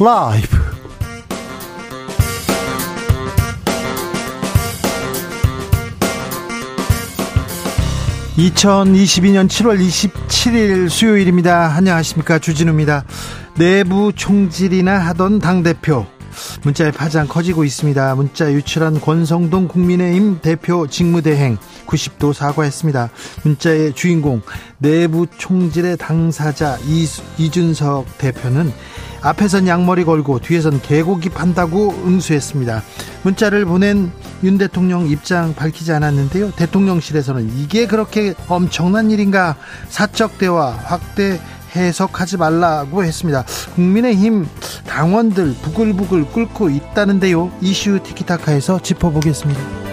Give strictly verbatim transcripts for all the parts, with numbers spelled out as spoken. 라이브. 이천이십이년 칠월 이십칠일 수요일입니다. 안녕하십니까, 주진우입니다. 내부 총질이나 하던 당대표, 문자의 파장 커지고 있습니다. 문자 유출한 권성동 국민의힘 대표 직무대행 구십 도 사과했습니다. 문자의 주인공 내부 총질의 당사자 이, 이준석 대표는 앞에선 양머리 걸고 뒤에선 개고기 판다고 응수했습니다. 문자를 보낸 윤 대통령 입장 밝히지 않았는데요, 대통령실에서는 이게 그렇게 엄청난 일인가, 사적 대화 확대 해석하지 말라고 했습니다. 국민의힘 당원들 부글부글 끓고 있다는데요, 이슈 티키타카에서 짚어보겠습니다.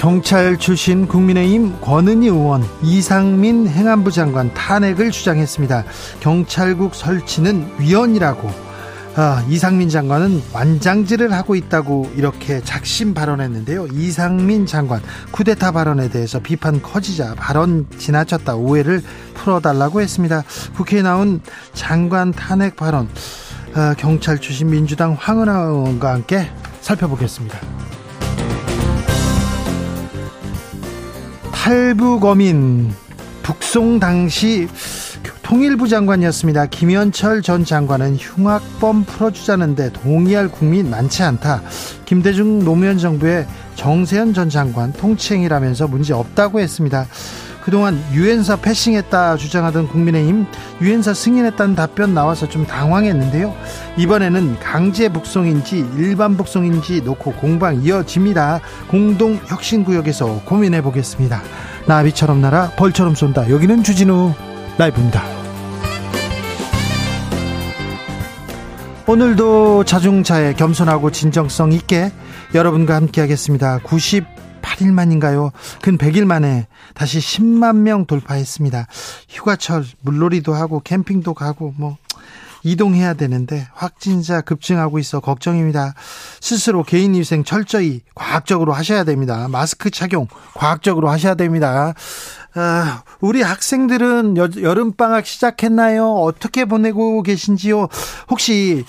경찰 출신 국민의힘 권은희 의원, 이상민 행안부 장관 탄핵을 주장했습니다. 경찰국 설치는 위헌이라고, 아, 이상민 장관은 만장질을 하고 있다고 이렇게 작심 발언했는데요. 이상민 장관 쿠데타 발언에 대해서 비판 커지자 발언 지나쳤다, 오해를 풀어달라고 했습니다. 국회에 나온 장관 탄핵 발언, 아, 경찰 출신 민주당 황운하 의원과 함께 살펴보겠습니다. 탈북어민, 북송 당시 통일부 장관이었습니다. 김연철 전 장관은 흉악범 풀어주자는데 동의할 국민 많지 않다, 김대중 노무현 정부의 정세현 전 장관 통치행위라면서 문제 없다고 했습니다. 그동안 유엔사 패싱했다 주장하던 국민의힘, 유엔사 승인했다는 답변 나와서 좀 당황했는데요, 이번에는 강제 북송인지 일반 북송인지 놓고 공방 이어집니다. 공동혁신구역에서 고민해보겠습니다. 나비처럼 날아 벌처럼 쏜다. 여기는 주진우 라이브입니다. 오늘도 자중차에 겸손하고 진정성 있게 여러분과 함께하겠습니다. 구십팔 일만인가요? 근 백 일 만에 다시 십만 명 돌파했습니다. 휴가철 물놀이도 하고 캠핑도 가고 뭐 이동해야 되는데 확진자 급증하고 있어 걱정입니다. 스스로 개인위생 철저히 과학적으로 하셔야 됩니다. 마스크 착용 과학적으로 하셔야 됩니다. 아, 우리 학생들은 여, 여름방학 시작했나요? 어떻게 보내고 계신지요? 혹시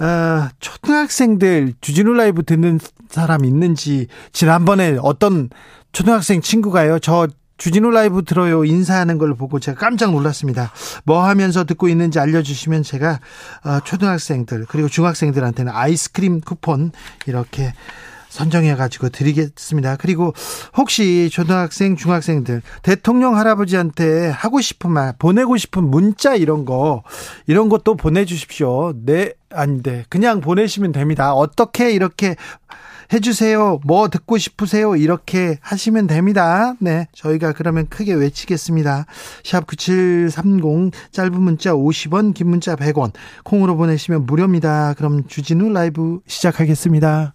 어, 초등학생들 주진우 라이브 듣는 사람 있는지, 지난번에 어떤 초등학생 친구가요, 저 주진우 라이브 들어요 인사하는 걸 보고 제가 깜짝 놀랐습니다. 뭐 하면서 듣고 있는지 알려주시면 제가 어, 초등학생들 그리고 중학생들한테는 아이스크림 쿠폰 이렇게 선정해가지고 드리겠습니다. 그리고 혹시 초등학생, 중학생들 대통령 할아버지한테 하고 싶은 말, 보내고 싶은 문자 이런 거, 이런 것도 보내주십시오. 네, 아닌데 그냥 보내시면 됩니다. 어떻게 이렇게 해주세요, 뭐 듣고 싶으세요, 이렇게 하시면 됩니다. 네, 저희가 그러면 크게 외치겠습니다. 샵 구칠삼공, 짧은 문자 오십 원, 긴 문자 백 원, 콩으로 보내시면 무료입니다. 그럼 주진우 라이브 시작하겠습니다.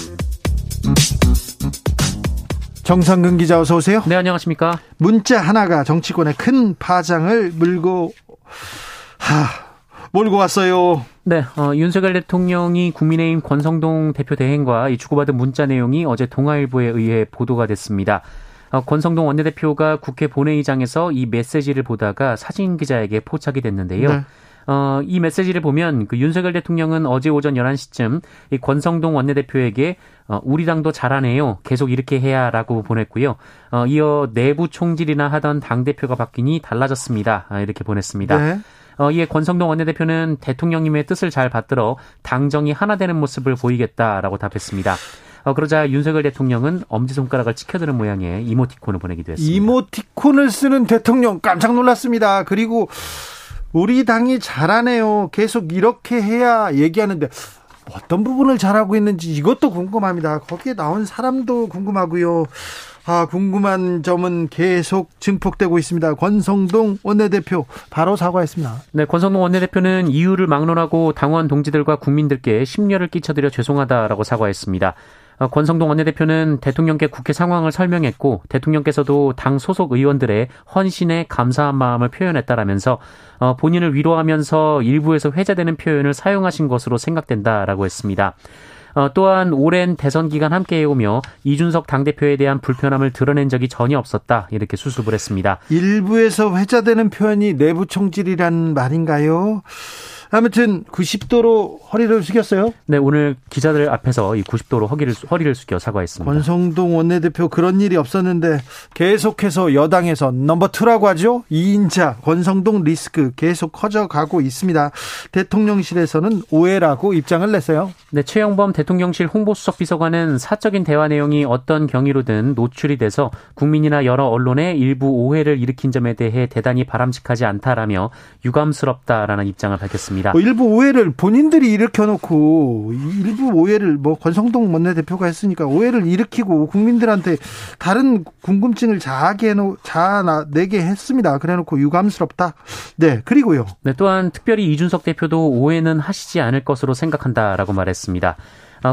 정상근 기자, 어서 오세요. 네, 안녕하십니까. 문자 하나가 정치권에 큰 파장을 물고 하, 몰고 왔어요. 네, 어, 윤석열 대통령이 국민의힘 권성동 대표 대행과 이 주고받은 문자 내용이 어제 동아일보에 의해 보도가 됐습니다. 어, 권성동 원내대표가 국회 본회의장에서 이 메시지를 보다가 사진 기자에게 포착이 됐는데요. 네. 어, 이 메시지를 보면 그 윤석열 대통령은 어제 오전 열한 시쯤 이 권성동 원내대표에게 어, 우리 당도 잘하네요, 계속 이렇게 해야라고 보냈고요. 어, 이어 내부 총질이나 하던 당대표가 바뀌니 달라졌습니다, 아, 이렇게 보냈습니다. 네. 어, 이에 권성동 원내대표는 대통령님의 뜻을 잘 받들어 당정이 하나 되는 모습을 보이겠다라고 답했습니다. 어, 그러자 윤석열 대통령은 엄지손가락을 치켜드는 모양의 이모티콘을 보내기도 했습니다. 이모티콘을 쓰는 대통령, 깜짝 놀랐습니다. 그리고 우리 당이 잘하네요, 계속 이렇게 해야 얘기하는데 어떤 부분을 잘하고 있는지 이것도 궁금합니다. 거기에 나온 사람도 궁금하고요. 아, 궁금한 점은 계속 증폭되고 있습니다. 권성동 원내대표 바로 사과했습니다. 네, 권성동 원내대표는 이유를 막론하고 당원 동지들과 국민들께 심려를 끼쳐드려 죄송하다라고 사과했습니다. 권성동 원내대표는 대통령께 국회 상황을 설명했고 대통령께서도 당 소속 의원들의 헌신에 감사한 마음을 표현했다라면서 본인을 위로하면서 일부에서 회자되는 표현을 사용하신 것으로 생각된다라고 했습니다. 어, 또한 오랜 대선 기간 함께해오며 이준석 당대표에 대한 불편함을 드러낸 적이 전혀 없었다 이렇게 수습을 했습니다. 일부에서 회자되는 표현이 내부 총질이란 말인가요? 아무튼 구십 도로 허리를 숙였어요. 네, 오늘 기자들 앞에서 이 구십 도로 허리를, 허리를 숙여 사과했습니다. 권성동 원내대표 그런 일이 없었는데 계속해서 여당에서 넘버이라고 하죠. 이인자 권성동 리스크 계속 커져가고 있습니다. 대통령실에서는 오해라고 입장을 냈어요. 네, 최영범 대통령실 홍보수석 비서관은 사적인 대화 내용이 어떤 경위로든 노출이 돼서 국민이나 여러 언론에 일부 오해를 일으킨 점에 대해 대단히 바람직하지 않다라며 유감스럽다라는 입장을 밝혔습니다. 일부 오해를 본인들이 일으켜놓고 일부 오해를 뭐 권성동 원내대표가 했으니까 오해를 일으키고 국민들한테 다른 궁금증을 자아게 해놓, 자아내게 했습니다. 그래놓고 유감스럽다. 네, 그리고요. 네, 또한 특별히 이준석 대표도 오해는 하시지 않을 것으로 생각한다라고 말했습니다.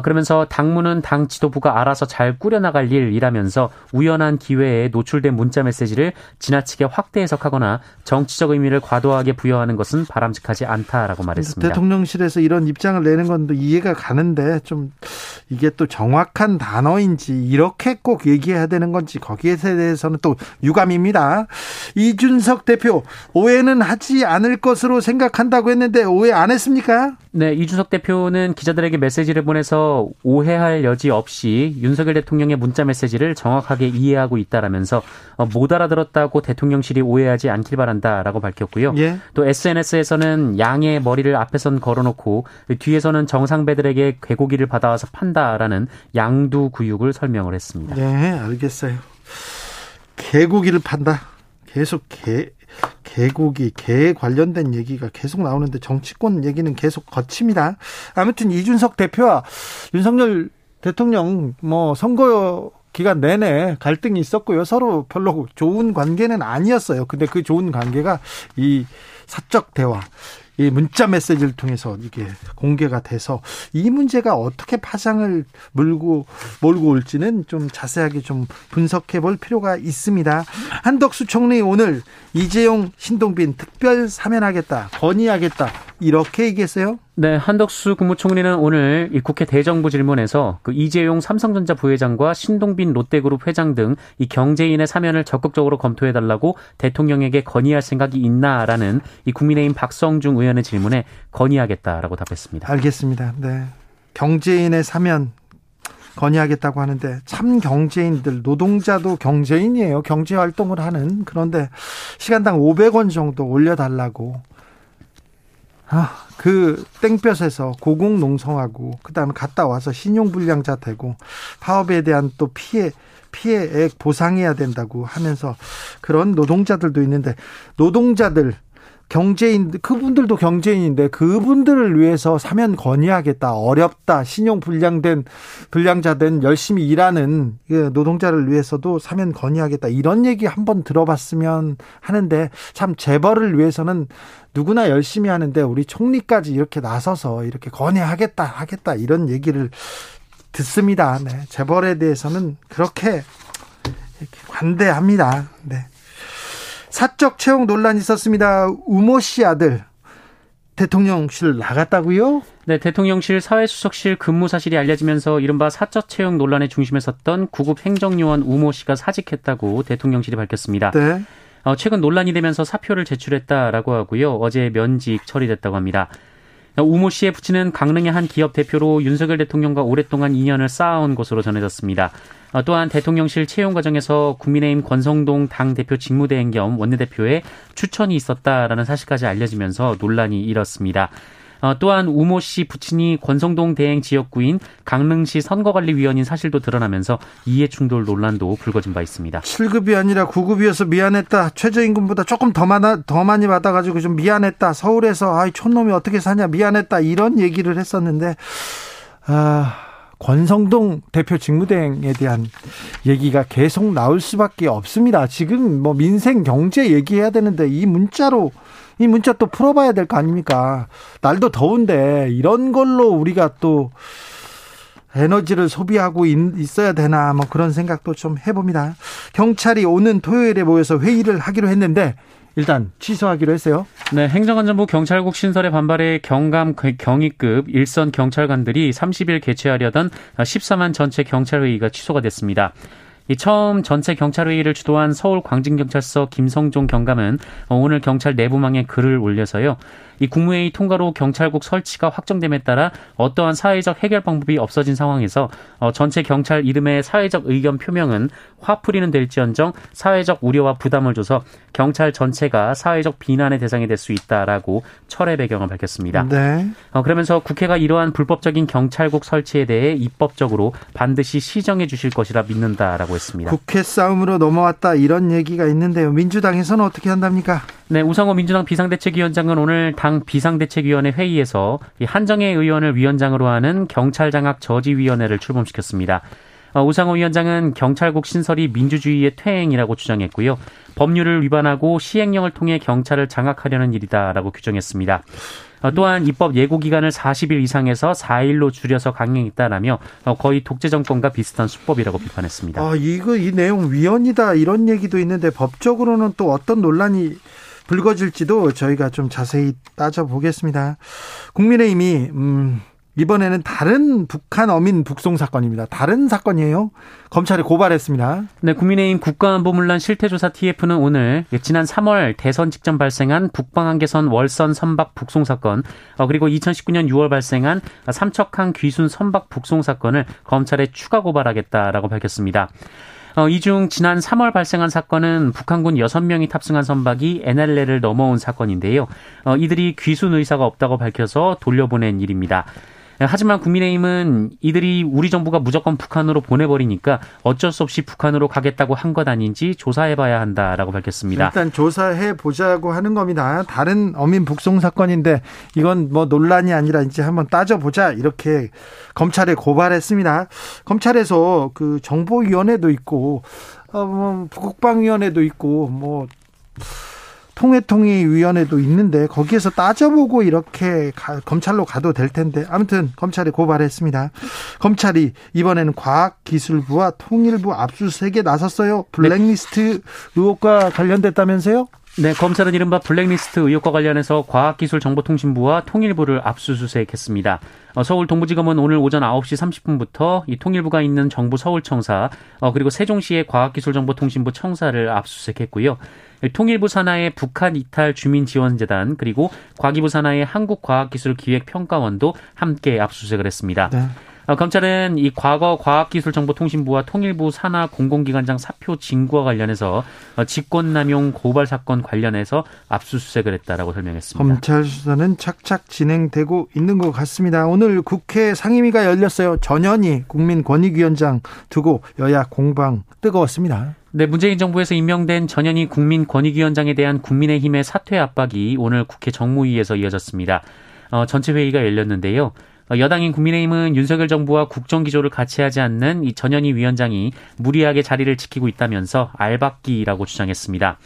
그러면서 당무는 당 지도부가 알아서 잘 꾸려나갈 일이라면서 우연한 기회에 노출된 문자 메시지를 지나치게 확대 해석하거나 정치적 의미를 과도하게 부여하는 것은 바람직하지 않다라고 말했습니다. 대통령실에서 이런 입장을 내는 건 이해가 가는데 좀 이게 또 정확한 단어인지 이렇게 꼭 얘기해야 되는 건지 거기에 대해서는 또 유감입니다. 이준석 대표 오해는 하지 않을 것으로 생각한다고 했는데 오해 안 했습니까? 네, 이준석 대표는 기자들에게 메시지를 보내서 오해할 여지 없이 윤석열 대통령의 문자 메시지를 정확하게 이해하고 있다라면서 못 알아들었다고 대통령실이 오해하지 않길 바란다라고 밝혔고요. 예. 또 에스엔에스에서는 양의 머리를 앞에선 걸어놓고 뒤에서는 정상배들에게 궤고기를 받아와서 판다라는 양두구육을 설명을 했습니다. 네, 알겠어요. 궤고기를 판다. 계속 개 개고기, 개에 관련된 얘기가 계속 나오는데 정치권 얘기는 계속 거칩니다. 아무튼 이준석 대표와 윤석열 대통령 뭐 선거 기간 내내 갈등이 있었고요. 서로 별로 좋은 관계는 아니었어요. 근데 그 좋은 관계가 이 사적 대화, 이 문자 메시지를 통해서 이게 공개가 돼서 이 문제가 어떻게 파장을 물고 몰고 올지는 좀 자세하게 좀 분석해 볼 필요가 있습니다. 한덕수 총리 오늘 이재용 신동빈 특별 사면하겠다, 건의하겠다 이렇게 얘기했어요. 네, 한덕수 국무총리는 오늘 이 국회 대정부 질문에서 그 이재용 삼성전자 부회장과 신동빈 롯데그룹 회장 등 이 경제인의 사면을 적극적으로 검토해달라고 대통령에게 건의할 생각이 있나라는 이 국민의힘 박성중 의원의 질문에 건의하겠다라고 답했습니다. 알겠습니다. 네, 경제인의 사면 건의하겠다고 하는데 참 경제인들, 노동자도 경제인이에요. 경제활동을 하는. 그런데 시간당 오백 원 정도 올려달라고. 아, 그 땡볕에서 고공농성하고 그다음에 갔다 와서 신용불량자 되고 파업에 대한 또 피해 피해액 보상해야 된다고 하면서 그런 노동자들도 있는데 노동자들 경제인 그분들도 경제인인데 그분들을 위해서 사면 건의하겠다. 어렵다. 신용불량된 불량자된 열심히 일하는 노동자를 위해서도 사면 건의하겠다. 이런 얘기 한번 들어봤으면 하는데 참 재벌을 위해서는 누구나 열심히 하는데 우리 총리까지 이렇게 나서서 이렇게 건의하겠다 하겠다 이런 얘기를 듣습니다. 네. 재벌에 대해서는 그렇게 이렇게 관대합니다. 네. 사적 채용 논란이 있었습니다. 우모 씨 아들 대통령실 나갔다고요? 네, 대통령실 사회수석실 근무사실이 알려지면서 이른바 사적 채용 논란의 중심에 섰던 구급 행정요원 우모 씨가 사직했다고 대통령실이 밝혔습니다. 네. 어, 최근 논란이 되면서 사표를 제출했다라고 하고요. 어제 면직 처리됐다고 합니다. 우모 씨의 부친은 강릉의 한 기업 대표로 윤석열 대통령과 오랫동안 인연을 쌓아온 것으로 전해졌습니다. 어, 또한 대통령실 채용 과정에서 국민의힘 권성동 당대표 직무대행 겸 원내대표의 추천이 있었다라는 사실까지 알려지면서 논란이 일었습니다. 어, 또한 우모 씨 부친이 권성동 대행 지역구인 강릉시 선거관리위원인 사실도 드러나면서 이해충돌 논란도 불거진 바 있습니다. 칠 급이 아니라 구 급이어서 미안했다. 최저임금보다 조금 더, 많아, 더 많이 받아가지고 좀 미안했다. 서울에서 아이 촌놈이 어떻게 사냐 미안했다. 이런 얘기를 했었는데 아, 권성동 대표 직무대행에 대한 얘기가 계속 나올 수밖에 없습니다. 지금 뭐 민생 경제 얘기해야 되는데 이 문자로 이 문자 또 풀어봐야 될 거 아닙니까? 날도 더운데 이런 걸로 우리가 또 에너지를 소비하고 있어야 되나 뭐 그런 생각도 좀 해봅니다. 경찰이 오는 토요일에 모여서 회의를 하기로 했는데 일단 취소하기로 했어요. 네, 행정안전부 경찰국 신설에 반발해 경감 경위급 일선 경찰관들이 삼십 일 개최하려던 십사만 전체 경찰회의가 취소가 됐습니다. 이 처음 전체 경찰회의를 주도한 서울 광진경찰서 김성종 경감은 오늘 경찰 내부망에 글을 올려서요. 이 국무회의 통과로 경찰국 설치가 확정됨에 따라 어떠한 사회적 해결 방법이 없어진 상황에서 전체 경찰 이름의 사회적 의견 표명은 화풀이는 될지언정 사회적 우려와 부담을 줘서 경찰 전체가 사회적 비난의 대상이 될 수 있다라고 철회 배경을 밝혔습니다. 네. 그러면서 국회가 이러한 불법적인 경찰국 설치에 대해 입법적으로 반드시 시정해 주실 것이라 믿는다라고 했습니다. 국회 싸움으로 넘어왔다 이런 얘기가 있는데요. 민주당에서는 어떻게 한답니까? 네, 우상호 민주당 비상대책위원장은 오늘 당 비상대책위원회 회의에서 한정혜 의원을 위원장으로 하는 경찰장악저지위원회를 출범시켰습니다. 우상호 위원장은 경찰국 신설이 민주주의의 퇴행이라고 주장했고요. 법률을 위반하고 시행령을 통해 경찰을 장악하려는 일이다라고 규정했습니다. 또한 입법 예고 기간을 사십 일 이상에서 사 일로 줄여서 강행했다라며 거의 독재 정권과 비슷한 수법이라고 비판했습니다. 아, 이거 이 내용 위헌이다 이런 얘기도 있는데 법적으로는 또 어떤 논란이 불거질지도 저희가 좀 자세히 따져보겠습니다. 국민의힘이 음, 이번에는 다른 북한 어민 북송 사건입니다. 다른 사건이에요. 검찰에 고발했습니다. 네, 국민의힘 국가안보문란 실태조사 티에프는 오늘 지난 삼월 대선 직전 발생한 북방한계선 월선 선박 북송 사건 그리고 이천십구 년 유월 발생한 삼척항 귀순 선박 북송 사건을 검찰에 추가 고발하겠다라고 밝혔습니다. 이 중 지난 삼월 발생한 사건은 북한군 여섯 명이 탑승한 선박이 엔엘엘을 넘어온 사건인데요. 이들이 귀순 의사가 없다고 밝혀서 돌려보낸 일입니다. 하지만 국민의힘은 이들이 우리 정부가 무조건 북한으로 보내버리니까 어쩔 수 없이 북한으로 가겠다고 한 것 아닌지 조사해봐야 한다라고 밝혔습니다. 일단 조사해보자고 하는 겁니다. 다른 어민 북송 사건인데 이건 뭐 논란이 아니라 이제 한번 따져보자 이렇게 검찰에 고발했습니다. 검찰에서 그 정보위원회도 있고 어 뭐 국방위원회도 있고 뭐 통해통일위원회도 있는데 거기에서 따져보고 이렇게 가, 검찰로 가도 될 텐데 아무튼 검찰이 고발했습니다. 검찰이 이번에는 과학기술부와 통일부 압수수색에 나섰어요. 블랙리스트 네. 의혹과 관련됐다면서요? 네, 검찰은 이른바 블랙리스트 의혹과 관련해서 과학기술정보통신부와 통일부를 압수수색했습니다. 서울 동부지검은 오늘 오전 아홉 시 삼십 분부터 이 통일부가 있는 정부 서울청사 그리고 세종시의 과학기술정보통신부 청사를 압수수색했고요. 통일부 산하의 북한 이탈 주민지원재단 그리고 과기부 산하의 한국과학기술기획평가원도 함께 압수수색을 했습니다. 네. 검찰은 이 과거 과학기술정보통신부와 통일부 산하 공공기관장 사표 징구와 관련해서 직권남용 고발 사건 관련해서 압수수색을 했다라고 설명했습니다. 검찰 수사는 착착 진행되고 있는 것 같습니다. 오늘 국회 상임위가 열렸어요. 전현희 국민권익위원장 두고 여야 공방 뜨거웠습니다. 네, 문재인 정부에서 임명된 전현희 국민권익위원장에 대한 국민의힘의 사퇴 압박이 오늘 국회 정무위에서 이어졌습니다. 어, 전체 회의가 열렸는데요. 여당인 국민의힘은 윤석열 정부와 국정기조를 같이 하지 않는 이 전현희 위원장이 무리하게 자리를 지키고 있다면서 알박기라고 주장했습니다.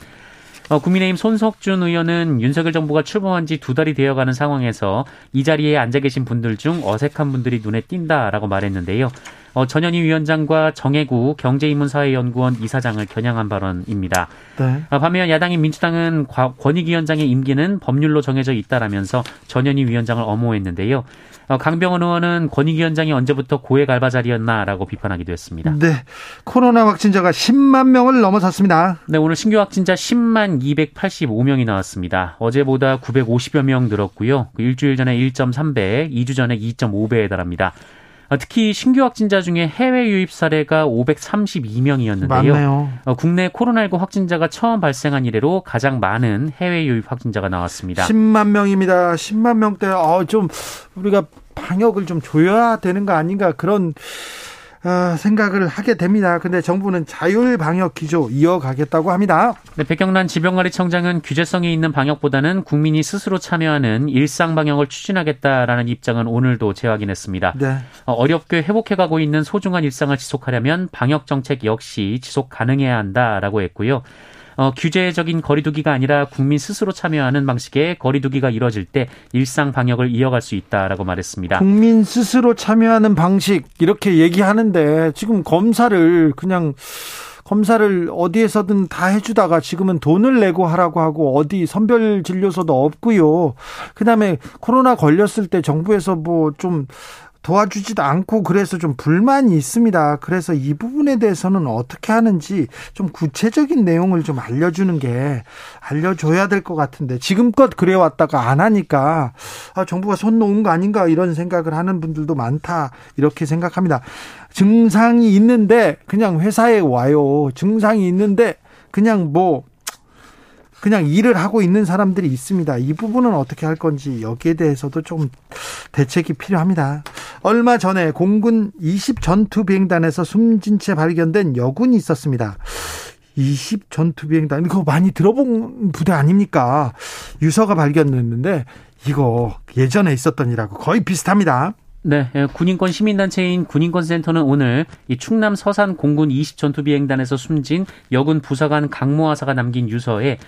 어, 국민의힘 손석준 의원은 윤석열 정부가 출범한 지 두 달이 되어가는 상황에서 이 자리에 앉아 계신 분들 중 어색한 분들이 눈에 띈다라고 말했는데요. 어, 전현희 위원장과 정혜구 경제인문사회연구원 이사장을 겨냥한 발언입니다. 네. 반면 야당인 민주당은 권익위원장의 임기는 법률로 정해져 있다라면서 전현희 위원장을 엄호했는데요. 어, 강병원 의원은 권익위원장이 언제부터 고액 알바 자리였나라고 비판하기도 했습니다. 네, 코로나 확진자가 십만 명을 넘어섰습니다. 네, 오늘 신규 확진자 십만 이백팔십오 명이 나왔습니다. 어제보다 구백오십여 명 늘었고요. 일주일 전에 일 점 삼 배, 이 주 전에 이 점 오 배에 달합니다. 특히 신규 확진자 중에 해외 유입 사례가 오백삼십이 명이었는데요. 맞네요. 국내 코로나십구 확진자가 처음 발생한 이래로 가장 많은 해외 유입 확진자가 나왔습니다. 십만 명입니다. 십만 명대. 어, 좀 우리가 방역을 좀 조여야 되는 거 아닌가 그런 어, 생각을 하게 됩니다. 근데 정부는 자율 방역 기조 이어가겠다고 합니다. 네, 백경란 질병관리 청장은 규제성이 있는 방역보다는 국민이 스스로 참여하는 일상 방역을 추진하겠다라는 입장은 오늘도 재확인했습니다. 네. 어렵게 회복해가고 있는 소중한 일상을 지속하려면 방역 정책 역시 지속 가능해야 한다라고 했고요. 어, 규제적인 거리두기가 아니라 국민 스스로 참여하는 방식의 거리두기가 이뤄질 때 일상 방역을 이어갈 수 있다라고 말했습니다. 국민 스스로 참여하는 방식 이렇게 얘기하는데 지금 검사를 그냥 검사를 어디에서든 다 해주다가 지금은 돈을 내고 하라고 하고 어디 선별 진료소도 없고요. 그다음에 코로나 걸렸을 때 정부에서 뭐 좀 도와주지도 않고 그래서 좀 불만이 있습니다. 그래서 이 부분에 대해서는 어떻게 하는지 좀 구체적인 내용을 좀 알려주는 게 알려줘야 될 것 같은데 지금껏 그래왔다가 안 하니까 아, 정부가 손 놓은 거 아닌가 이런 생각을 하는 분들도 많다 이렇게 생각합니다. 증상이 있는데 그냥 회사에 와요. 증상이 있는데 그냥 뭐 그냥 일을 하고 있는 사람들이 있습니다. 이 부분은 어떻게 할 건지 여기에 대해서도 좀 대책이 필요합니다. 얼마 전에 공군 이십 전투비행단에서 숨진 채 발견된 여군이 있었습니다. 이십 전투비행단 이거 많이 들어본 부대 아닙니까? 유서가 발견됐는데 이거 예전에 있었던 일하고 거의 비슷합니다. 네, 군인권 시민단체인 군인권센터는 오늘 이 충남 서산 공군 이십 전투비행단에서 숨진 여군 부사관 강모 하사가 남긴 유서에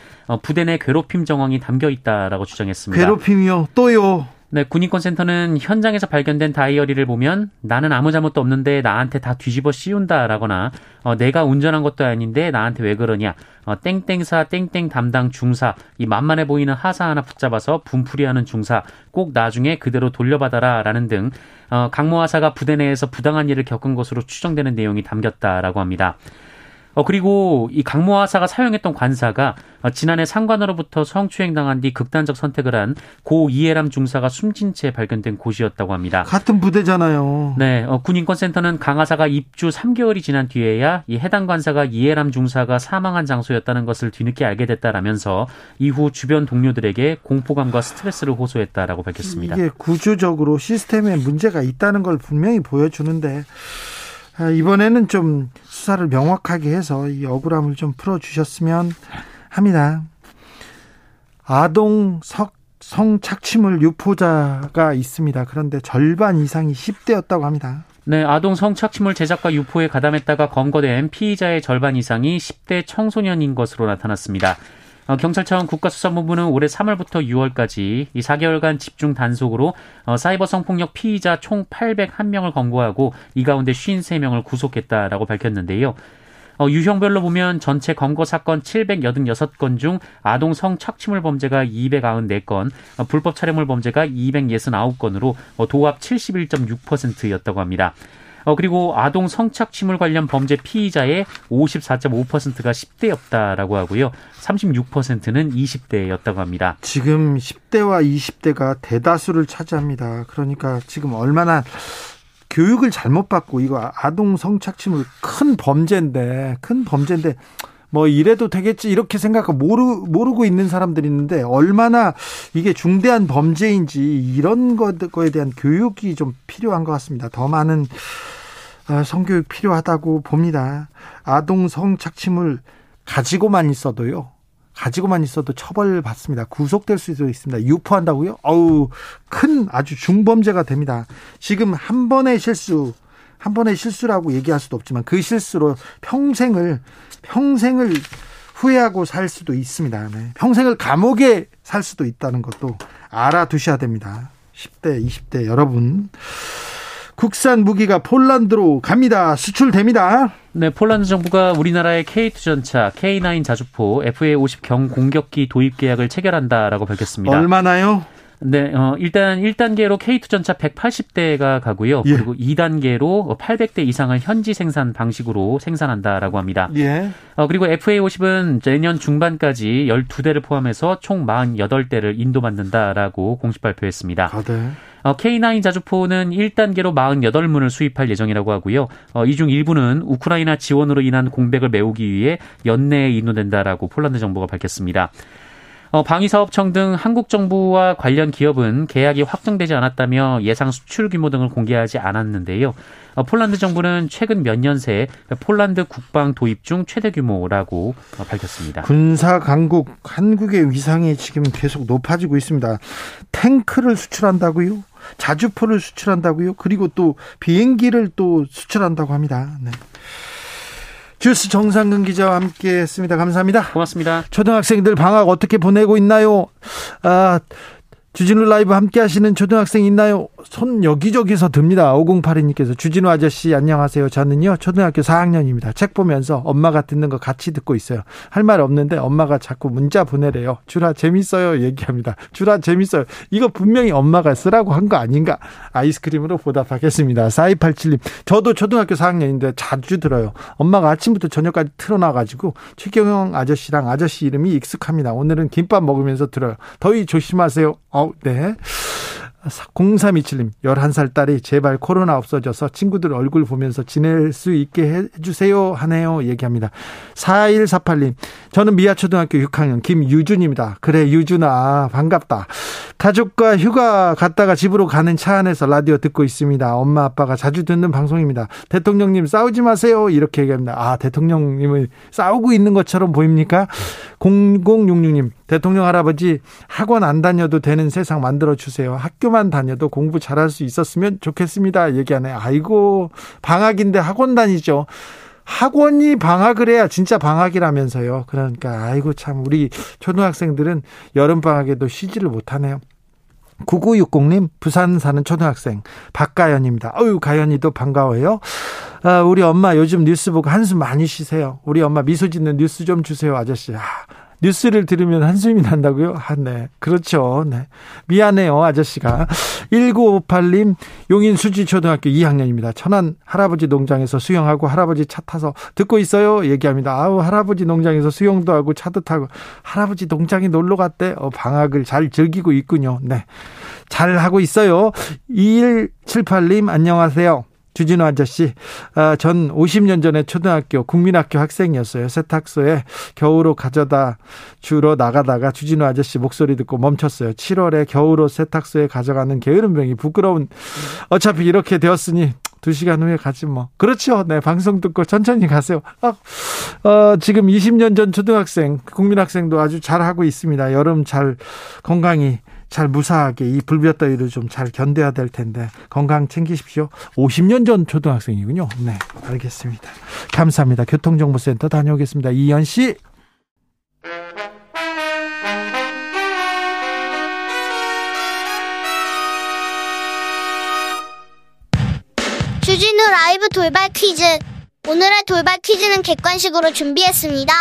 부대 내 괴롭힘 정황이 담겨 있다라고 주장했습니다. 괴롭힘이요? 또요? 네, 군인권센터는 현장에서 발견된 다이어리를 보면 나는 아무 잘못도 없는데 나한테 다 뒤집어 씌운다라거나 어, 내가 운전한 것도 아닌데 나한테 왜 그러냐 어, 땡땡사 땡땡 담당 중사 이 만만해 보이는 하사 하나 붙잡아서 분풀이하는 중사 꼭 나중에 그대로 돌려받아라 라는 등 어, 강모 하사가 부대 내에서 부당한 일을 겪은 것으로 추정되는 내용이 담겼다라고 합니다. 어, 그리고 이 강모 하사가 사용했던 관사가 지난해 상관으로부터 성추행당한 뒤 극단적 선택을 한 고 이해람 중사가 숨진 채 발견된 곳이었다고 합니다. 같은 부대잖아요. 네, 어, 군인권센터는 강하사가 입주 삼 개월이 지난 뒤에야 이 해당 관사가 이해람 중사가 사망한 장소였다는 것을 뒤늦게 알게 됐다라면서 이후 주변 동료들에게 공포감과 스트레스를 호소했다라고 밝혔습니다. 이게 구조적으로 시스템에 문제가 있다는 걸 분명히 보여주는데 이번에는 좀 수사를 명확하게 해서 이 억울함을 좀 풀어주셨으면 합니다. 아동 성착취물 유포자가 있습니다. 그런데 절반 이상이 십 대였다고 합니다. 네, 아동 성착취물 제작과 유포에 가담했다가 검거된 피의자의 절반 이상이 십 대 청소년인 것으로 나타났습니다. 경찰청 국가수사본부는 올해 삼월부터 유월까지 이 사 개월간 집중 단속으로 사이버 성폭력 피의자 총 팔백일 명을 검거하고 이 가운데 오십삼 명을 구속했다라고 밝혔는데요. 유형별로 보면 전체 검거 사건 칠백팔십육 건 중 아동 성착취물 범죄가 이백구십사 건, 불법 촬영물 범죄가 이백육십구 건으로 도합 칠십일 점 육 퍼센트였다고 합니다. 어, 그리고 아동 성착취물 관련 범죄 피의자의 오십사 점 오 퍼센트가 십 대였다라고 하고요. 삼십육 퍼센트는 이십 대였다고 합니다. 지금 십 대와 이십 대가 대다수를 차지합니다. 그러니까 지금 얼마나 교육을 잘못 받고 이거 아동 성착취물 큰 범죄인데 큰 범죄인데 뭐 이래도 되겠지 이렇게 생각하고 모르, 모르고 있는 사람들이 있는데 얼마나 이게 중대한 범죄인지 이런 것에 대한 교육이 좀 필요한 것 같습니다. 더 많은 성교육 필요하다고 봅니다. 아동 성착취물 가지고만 있어도요. 가지고만 있어도 처벌받습니다. 구속될 수도 있습니다. 유포한다고요? 어우, 큰 아주 중범죄가 됩니다. 지금 한 번의 실수 한 번의 실수라고 얘기할 수도 없지만 그 실수로 평생을 평생을 후회하고 살 수도 있습니다. 네. 평생을 감옥에 살 수도 있다는 것도 알아두셔야 됩니다. 십 대, 이십 대 여러분. 국산 무기가 폴란드로 갑니다. 수출됩니다. 네, 폴란드 정부가 우리나라의 케이 투 전차, 케이 나인 자주포, 에프에이 오십 경공격기 도입 계약을 체결한다라고 밝혔습니다. 얼마나요? 네, 어, 일단 일 단계로 케이 투 전차 백팔십 대가 가고요. 예. 그리고 이 단계로 팔백 대 이상을 현지 생산 방식으로 생산한다라고 합니다. 예. 어, 그리고 에프에이 오십은 내년 중반까지 열두 대를 포함해서 총 사십팔 대를 인도받는다라고 공식 발표했습니다. 아, 네. 어, 케이 나인 자주포는 일 단계로 사십팔 문을 수입할 예정이라고 하고요. 어, 이 중 일부는 우크라이나 지원으로 인한 공백을 메우기 위해 연내에 인도된다라고 폴란드 정부가 밝혔습니다. 방위사업청 등 한국 정부와 관련 기업은 계약이 확정되지 않았다며 예상 수출 규모 등을 공개하지 않았는데요. 폴란드 정부는 최근 몇 년 새 폴란드 국방 도입 중 최대 규모라고 밝혔습니다. 군사 강국 한국의 위상이 지금 계속 높아지고 있습니다. 탱크를 수출한다고요? 자주포를 수출한다고요? 그리고 또 비행기를 또 수출한다고 합니다. 네. 주스 정상근 기자와 함께했습니다. 감사합니다. 고맙습니다. 초등학생들 방학 어떻게 보내고 있나요? 아, 주진우 라이브 함께하시는 초등학생 있나요? 손 여기저기서 듭니다. 오공팔이 님께서 주진우 아저씨 안녕하세요. 저는요 초등학교 사 학년입니다. 책 보면서 엄마가 듣는 거 같이 듣고 있어요. 할 말 없는데 엄마가 자꾸 문자 보내래요. 주라 재밌어요 얘기합니다. 주라 재밌어요. 이거 분명히 엄마가 쓰라고 한 거 아닌가. 아이스크림으로 보답하겠습니다. 사이팔칠 님 저도 초등학교 사 학년인데 자주 들어요. 엄마가 아침부터 저녁까지 틀어놔가지고 최경영 아저씨랑 아저씨 이름이 익숙합니다. 오늘은 김밥 먹으면서 들어요. 더위 조심하세요. 어, 네. 공삼이칠 님 열한 살 딸이 제발 코로나 없어져서 친구들 얼굴 보면서 지낼 수 있게 해주세요 하네요 얘기합니다. 사일사팔 님 저는 미아초등학교 육 학년 김유준입니다. 그래 유준아 반갑다. 가족과 휴가 갔다가 집으로 가는 차 안에서 라디오 듣고 있습니다. 엄마 아빠가 자주 듣는 방송입니다. 대통령님 싸우지 마세요 이렇게 얘기합니다. 아 대통령님은 싸우고 있는 것처럼 보입니까? 공공육육 님 대통령 할아버지 학원 안 다녀도 되는 세상 만들어주세요. 학교만 다녀도 공부 잘할 수 있었으면 좋겠습니다 얘기하네. 아이고 방학인데 학원 다니죠. 학원이 방학을 해야 진짜 방학이라면서요. 그러니까 아이고 참 우리 초등학생들은 여름방학에도 쉬지를 못하네요. 구구육공 님 부산 사는 초등학생 박가연입니다. 어유 가연이도 반가워요. 아, 우리 엄마 요즘 뉴스 보고 한숨 많이 쉬세요. 우리 엄마 미소 짓는 뉴스 좀 주세요 아저씨. 아, 뉴스를 들으면 한숨이 난다고요? 아, 네. 그렇죠. 네. 미안해요, 아저씨가. 일구오팔 님, 용인 수지초등학교 이 학년입니다. 천안 할아버지 농장에서 수영하고 할아버지 차 타서 듣고 있어요. 얘기합니다. 아우, 할아버지 농장에서 수영도 하고 차도 타고. 할아버지 농장에 놀러 갔대. 어, 방학을 잘 즐기고 있군요. 네. 잘 하고 있어요. 이일칠팔 님, 안녕하세요. 주진우 아저씨, 아, 전 오십 년 전에 초등학교 국민학교 학생이었어요. 세탁소에 겨울옷 가져다 주러 나가다가 주진우 아저씨 목소리 듣고 멈췄어요. 칠월에 겨울옷 세탁소에 가져가는 게으름뱅이 부끄러운. 어차피 이렇게 되었으니 두 시간 후에 가지 뭐. 그렇죠. 네, 방송 듣고 천천히 가세요. 아, 어, 지금 이십 년 전 초등학생 국민학생도 아주 잘하고 있습니다. 여름 잘 건강히 잘 무사하게 이 불볕더위를 좀 잘 견뎌야 될 텐데 건강 챙기십시오. 오십 년 전 초등학생이군요. 네, 알겠습니다. 감사합니다. 교통정보센터 다녀오겠습니다. 이현 씨. 주진우 라이브 돌발 퀴즈. 오늘의 돌발 퀴즈는 객관식으로 준비했습니다.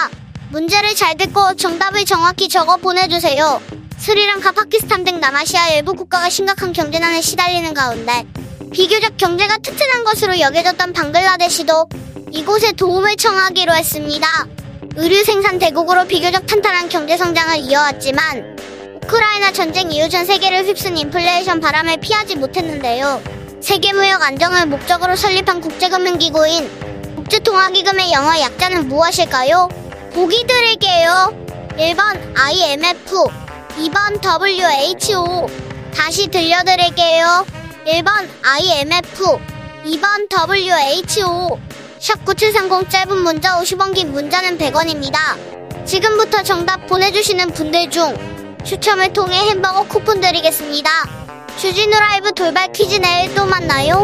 문제를 잘 듣고 정답을 정확히 적어 보내주세요. 스리랑카, 파키스탄 등 남아시아 일부 국가가 심각한 경제난에 시달리는 가운데 비교적 경제가 튼튼한 것으로 여겨졌던 방글라데시도 이곳에 도움을 청하기로 했습니다. 의류 생산 대국으로 비교적 탄탄한 경제 성장을 이어왔지만 우크라이나 전쟁 이후 전 세계를 휩쓴 인플레이션 바람을 피하지 못했는데요. 세계무역 안정을 목적으로 설립한 국제금융기구인 국제통화기금의 영어 약자는 무엇일까요? 보기 드릴게요. 일 번 아이엠에프, 이 번 더블유에이치오. 다시 들려드릴게요. 일 번 아이엠에프, 이 번 더블유에이치오. 샵 구칠삼공 짧은 문자 오십 원, 긴 문자는 백 원입니다. 지금부터 정답 보내주시는 분들 중 추첨을 통해 햄버거 쿠폰 드리겠습니다. 주진우 라이브 돌발 퀴즈 내일 또 만나요.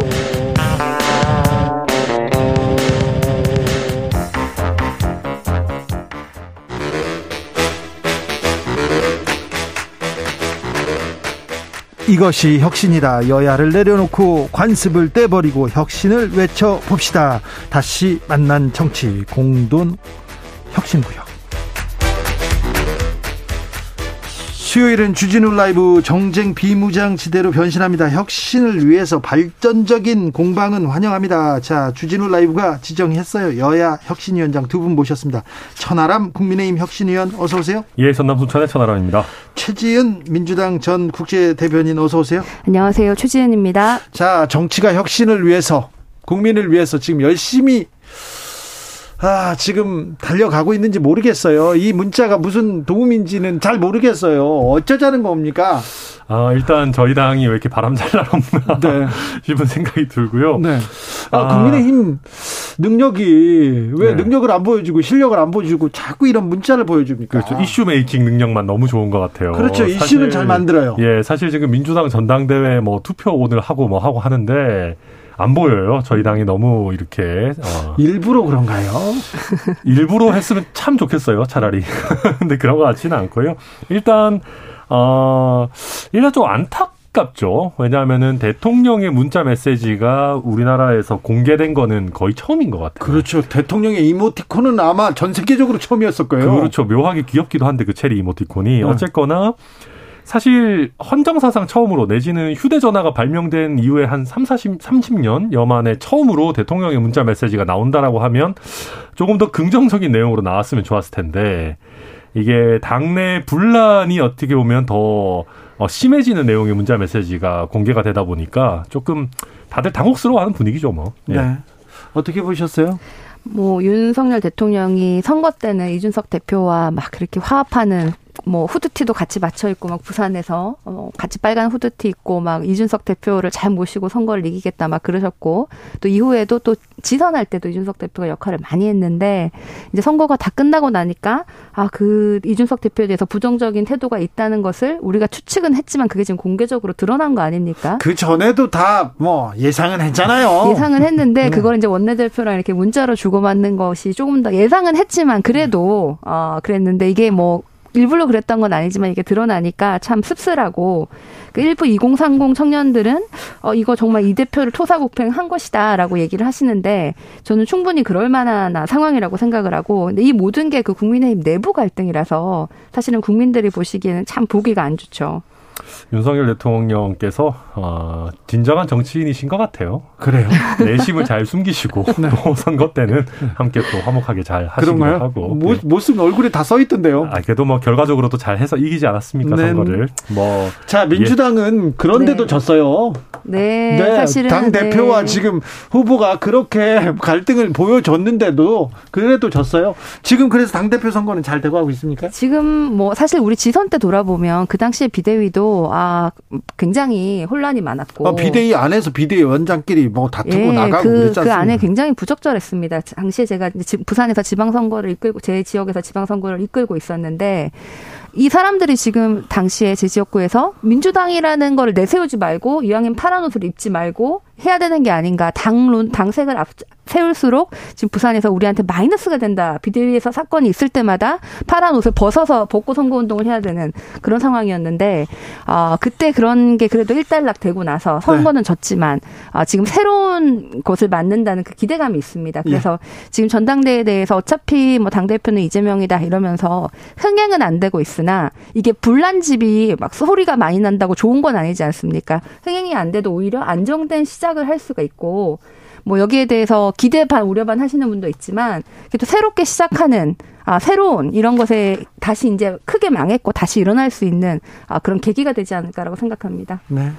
이것이 혁신이다. 여야를 내려놓고 관습을 떼버리고 혁신을 외쳐봅시다. 다시 만난 정치 공동 혁신구역. 수요일은 주진우 라이브. 정쟁 비무장지대로 변신합니다. 혁신을 위해서 발전적인 공방은 환영합니다. 자, 주진우 라이브가 지정했어요. 여야 혁신위원장 두 분 모셨습니다. 천하람 국민의힘 혁신위원 어서 오세요. 예, 전남 순천의 천하람입니다. 최지은 민주당 전 국제대변인 어서 오세요. 안녕하세요. 최지은입니다. 자, 정치가 혁신을 위해서 국민을 위해서 지금 열심히 아, 지금 달려가고 있는지 모르겠어요. 이 문자가 무슨 도움인지는 잘 모르겠어요. 어쩌자는 겁니까? 아, 일단 저희 당이 왜 이렇게 바람잘 날없나 네. 싶은 생각이 들고요. 네. 아, 아, 국민의힘 능력이 왜 네. 능력을 안 보여주고 실력을 안 보여주고 자꾸 이런 문자를 보여줍니까? 그렇죠. 이슈 메이킹 능력만 너무 좋은 것 같아요. 그렇죠. 사실, 이슈는 잘 만들어요. 예, 사실 지금 민주당 전당대회 뭐 투표 오늘 하고 뭐 하고 하는데 안 보여요. 저희 당이 너무 이렇게. 어. 일부러 그런가요? 일부러 했으면 참 좋겠어요. 차라리. 근데 그런 것 같지는 않고요. 일단 어, 일단 좀 안타깝죠. 왜냐하면은 대통령의 문자 메시지가 우리나라에서 공개된 거는 거의 처음인 것 같아요. 그렇죠. 대통령의 이모티콘은 아마 전 세계적으로 처음이었을 거예요. 그렇죠. 묘하게 귀엽기도 한데 그 체리 이모티콘이. 음. 어쨌거나 사실 헌정사상 처음으로 내지는 휴대전화가 발명된 이후에 한 삼십, 사십, 삼십 년여 만에 처음으로 대통령의 문자 메시지가 나온다라고 하면 조금 더 긍정적인 내용으로 나왔으면 좋았을 텐데 이게 당내 분란이 어떻게 보면 더 심해지는 내용의 문자 메시지가 공개가 되다 보니까 조금 다들 당혹스러워하는 분위기죠, 뭐. 네. 예. 어떻게 보셨어요? 뭐 윤석열 대통령이 선거 때는 이준석 대표와 막 그렇게 화합하는 뭐 후드티도 같이 맞춰 입고 막 부산에서 어 같이 빨간 후드티 입고 막 이준석 대표를 잘 모시고 선거를 이기겠다 막 그러셨고 또 이후에도 또 지선할 때도 이준석 대표가 역할을 많이 했는데 이제 선거가 다 끝나고 나니까 아 그 이준석 대표에 대해서 부정적인 태도가 있다는 것을 우리가 추측은 했지만 그게 지금 공개적으로 드러난 거 아닙니까? 그 전에도 다 뭐 예상은 했잖아요. 예상은 했는데 그걸 이제 원내대표랑 이렇게 문자로 주고받는 것이 조금 더 예상은 했지만 그래도 어 그랬는데 이게 뭐 일부러 그랬던 건 아니지만 이게 드러나니까 참 씁쓸하고 그 일부 이공삼공 청년들은 어 이거 정말 이 대표를 토사구팽한 것이다라고 얘기를 하시는데 저는 충분히 그럴 만한 상황이라고 생각을 하고 근데 이 모든 게 그 국민의힘 내부 갈등이라서 사실은 국민들이 보시기에는 참 보기가 안 좋죠. 윤석열 대통령께서 어, 진정한 정치인이신 것 같아요. 그래요. 내심을 잘 숨기시고 네. 또 선거 때는 함께 또 화목하게 잘 하시기도 하고. 모, 네. 모습 얼굴에 다 써 있던데요. 아, 그래도 뭐 결과적으로 또 잘 해서 이기지 않았습니까? 네. 선거를. 뭐 자, 민주당은 예. 그런데도 네. 졌어요. 네. 네. 사실은 당 대표와 네. 지금 후보가 그렇게 갈등을 보여줬는데도 그래도 졌어요. 지금 그래서 당 대표 선거는 잘 되고 하고 있습니까? 지금 뭐 사실 우리 지선 때 돌아보면 그 당시에 비대위도 아 굉장히 혼란이 많았고 아, 비대위 안에서 비대위 원장끼리 뭐 다투고 예, 나가고 그, 그랬지 않습니까? 그 안에 굉장히 부적절했습니다. 당시에 제가 부산에서 지방선거를 이끌고 제 지역에서 지방선거를 이끌고 있었는데 이 사람들이 지금 당시에 제 지역구에서 민주당이라는 걸 내세우지 말고 이왕엔 파란 옷을 입지 말고 해야 되는 게 아닌가. 당론, 당색을 앞, 세울수록 지금 부산에서 우리한테 마이너스가 된다. 비대위에서 사건이 있을 때마다 파란 옷을 벗어서 벗고 선거운동을 해야 되는 그런 상황이었는데 어, 그때 그런 게 그래도 일단락 되고 나서 선거는 네. 졌지만 어, 지금 새로운 곳을 맞는다는 그 기대감이 있습니다. 그래서 네. 지금 전당대회에 대해서 어차피 뭐 당대표는 이재명이다 이러면서 흥행은 안 되고 있으나 이게 분란집이 막 소리가 많이 난다고 좋은 건 아니지 않습니까? 흥행이 안 돼도 오히려 안정된 시장 할 수가 있고 뭐 여기에 대해서 기대 반 우려 반 하시는 분도 있지만 또 새롭게 시작하는 아 새로운 이런 것에 다시 이제 크게 망했고 다시 일어날 수 있는 아 그런 계기가 되지 않을까라고 생각합니다. 네.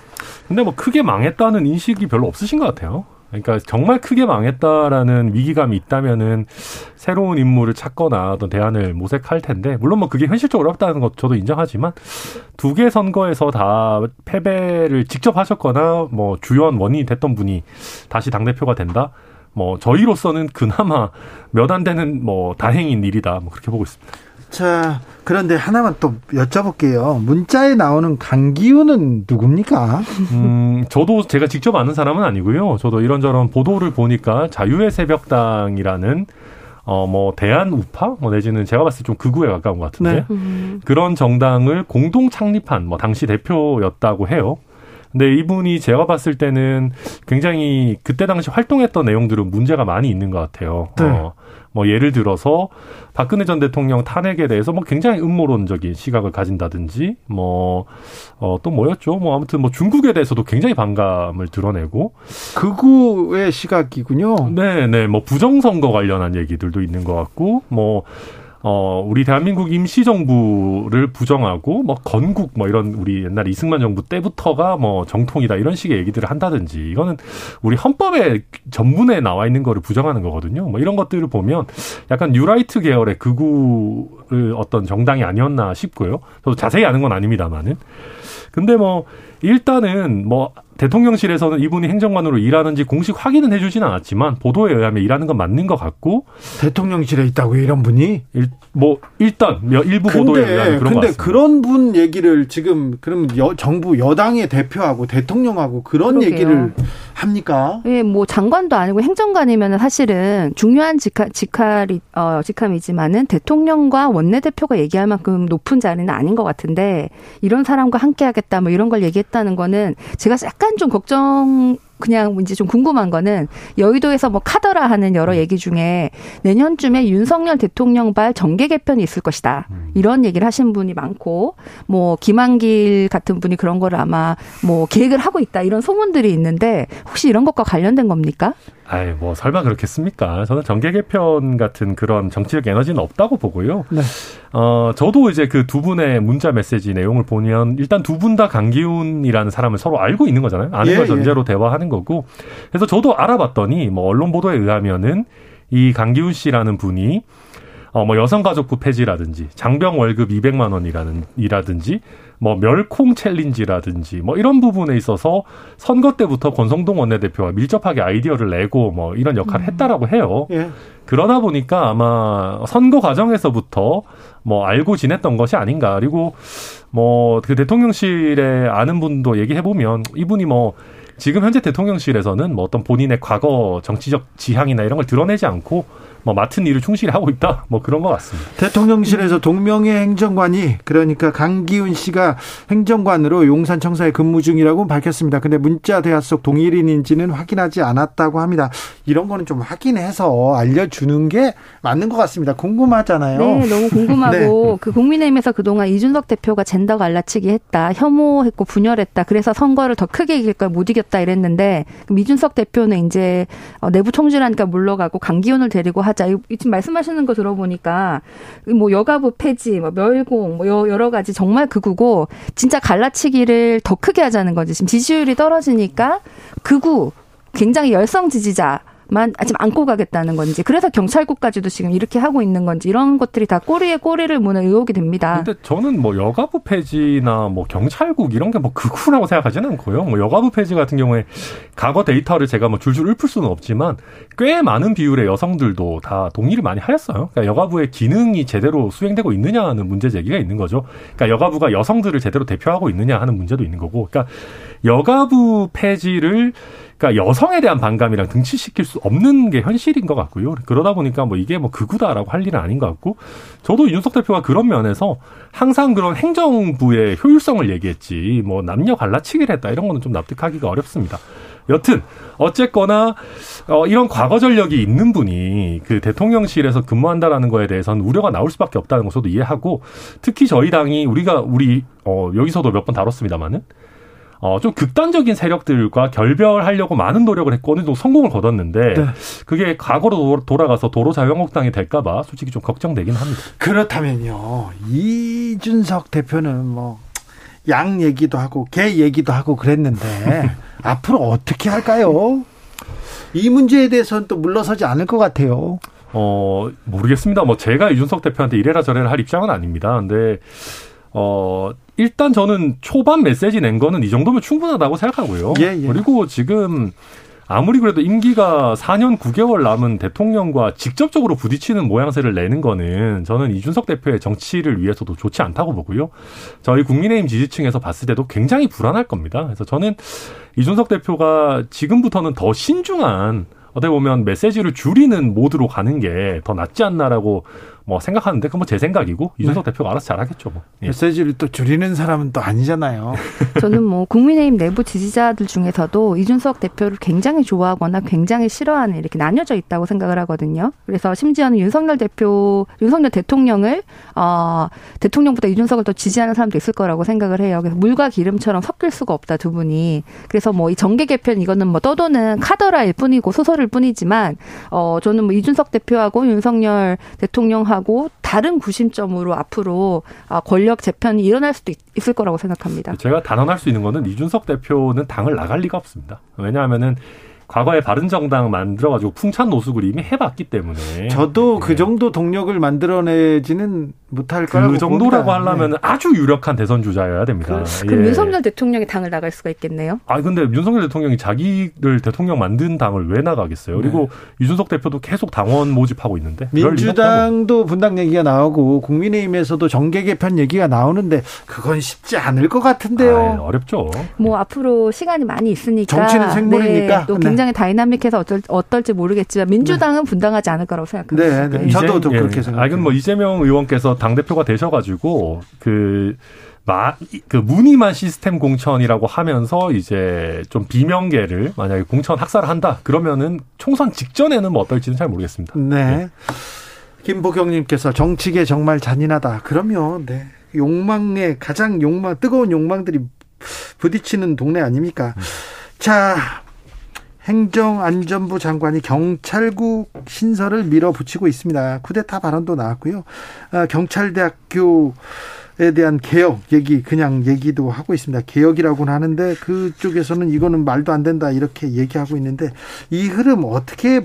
근데 뭐 크게 망했다는 인식이 별로 없으신 것 같아요. 그러니까 정말 크게 망했다라는 위기감이 있다면은 새로운 인물을 찾거나 어떤 대안을 모색할 텐데 물론 뭐 그게 현실적으로 어렵다는 것 저도 인정하지만 두 개 선거에서 다 패배를 직접 하셨거나 뭐 주요한 원인이 됐던 분이 다시 당대표가 된다. 뭐 저희로서는 그나마 몇 안 되는 뭐 다행인 일이다. 뭐 그렇게 보고 있습니다. 자, 그런데 하나만 또 여쭤볼게요. 문자에 나오는 강기훈은 누굽니까? 음, 저도 제가 직접 아는 사람은 아니고요. 저도 이런저런 보도를 보니까 자유의 새벽당이라는 어, 뭐 대한 우파 뭐 내지는 제가 봤을 때 좀 극우에 가까운 것 같은데 네. 그런 정당을 공동 창립한 뭐 당시 대표였다고 해요. 근데 이분이 제가 봤을 때는 굉장히 그때 당시 활동했던 내용들은 문제가 많이 있는 것 같아요. 네. 어, 뭐 예를 들어서 박근혜 전 대통령 탄핵에 대해서 뭐 굉장히 음모론적인 시각을 가진다든지 뭐 어 또 뭐였죠? 뭐 아무튼 뭐 중국에 대해서도 굉장히 반감을 드러내고 극우의 시각이군요. 네, 네. 뭐 부정선거 관련한 얘기들도 있는 것 같고 뭐 어, 우리 대한민국 임시정부를 부정하고, 뭐, 건국, 뭐, 이런, 우리 옛날 이승만 정부 때부터가 뭐, 정통이다, 이런 식의 얘기들을 한다든지, 이거는 우리 헌법의 전문에 나와 있는 거를 부정하는 거거든요. 뭐, 이런 것들을 보면 약간 뉴라이트 계열의 극우의 어떤 정당이 아니었나 싶고요. 저도 자세히 아는 건 아닙니다만은. 근데 뭐, 일단은 뭐, 대통령실에서는 이분이 행정관으로 일하는지 공식 확인은 해주진 않았지만 보도에 의하면 일하는 건 맞는 것 같고. 대통령실에 있다고요, 이런 분이? 일, 뭐 일단 일부 근데, 보도에 의하면 그런 것 같습니다. 근데 그런 분 얘기를 지금 그럼 여, 정부 여당의 대표하고 대통령하고 그런 그러게요. 얘기를 합니까? 예, 뭐 장관도 아니고 행정관이면 사실은 중요한 직하, 직할이, 어, 직함이지만은 대통령과 원내대표가 얘기할 만큼 높은 자리는 아닌 것 같은데 이런 사람과 함께하겠다 뭐 이런 걸 얘기했다는 거는 제가 약간 좀 걱정, 그냥 이제 좀 궁금한 거는 여의도에서 뭐 카더라 하는 여러 얘기 중에 내년쯤에 윤석열 대통령발 정계 개편이 있을 것이다. 이런 얘기를 하신 분이 많고 뭐 김한길 같은 분이 그런 걸 아마 뭐 계획을 하고 있다. 이런 소문들이 있는데 혹시 이런 것과 관련된 겁니까? 아이, 뭐 설마 그렇겠습니까? 저는 정계 개편 같은 그런 정치적 에너지는 없다고 보고요. 네. 어, 저도 이제 그 두 분의 문자 메시지 내용을 보면 일단 두 분 다 강기훈이라는 사람을 서로 알고 있는 거잖아요. 아는 예, 걸 전제로 예. 대화하는 거고. 그래서 저도 알아봤더니 뭐 언론 보도에 의하면은 이 강기훈 씨라는 분이 어, 뭐 여성가족부 폐지라든지 장병 월급 이백만 원이라는 이라든지 뭐 멸콩 챌린지라든지 뭐 이런 부분에 있어서 선거 때부터 권성동 원내대표와 밀접하게 아이디어를 내고 뭐 이런 역할을 했다라고 해요. 예. 그러다 보니까 아마 선거 과정에서부터 뭐 알고 지냈던 것이 아닌가. 그리고 뭐 그 대통령실에 아는 분도 얘기해 보면 이분이 뭐 지금 현재 대통령실에서는 뭐 어떤 본인의 과거 정치적 지향이나 이런 걸 드러내지 않고 뭐 맡은 일을 충실히 하고 있다. 뭐 그런 것 같습니다. 대통령실에서 동명의 행정관이 그러니까 강기훈 씨가 행정관으로 용산청사에 근무 중이라고 밝혔습니다. 근데 문자 대화 속 동일인인지는 확인하지 않았다고 합니다. 이런 거는 좀 확인해서 알려주는 게 맞는 것 같습니다. 궁금하잖아요. 네, 너무 궁금하고 네. 그 국민의힘에서 그동안 이준석 대표가 젠더 갈라치기 했다. 혐오했고 분열했다. 그래서 선거를 더 크게 이길 걸 못 이겼다 이랬는데 그럼 이준석 대표는 이제 내부 총질하니까 물러가고 강기훈을 데리고 하자. 지금 말씀하시는 거 들어보니까 뭐 여가부 폐지, 뭐 멸공, 뭐 여러 가지 정말 극우고 진짜 갈라치기를 더 크게 하자는 거지. 지금 지지율이 떨어지니까 극우, 굉장히 열성 지지자. 만 지금 안고 가겠다는 건지 그래서 경찰국까지도 지금 이렇게 하고 있는 건지 이런 것들이 다 꼬리에 꼬리를 무는 의혹이 됩니다. 근데 저는 뭐 여가부 폐지나 뭐 경찰국 이런 게 뭐 극우라고 생각하지는 않고요. 뭐 여가부 폐지 같은 경우에 과거 데이터를 제가 뭐 줄줄 읊을 수는 없지만 꽤 많은 비율의 여성들도 다 동의를 많이 하였어요. 그러니까 여가부의 기능이 제대로 수행되고 있느냐 하는 문제 제기가 있는 거죠. 그러니까 여가부가 여성들을 제대로 대표하고 있느냐 하는 문제도 있는 거고. 그러니까 여가부 폐지를 그러니까 여성에 대한 반감이랑 등치시킬 수 없는 게 현실인 것 같고요. 그러다 보니까 뭐 이게 뭐 극우다라고 할 일은 아닌 것 같고 저도 이준석 대표가 그런 면에서 항상 그런 행정부의 효율성을 얘기했지 뭐 남녀 갈라치기를 했다 이런 거는 좀 납득하기가 어렵습니다. 여튼 어쨌거나 어, 이런 과거 전력이 있는 분이 그 대통령실에서 근무한다라는 거에 대해서는 우려가 나올 수밖에 없다는 것도 이해하고 특히 저희 당이 우리가 우리 어, 여기서도 몇 번 다뤘습니다마는 어, 좀 극단적인 세력들과 결별하려고 많은 노력을 했고 어느 정도 성공을 거뒀는데 네. 그게 과거로 돌아가서 도로 자유한국당이 될까봐 솔직히 좀 걱정되긴 합니다. 그렇다면요. 이준석 대표는 뭐 양 얘기도 하고 개 얘기도 하고 그랬는데 앞으로 어떻게 할까요? 이 문제에 대해서는 또 물러서지 않을 것 같아요. 어, 모르겠습니다. 뭐 제가 이준석 대표한테 이래라 저래라 할 입장은 아닙니다. 근데 어, 일단 저는 초반 메시지 낸 거는 이 정도면 충분하다고 생각하고요. 예, 예. 그리고 지금 아무리 그래도 임기가 사 년 구 개월 남은 대통령과 직접적으로 부딪히는 모양새를 내는 거는 저는 이준석 대표의 정치를 위해서도 좋지 않다고 보고요. 저희 국민의힘 지지층에서 봤을 때도 굉장히 불안할 겁니다. 그래서 저는 이준석 대표가 지금부터는 더 신중한 어떻게 보면 메시지를 줄이는 모드로 가는 게 더 낫지 않나라고 뭐 생각하는데 그건 뭐 제 생각이고 이준석 네. 대표가 알아서 잘하겠죠. 뭐. 예. 메시지를 또 줄이는 사람은 또 아니잖아요. 저는 뭐 국민의힘 내부 지지자들 중에서도 이준석 대표를 굉장히 좋아하거나 굉장히 싫어하는 이렇게 나뉘어져 있다고 생각을 하거든요. 그래서 심지어는 윤석열 대표, 윤석열 대통령을 어, 대통령보다 이준석을 더 지지하는 사람도 있을 거라고 생각을 해요. 그래서 물과 기름처럼 섞일 수가 없다 두 분이. 그래서 뭐 이 정계 개편 이거는 뭐 떠도는 카더라일 뿐이고 소설일 뿐이지만 어, 저는 뭐 이준석 대표하고 윤석열 대통령하고 물러나고 다른 구심점으로 앞으로 권력 재편이 일어날 수도 있을 거라고 생각합니다. 제가 단언할 수 있는 거는 이준석 대표는 당을 나갈 리가 없습니다. 왜냐하면은 과거에 바른정당 만들어가지고 풍찬 노숙을 이미 해봤기 때문에. 저도 네. 그 정도 동력을 만들어내지는 못할 그 거라고 그 정도라고 봅니다. 하려면 네. 아주 유력한 대선 주자여야 됩니다. 그, 그럼 예. 윤석열 대통령이 당을 나갈 수가 있겠네요? 아 근데 윤석열 대통령이 자기를 대통령 만든 당을 왜 나가겠어요? 네. 그리고 이준석 대표도 계속 당원 모집하고 있는데. 민주당도 분당 얘기가 나오고 국민의힘에서도 정계 개편 얘기가 나오는데 그건 쉽지 않을 것 같은데요. 아, 어렵죠. 뭐 앞으로 시간이 많이 있으니까. 정치는 생물이니까. 네, 또 네. 굉장히 다이나믹해서 어쩔, 어떨지 모르겠지만 민주당은 분당하지 않을 거라고 생각합니다. 네, 네. 네. 저도 좀 예, 그렇게 생각합니다. 아, 그럼 뭐 이재명 의원께서 당 대표가 되셔가지고 그 마, 그 무늬만 시스템 공천이라고 하면서 이제 좀 비명계를 만약에 공천 학살을 한다 그러면은 총선 직전에는 뭐 어떨지는 잘 모르겠습니다. 네. 네. 김보경님께서 정치계 정말 잔인하다. 그러면 네. 욕망의 가장 욕망 뜨거운 욕망들이 부딪히는 동네 아닙니까? 음. 자. 행정안전부 장관이 경찰국 신설을 밀어붙이고 있습니다. 쿠데타 발언도 나왔고요. 경찰대학교에 대한 개혁 얘기 그냥 얘기도 하고 있습니다. 개혁이라고는 하는데 그쪽에서는 이거는 말도 안 된다 이렇게 얘기하고 있는데 이 흐름 어떻게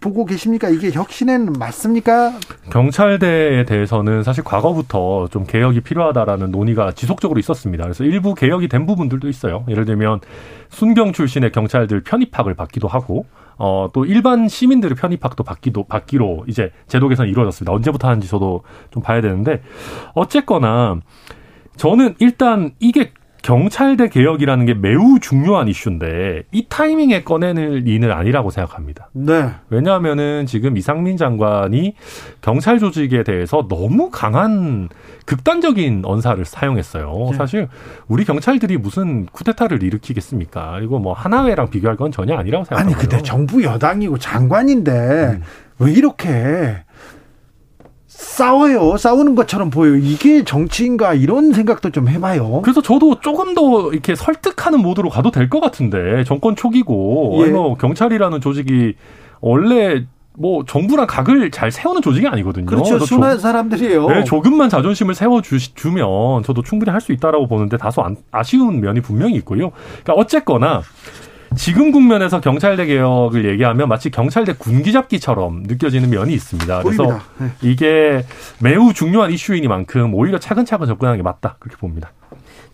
보고 계십니까? 이게 혁신에는 맞습니까? 경찰대에 대해서는 사실 과거부터 좀 개혁이 필요하다라는 논의가 지속적으로 있었습니다. 그래서 일부 개혁이 된 부분들도 있어요. 예를 들면 순경 출신의 경찰들 편입학을 받기도 하고 어, 또 일반 시민들의 편입학도 받기도, 받기로 이제 제도 개선이 이루어졌습니다. 언제부터 하는지 저도 좀 봐야 되는데 어쨌거나 저는 일단 이게 경찰대 개혁이라는 게 매우 중요한 이슈인데 이 타이밍에 꺼내는 일은 아니라고 생각합니다. 네. 왜냐하면은 지금 이상민 장관이 경찰 조직에 대해서 너무 강한 극단적인 언사를 사용했어요. 네. 사실 우리 경찰들이 무슨 쿠데타를 일으키겠습니까? 그리고 뭐 하나회랑 비교할 건 전혀 아니라고 생각합니다. 아니 근데 정부 여당이고 장관인데 음. 왜 이렇게 싸워요. 싸우는 것처럼 보여요. 이게 정치인가 이런 생각도 좀 해봐요. 그래서 저도 조금 더 이렇게 설득하는 모드로 가도 될 것 같은데 정권 초기고 예. 뭐 경찰이라는 조직이 원래 뭐 정부랑 각을 잘 세우는 조직이 아니거든요. 그렇죠. 순한 사람들이에요. 네, 조금만 자존심을 세워주면 저도 충분히 할 수 있다라고 보는데 다소 안, 아쉬운 면이 분명히 있고요. 그러니까 어쨌거나 지금 국면에서 경찰대 개혁을 얘기하면 마치 경찰대 군기잡기처럼 느껴지는 면이 있습니다. 그래서 네. 이게 매우 중요한 이슈이니만큼 오히려 차근차근 접근하는 게 맞다 그렇게 봅니다.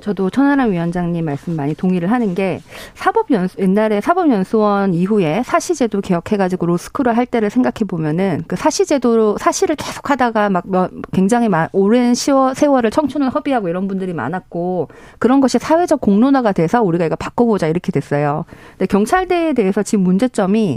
저도 천하람 위원장님 말씀 많이 동의를 하는 게 사법연수 옛날에 사법연수원 이후에 사시제도 개혁해가지고 로스쿨을 할 때를 생각해 보면은 그 사시제도로 사시를 계속 하다가 막 굉장히 마, 오랜 시워, 세월을 청춘을 허비하고 이런 분들이 많았고 그런 것이 사회적 공론화가 돼서 우리가 이거 바꿔보자 이렇게 됐어요. 근데 경찰대에 대해서 지금 문제점이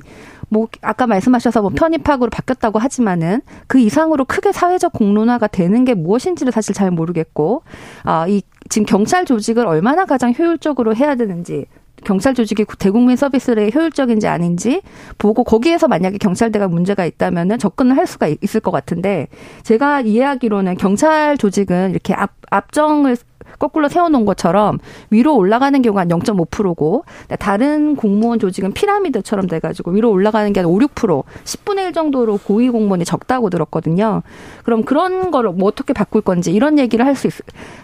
뭐 아까 말씀하셔서 뭐 편입학으로 바뀌었다고 하지만은 그 이상으로 크게 사회적 공론화가 되는 게 무엇인지를 사실 잘 모르겠고 아, 이 지금 경찰 조직을 얼마나 가장 효율적으로 해야 되는지 경찰 조직이 대국민 서비스에 효율적인지 아닌지 보고 거기에서 만약에 경찰대가 문제가 있다면은 접근을 할 수가 있을 것 같은데 제가 이해하기로는 경찰 조직은 이렇게 앞, 앞정을 거꾸로 세워놓은 것처럼 위로 올라가는 경우가 한 영 점 오 퍼센트고 다른 공무원 조직은 피라미드처럼 돼가지고 위로 올라가는 게 한 오, 육 퍼센트 십분의 일 정도로 고위 공무원이 적다고 들었거든요. 그럼 그런 걸 뭐 어떻게 바꿀 건지 이런 얘기를 할 수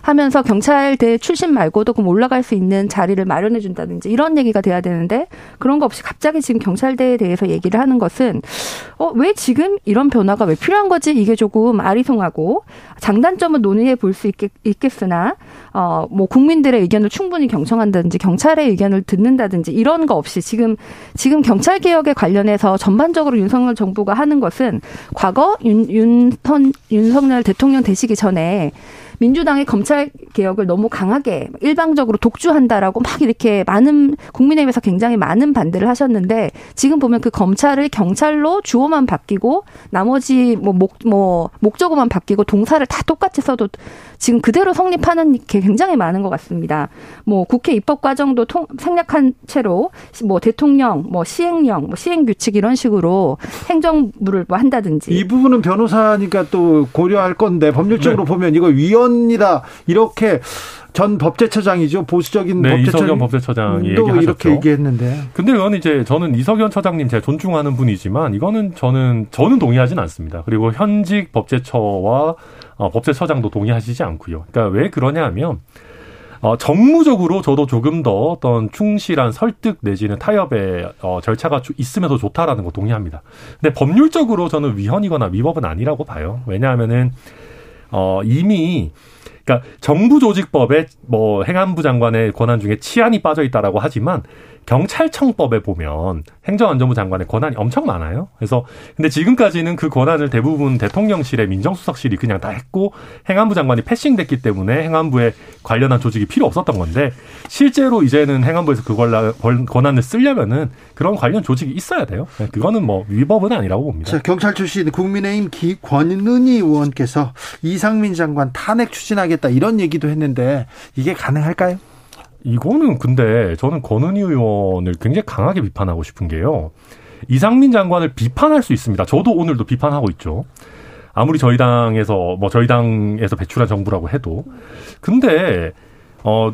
하면서 경찰대 출신 말고도 그럼 올라갈 수 있는 자리를 마련해 준다든지 이런 얘기가 돼야 되는데 그런 거 없이 갑자기 지금 경찰대에 대해서 얘기를 하는 것은 어, 왜 지금 이런 변화가 왜 필요한 거지? 이게 조금 아리송하고 장단점은 논의해 볼 수 있겠으나 어, 뭐, 국민들의 의견을 충분히 경청한다든지, 경찰의 의견을 듣는다든지, 이런 거 없이 지금, 지금 경찰개혁에 관련해서 전반적으로 윤석열 정부가 하는 것은 과거 윤, 윤, 윤석열 대통령 되시기 전에 민주당이 검찰개혁을 너무 강하게 일방적으로 독주한다라고 막 이렇게 많은 국민의힘에서 굉장히 많은 반대를 하셨는데 지금 보면 그 검찰을 경찰로 주어만 바뀌고 나머지 뭐, 목, 뭐 목적어만 바뀌고 동사를 다 똑같이 써도 지금 그대로 성립하는 게 굉장히 많은 것 같습니다. 뭐 국회 입법 과정도 통, 생략한 채로 뭐 대통령, 뭐 시행령, 뭐 시행규칙 이런 식으로 행정부를 뭐 한다든지 이 부분은 변호사니까 또 고려할 건데 법률적으로 네. 보면 이거 위헌 이런이다 이렇게 전 법제처장이죠. 보수적인 네, 법제처장. 이석연 법제처장이 얘기하셨죠. 이렇게 얘기했는데. 근데 이건 이제 저는 이석연 처장님 제가 존중하는 분이지만 이거는 저는 저는 동의하진 않습니다. 그리고 현직 법제처와 어, 법제처장도 동의하시지 않고요. 그러니까 왜 그러냐 하면 어, 정무적으로 저도 조금 더 어떤 충실한 설득 내지는 타협의 어, 절차가 있음에도 좋다라는 거 동의합니다. 근데 법률적으로 저는 위헌이거나 위법은 아니라고 봐요. 왜냐하면은 어, 이미 그러니까 정부 조직법에 뭐 행안부 장관의 권한 중에 치안이 빠져 있다라고 하지만 경찰청법에 보면 행정안전부 장관의 권한이 엄청 많아요. 그래서 근데 지금까지는 그 권한을 대부분 대통령실의 민정수석실이 그냥 다 했고 행안부 장관이 패싱됐기 때문에 행안부에 관련한 조직이 필요 없었던 건데 실제로 이제는 행안부에서 그 권한을 쓰려면은 그런 관련 조직이 있어야 돼요. 그거는 뭐 위법은 아니라고 봅니다. 자, 경찰 출신 국민의힘 권은희 의원께서 이상민 장관 탄핵 추진하겠다 이런 얘기도 했는데 이게 가능할까요? 이거는 근데 저는 권은희 의원을 굉장히 강하게 비판하고 싶은 게요. 이상민 장관을 비판할 수 있습니다. 저도 오늘도 비판하고 있죠. 아무리 저희 당에서 뭐 저희 당에서 배출한 정부라고 해도. 근데 어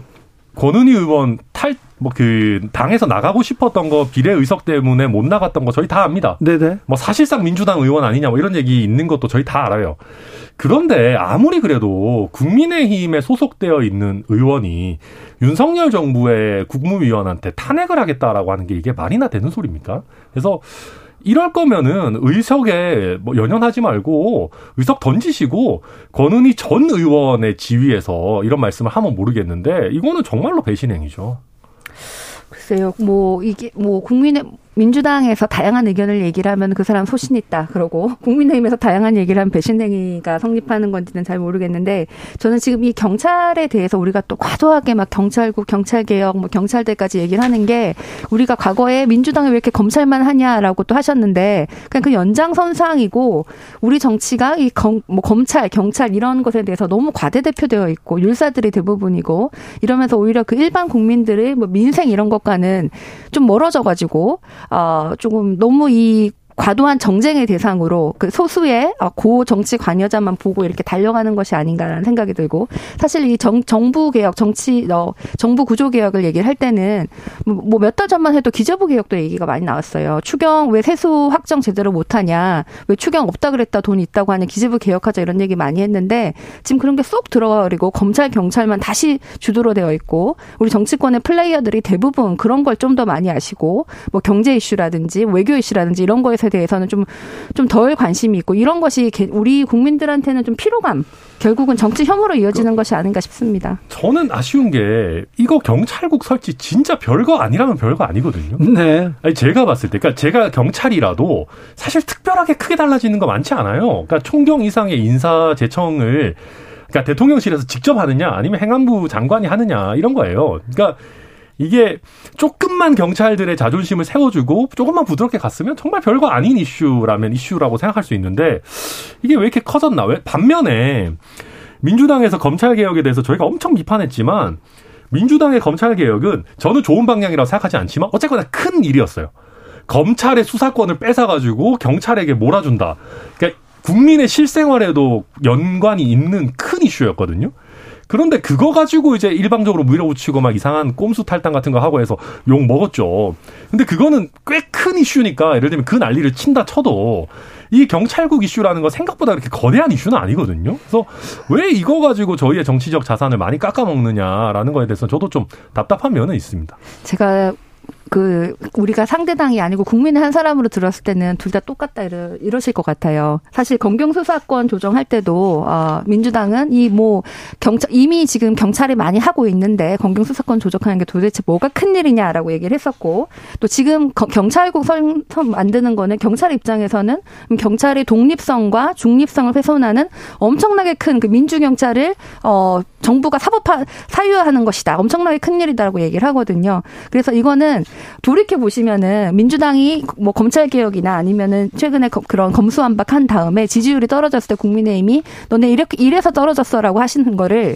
권은희 의원 탈 뭐 그 당에서 나가고 싶었던 거 비례 의석 때문에 못 나갔던 거 저희 다 압니다. 네네. 뭐 사실상 민주당 의원 아니냐 뭐 이런 얘기 있는 것도 저희 다 알아요. 그런데 아무리 그래도 국민의힘에 소속되어 있는 의원이 윤석열 정부의 국무위원한테 탄핵을 하겠다라고 하는 게 이게 말이나 되는 소리입니까? 그래서 이럴 거면은 의석에 뭐 연연하지 말고 의석 던지시고 권은희 전 의원의 지위에서 이런 말씀을 하면 모르겠는데 이거는 정말로 배신행위죠. 글쎄요, 뭐 이게 뭐 국민의 민주당에서 다양한 의견을 얘기를 하면 그 사람 소신 있다 그러고 국민의힘에서 다양한 얘기를 하면 배신행위가 성립하는 건지는 잘 모르겠는데 저는 지금 이 경찰에 대해서 우리가 또 과도하게 막 경찰국, 경찰개혁, 뭐 경찰대까지 얘기를 하는 게 우리가 과거에 민주당이 왜 이렇게 검찰만 하냐라고 또 하셨는데 그냥 그 연장선상이고 우리 정치가 이 검, 뭐 검찰, 경찰 이런 것에 대해서 너무 과대대표되어 있고 율사들이 대부분이고 이러면서 오히려 그 일반 국민들의 뭐 민생 이런 것과는 좀 멀어져가지고 어, 조금 너무 이 과도한 정쟁의 대상으로 그 소수의 고 정치 관여자만 보고 이렇게 달려가는 것이 아닌가라는 생각이 들고 사실 이 정, 정부 개혁, 정치, 어, 정부 구조 개혁을 얘기를 할 때는 뭐 몇 달 전만 해도 기재부 개혁도 얘기가 많이 나왔어요. 추경 왜 세수 확정 제대로 못하냐, 왜 추경 없다 그랬다 돈 있다고 하냐, 기재부 개혁하자 이런 얘기 많이 했는데 지금 그런 게 쏙 들어가 버리고 검찰, 경찰만 다시 주도로 되어 있고 우리 정치권의 플레이어들이 대부분 그런 걸 좀 더 많이 아시고 뭐 경제 이슈라든지 외교 이슈라든지 이런 거에서 대해서는 좀 좀 덜 관심이 있고 이런 것이 우리 국민들한테는 좀 피로감 결국은 정치 혐오로 이어지는 그, 것이 아닌가 싶습니다. 저는 아쉬운 게 이거 경찰국 설치 진짜 별거 아니라면 별거 아니거든요. 네. 아니 제가 봤을 때 그러니까 제가 경찰이라도 사실 특별하게 크게 달라지는 거 많지 않아요. 그러니까 총경 이상의 인사 제청을 그러니까 대통령실에서 직접 하느냐 아니면 행안부 장관이 하느냐 이런 거예요. 그러니까 이게 조금만 경찰들의 자존심을 세워주고 조금만 부드럽게 갔으면 정말 별거 아닌 이슈라면 이슈라고 생각할 수 있는데 이게 왜 이렇게 커졌나? 왜? 반면에 민주당에서 검찰개혁에 대해서 저희가 엄청 비판했지만 민주당의 검찰개혁은 저는 좋은 방향이라고 생각하지 않지만 어쨌거나 큰 일이었어요. 검찰의 수사권을 뺏어가지고 경찰에게 몰아준다. 그러니까 국민의 실생활에도 연관이 있는 큰 이슈였거든요. 그런데 그거 가지고 이제 일방적으로 밀어붙이고 막 이상한 꼼수 탈당 같은 거 하고 해서 욕 먹었죠. 근데 그거는 꽤 큰 이슈니까 예를 들면 그 난리를 친다 쳐도 이 경찰국 이슈라는 거 생각보다 그렇게 거대한 이슈는 아니거든요. 그래서 왜 이거 가지고 저희의 정치적 자산을 많이 깎아먹느냐라는 거에 대해서 저도 좀 답답한 면은 있습니다. 제가... 그 우리가 상대당이 아니고 국민의 한 사람으로 들었을 때는 둘 다 똑같다 이러, 이러실 것 같아요. 사실 검경수사권 조정할 때도 어, 민주당은 이 뭐 경찰 이미 지금 경찰이 많이 하고 있는데 검경수사권 조정하는 게 도대체 뭐가 큰 일이냐라고 얘기를 했었고 또 지금 거, 경찰국 설, 설 만드는 거는 경찰 입장에서는 경찰의 독립성과 중립성을 훼손하는 엄청나게 큰 그 민주경찰을 어, 정부가 사법화 사유화하는 것이다. 엄청나게 큰 일이다라고 얘기를 하거든요. 그래서 이거는 돌이켜 보시면은 민주당이 뭐 검찰 개혁이나 아니면은 최근에 거, 그런 검수완박한 다음에 지지율이 떨어졌을 때 국민의힘이 너네 이렇게 이래서 떨어졌어라고 하시는 거를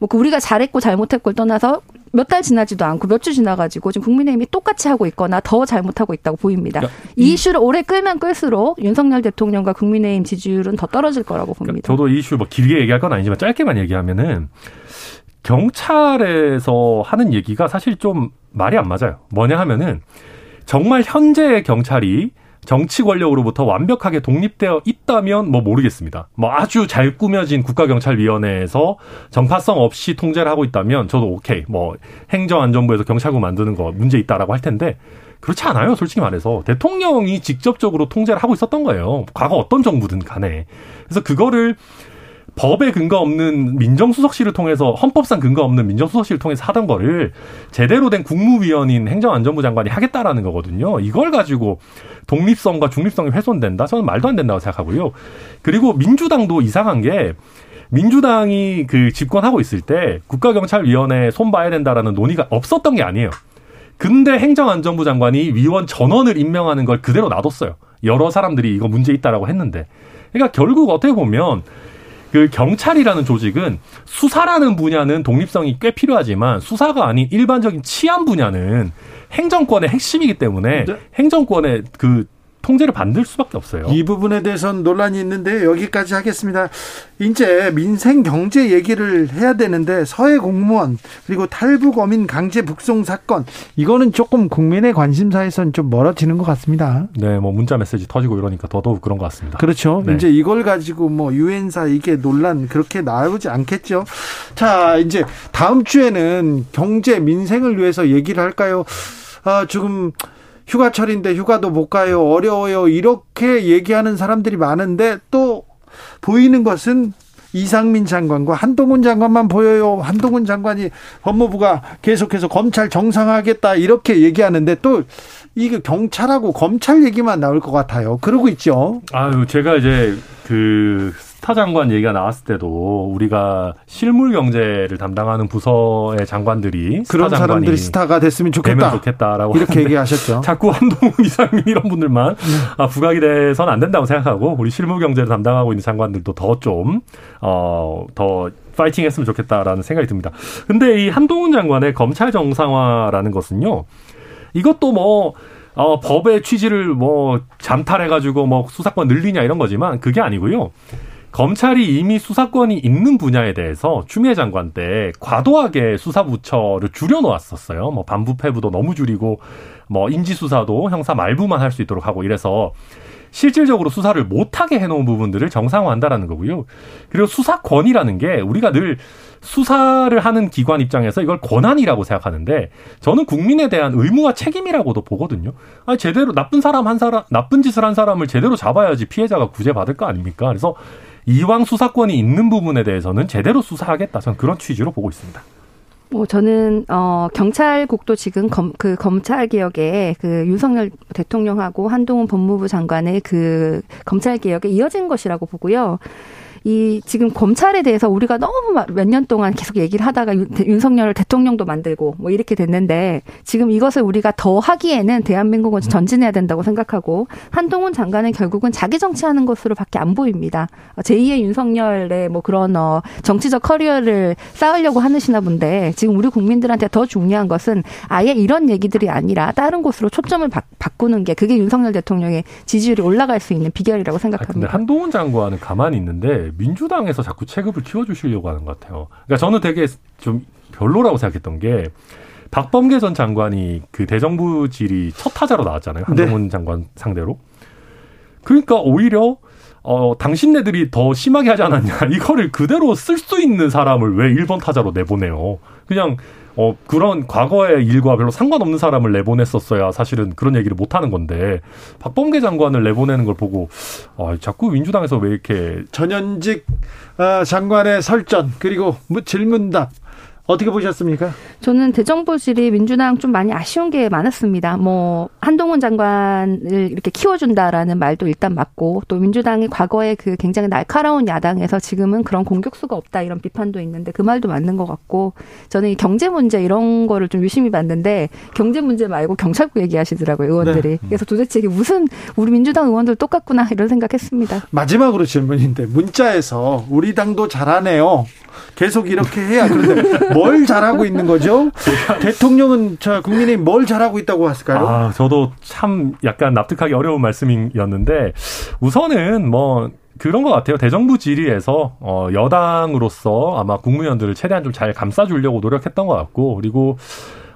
뭐 우리가 잘했고 잘못했고를 떠나서 몇 달 지나지도 않고 몇 주 지나가지고 지금 국민의힘이 똑같이 하고 있거나 더 잘못하고 있다고 보입니다. 그러니까 이 이슈를 오래 끌면 끌수록 윤석열 대통령과 국민의힘 지지율은 더 떨어질 거라고 봅니다. 그러니까 저도 이 이슈 뭐 길게 얘기할 건 아니지만 짧게만 얘기하면은 경찰에서 하는 얘기가 사실 좀 말이 안 맞아요. 뭐냐 하면은 정말 현재의 경찰이 정치 권력으로부터 완벽하게 독립되어 있다면 뭐 모르겠습니다. 뭐 아주 잘 꾸며진 국가경찰위원회에서 정파성 없이 통제를 하고 있다면 저도 오케이. 뭐 행정안전부에서 경찰국 만드는 거 문제 있다라고 할 텐데 그렇지 않아요. 솔직히 말해서. 대통령이 직접적으로 통제를 하고 있었던 거예요. 과거 어떤 정부든 간에. 그래서 그거를 법에 근거 없는 민정수석실을 통해서 헌법상 근거 없는 민정수석실을 통해서 하던 거를 제대로 된 국무위원인 행정안전부 장관이 하겠다라는 거거든요. 이걸 가지고 독립성과 중립성이 훼손된다? 저는 말도 안 된다고 생각하고요. 그리고 민주당도 이상한 게 민주당이 그 집권하고 있을 때 국가경찰위원회에 손봐야 된다라는 논의가 없었던 게 아니에요. 근데 행정안전부 장관이 위원 전원을 임명하는 걸 그대로 놔뒀어요. 여러 사람들이 이거 문제 있다라고 했는데. 그러니까 결국 어떻게 보면 그 경찰이라는 조직은 수사라는 분야는 독립성이 꽤 필요하지만 수사가 아닌 일반적인 치안 분야는 행정권의 핵심이기 때문에 행정권의 그 통제를 받을 수밖에 없어요. 이 부분에 대해서는 논란이 있는데 여기까지 하겠습니다. 이제 민생 경제 얘기를 해야 되는데 서해 공무원 그리고 탈북어민 강제 북송 사건 이거는 조금 국민의 관심사에선 좀 멀어지는 것 같습니다. 네, 뭐 문자 메시지 터지고 이러니까 더더욱 그런 것 같습니다. 그렇죠. 네. 이제 이걸 가지고 뭐 유엔사 이게 논란 그렇게 나오지 않겠죠. 자, 이제 다음 주에는 경제 민생을 위해서 얘기를 할까요? 아, 조금 휴가철인데 휴가도 못 가요. 어려워요. 이렇게 얘기하는 사람들이 많은데 또 보이는 것은 이상민 장관과 한동훈 장관만 보여요. 한동훈 장관이 법무부가 계속해서 검찰 정상화하겠다 이렇게 얘기하는데 또 이거 경찰하고 검찰 얘기만 나올 것 같아요. 그러고 있죠. 아유, 제가 이제 그 스타 장관 얘기가 나왔을 때도 우리가 실물 경제를 담당하는 부서의 장관들이 그런 스타 사람들이 스타가 됐으면 좋겠다. 좋겠다라고 이렇게 얘기하셨죠. 자꾸 한동훈, 이상민 이런 분들만 아, 부각이 돼서는 안 된다고 생각하고 우리 실물 경제를 담당하고 있는 장관들도 더 좀 어, 더 파이팅했으면 좋겠다라는 생각이 듭니다. 근데 이 한동훈 장관의 검찰 정상화라는 것은요. 이것도 뭐 어, 법의 취지를 뭐 잠탈해가지고 뭐 수사권 늘리냐 이런 거지만 그게 아니고요. 검찰이 이미 수사권이 있는 분야에 대해서 추미애 장관 때 과도하게 수사부처를 줄여놓았었어요. 뭐 반부패부도 너무 줄이고 뭐 인지수사도 형사 말부만 할 수 있도록 하고 이래서 실질적으로 수사를 못하게 해놓은 부분들을 정상화한다라는 거고요. 그리고 수사권이라는 게 우리가 늘 수사를 하는 기관 입장에서 이걸 권한이라고 생각하는데 저는 국민에 대한 의무와 책임이라고도 보거든요. 아니 제대로 나쁜 사람 한 사람, 나쁜 짓을 한 사람을 제대로 잡아야지 피해자가 구제받을 거 아닙니까? 그래서 이왕 수사권이 있는 부분에 대해서는 제대로 수사하겠다. 저는 그런 취지로 보고 있습니다. 뭐 저는 어 경찰국도 지금 검, 그 검찰 개혁에 그 윤석열 대통령하고 한동훈 법무부 장관의 그 검찰 개혁에 이어진 것이라고 보고요. 이 지금 검찰에 대해서 우리가 너무 몇 년 동안 계속 얘기를 하다가 윤석열 대통령도 만들고 뭐 이렇게 됐는데 지금 이것을 우리가 더 하기에는 대한민국은 전진해야 된다고 생각하고 한동훈 장관은 결국은 자기 정치하는 것으로밖에 안 보입니다. 제이의 윤석열의 뭐 그런 어 정치적 커리어를 쌓으려고 하시나 본데 지금 우리 국민들한테 더 중요한 것은 아예 이런 얘기들이 아니라 다른 곳으로 초점을 바, 바꾸는 게 그게 윤석열 대통령의 지지율이 올라갈 수 있는 비결이라고 생각합니다. 근데 한동훈 장관은 가만히 있는데 민주당에서 자꾸 체급을 키워주시려고 하는 것 같아요. 그러니까 저는 되게 좀 별로라고 생각했던 게 박범계 전 장관이 그 대정부 질의 첫 타자로 나왔잖아요. 한동훈 네. 장관 상대로. 그러니까 오히려 어, 당신네들이 더 심하게 하지 않았냐. 이거를 그대로 쓸 수 있는 사람을 왜 일 번 타자로 내보내요. 그냥 어, 그런 과거의 일과 별로 상관없는 사람을 내보냈었어야 사실은 그런 얘기를 못하는 건데 박범계 장관을 내보내는 걸 보고 아, 자꾸 민주당에서 왜 이렇게 전현직 어, 장관의 설전 그리고 질문답 어떻게 보셨습니까? 저는 대정부 질의 민주당 좀 많이 아쉬운 게 많았습니다. 뭐 한동훈 장관을 이렇게 키워준다라는 말도 일단 맞고 또 민주당이 과거에 그 굉장히 날카로운 야당에서 지금은 그런 공격수가 없다 이런 비판도 있는데 그 말도 맞는 것 같고 저는 이 경제 문제 이런 거를 좀 유심히 봤는데 경제 문제 말고 경찰국 얘기하시더라고요 의원들이. 네. 그래서 도대체 이게 무슨 우리 민주당 의원들 똑같구나 이런 생각했습니다. 마지막으로 질문인데 문자에서 우리 당도 잘하네요. 계속 이렇게 해야. 그런데 뭘 잘하고 있는 거죠? 대통령은 자, 국민의힘 뭘 잘하고 있다고 했을까요? 아, 저도 참 약간 납득하기 어려운 말씀이었는데 우선은 뭐 그런 것 같아요. 대정부 질의에서 어, 여당으로서 아마 국무위원들을 최대한 좀 잘 감싸주려고 노력했던 것 같고, 그리고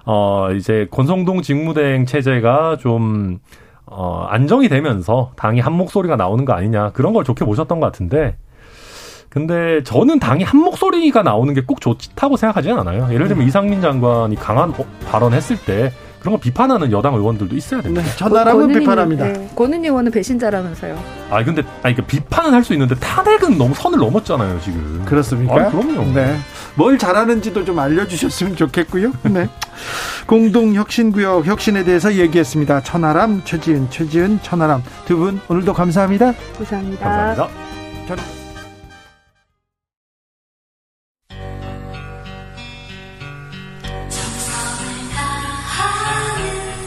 어, 이제 권성동 직무대행 체제가 좀 어, 안정이 되면서 당이 한 목소리가 나오는 거 아니냐, 그런 걸 좋게 보셨던 것 같은데, 근데 저는 당이 한 목소리가 나오는 게 꼭 좋다고 생각하지는 않아요. 예를 들면 음. 이상민 장관이 강한 발언했을 때 그런 거 비판하는 여당 의원들도 있어야 됩니다. 네, 천하람은 비판합니다. 네, 권은 의원은 배신자라면서요. 아 근데 아니 그러니까 비판은 할 수 있는데 탄핵은 너무 선을 넘었잖아요 지금. 그렇습니까? 아, 그럼요. 네. 뭘 잘하는지도 좀 알려주셨으면 좋겠고요. 네. 공동혁신구역 혁신에 대해서 얘기했습니다. 천하람, 최지은, 최지은, 천하람 두 분 오늘도 감사합니다. 감사합니다. 감사합니다. 전...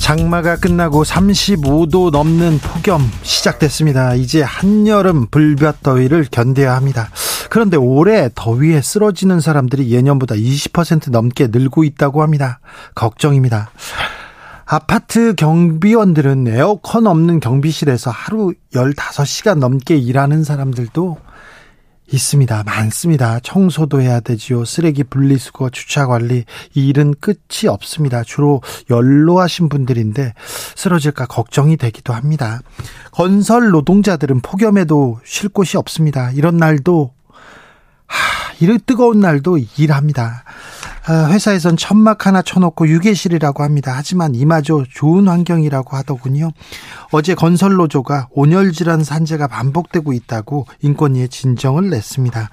장마가 끝나고 삼십오 도 넘는 폭염 시작됐습니다. 이제 한여름 불볕더위를 견뎌야 합니다. 그런데 올해 더위에 쓰러지는 사람들이 예년보다 이십 퍼센트 넘게 늘고 있다고 합니다. 걱정입니다. 아파트 경비원들은 에어컨 없는 경비실에서 하루 열다섯 시간 넘게 일하는 사람들도 있습니다. 많습니다. 청소도 해야 되지요. 쓰레기 분리수거, 주차 관리, 이 일은 끝이 없습니다. 주로 연로하신 분들인데 쓰러질까 걱정이 되기도 합니다. 건설 노동자들은 폭염에도 쉴 곳이 없습니다. 이런 날도 하, 이런 뜨거운 날도 일합니다. 회사에선 천막 하나 쳐놓고 유계실이라고 합니다. 하지만 이마저 좋은 환경이라고 하더군요. 어제 건설노조가 온열질환 산재가 반복되고 있다고 인권위에 진정을 냈습니다.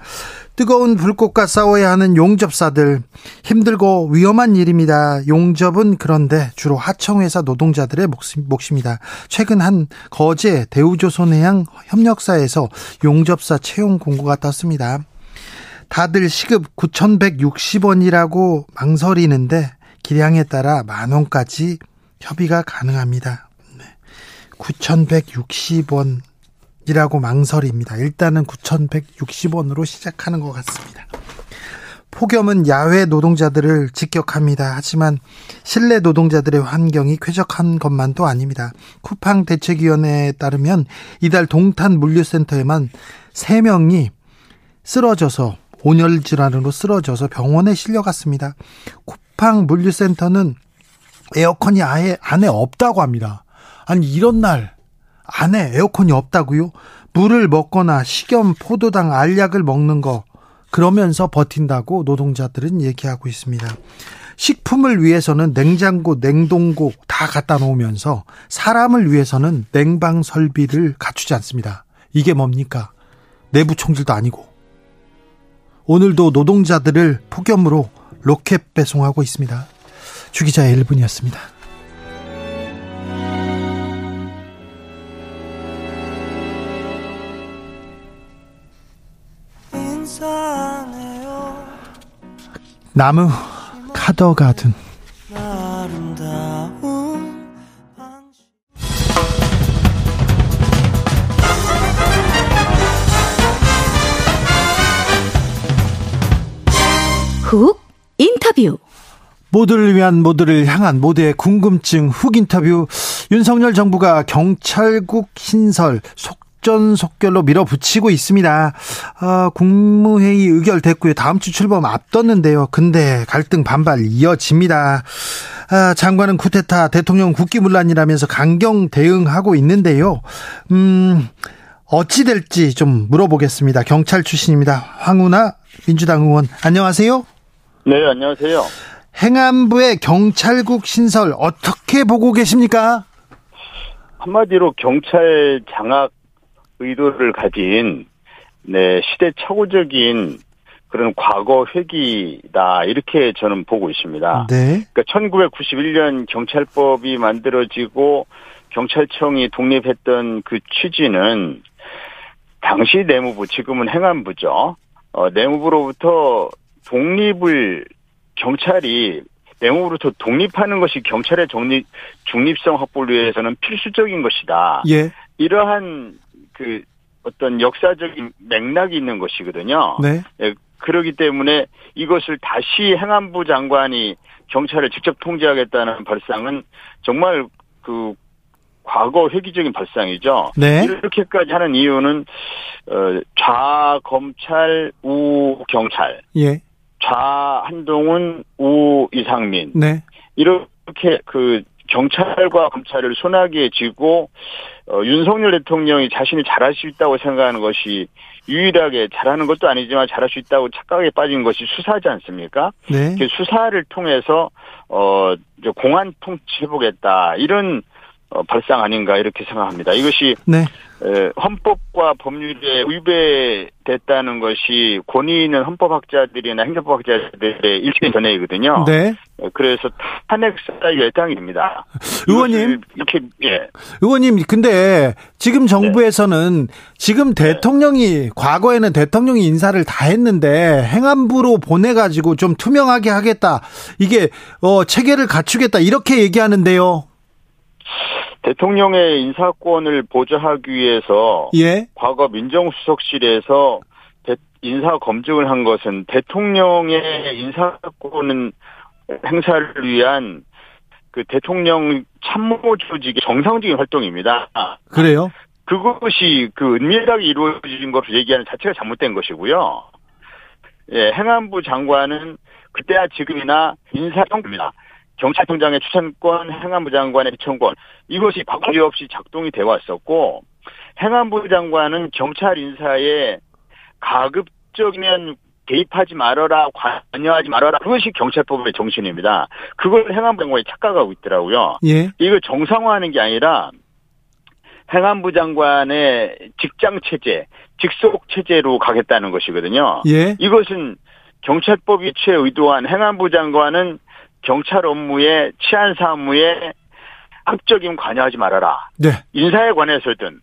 뜨거운 불꽃과 싸워야 하는 용접사들, 힘들고 위험한 일입니다. 용접은 그런데 주로 하청회사 노동자들의 몫입니다. 최근 한 거제 대우조선해양협력사에서 용접사 채용 공고가 떴습니다. 다들 시급 구천백육십 원이라고 망설이는데 기량에 따라 만 원까지 협의가 가능합니다. 구천백육십 원이라고 망설입니다. 일단은 구천백육십 원으로 시작하는 것 같습니다. 폭염은 야외 노동자들을 직격합니다. 하지만 실내 노동자들의 환경이 쾌적한 것만도 아닙니다. 쿠팡 대책위원회에 따르면 이달 동탄 물류센터에만 세 명이 쓰러져서 온열 질환으로 쓰러져서 병원에 실려갔습니다. 쿠팡 물류센터는 에어컨이 아예 안에 없다고 합니다. 아니 이런 날 안에 에어컨이 없다고요? 물을 먹거나 식염, 포도당, 알약을 먹는 거 그러면서 버틴다고 노동자들은 얘기하고 있습니다. 식품을 위해서는 냉장고, 냉동고 다 갖다 놓으면서 사람을 위해서는 냉방 설비를 갖추지 않습니다. 이게 뭡니까? 내부 총질도 아니고. 오늘도 노동자들을 폭염으로 로켓 배송하고 있습니다. 주기자의 일 분이었습니다. 나무 카더가든. 훅 인터뷰. 모두를 위한, 모두를 향한, 모두의 궁금증 훅 인터뷰. 윤석열 정부가 경찰국 신설 속전속결로 밀어붙이고 있습니다. 아, 국무회의 의결됐고요. 다음 주 출범 앞뒀는데요. 근데 갈등 반발 이어집니다. 아, 장관은 쿠데타, 대통령 국기문란이라면서 강경 대응하고 있는데요. 음, 어찌 될지 좀 물어보겠습니다. 경찰 출신입니다. 황운하 민주당 의원, 안녕하세요. 네, 안녕하세요. 행안부의 경찰국 신설 어떻게 보고 계십니까? 한마디로 경찰 장악 의도를 가진, 네, 시대착오적인 그런 과거 회기다 이렇게 저는 보고 있습니다. 네. 그러니까 천구백구십일 년 경찰법이 만들어지고 경찰청이 독립했던 그 취지는 당시 내무부, 지금은 행안부죠. 어, 내무부로부터 독립을 경찰이 내무부로부터 독립하는 것이 경찰의 독립, 중립성 확보를 위해서는 필수적인 것이다. 예. 이러한 그 어떤 역사적인 맥락이 있는 것이거든요. 네. 예, 그러기 때문에 이것을 다시 행안부 장관이 경찰을 직접 통제하겠다는 발상은 정말 그 과거 회기적인 발상이죠. 네. 이렇게까지 하는 이유는 좌 검찰, 우 경찰, 예. 좌 한동훈, 우 이상민, 네. 이렇게 그 경찰과 검찰을 손아귀에 쥐고 어, 윤석열 대통령이 자신이 잘할 수 있다고 생각하는 것이 유일하게 잘하는 것도 아니지만 잘할 수 있다고 착각에 빠진 것이 수사지 않습니까? 네. 그 수사를 통해서 어, 공안 통치해보겠다 이런 어, 발상 아닌가 이렇게 생각합니다. 이것이 네. 에, 헌법과 법률에 위배됐다는 것이 권위 있는 헌법학자들이나 행정법학자들의 일치된 견해이거든요. 네. 그래서 탄핵사유 예당입니다. 의원님 이렇게 예. 의원님 근데 지금 정부에서는 네. 지금 대통령이 네. 과거에는 대통령이 인사를 다 했는데 행안부로 보내가지고 좀 투명하게 하겠다 이게 어, 체계를 갖추겠다 이렇게 얘기하는데요. 대통령의 인사권을 보좌하기 위해서 예? 과거 민정수석실에서 인사 검증을 한 것은 대통령의 인사권 행사를 위한 그 대통령 참모 조직의 정상적인 활동입니다. 그래요? 그것이 그 은밀하게 이루어진 것을 얘기하는 자체가 잘못된 것이고요. 예, 행안부 장관은 그때야 지금이나 인사형입니다. 경찰청장의 추천권, 행안부 장관의 추천권 이것이 바꾸기 없이 작동이 되어 왔었고 행안부 장관은 경찰 인사에 가급적이면 개입하지 말아라, 관여하지 말아라. 그것이 경찰법의 정신입니다. 그걸 행안부 장관이 착각하고 있더라고요. 예. 이걸 정상화하는 게 아니라 행안부 장관의 직장체제, 직속체제로 가겠다는 것이거든요. 예. 이것은 경찰법이 최의도한 행안부 장관은 경찰 업무에 치안 사무에 악적인 관여하지 말아라. 네. 인사에 관해서든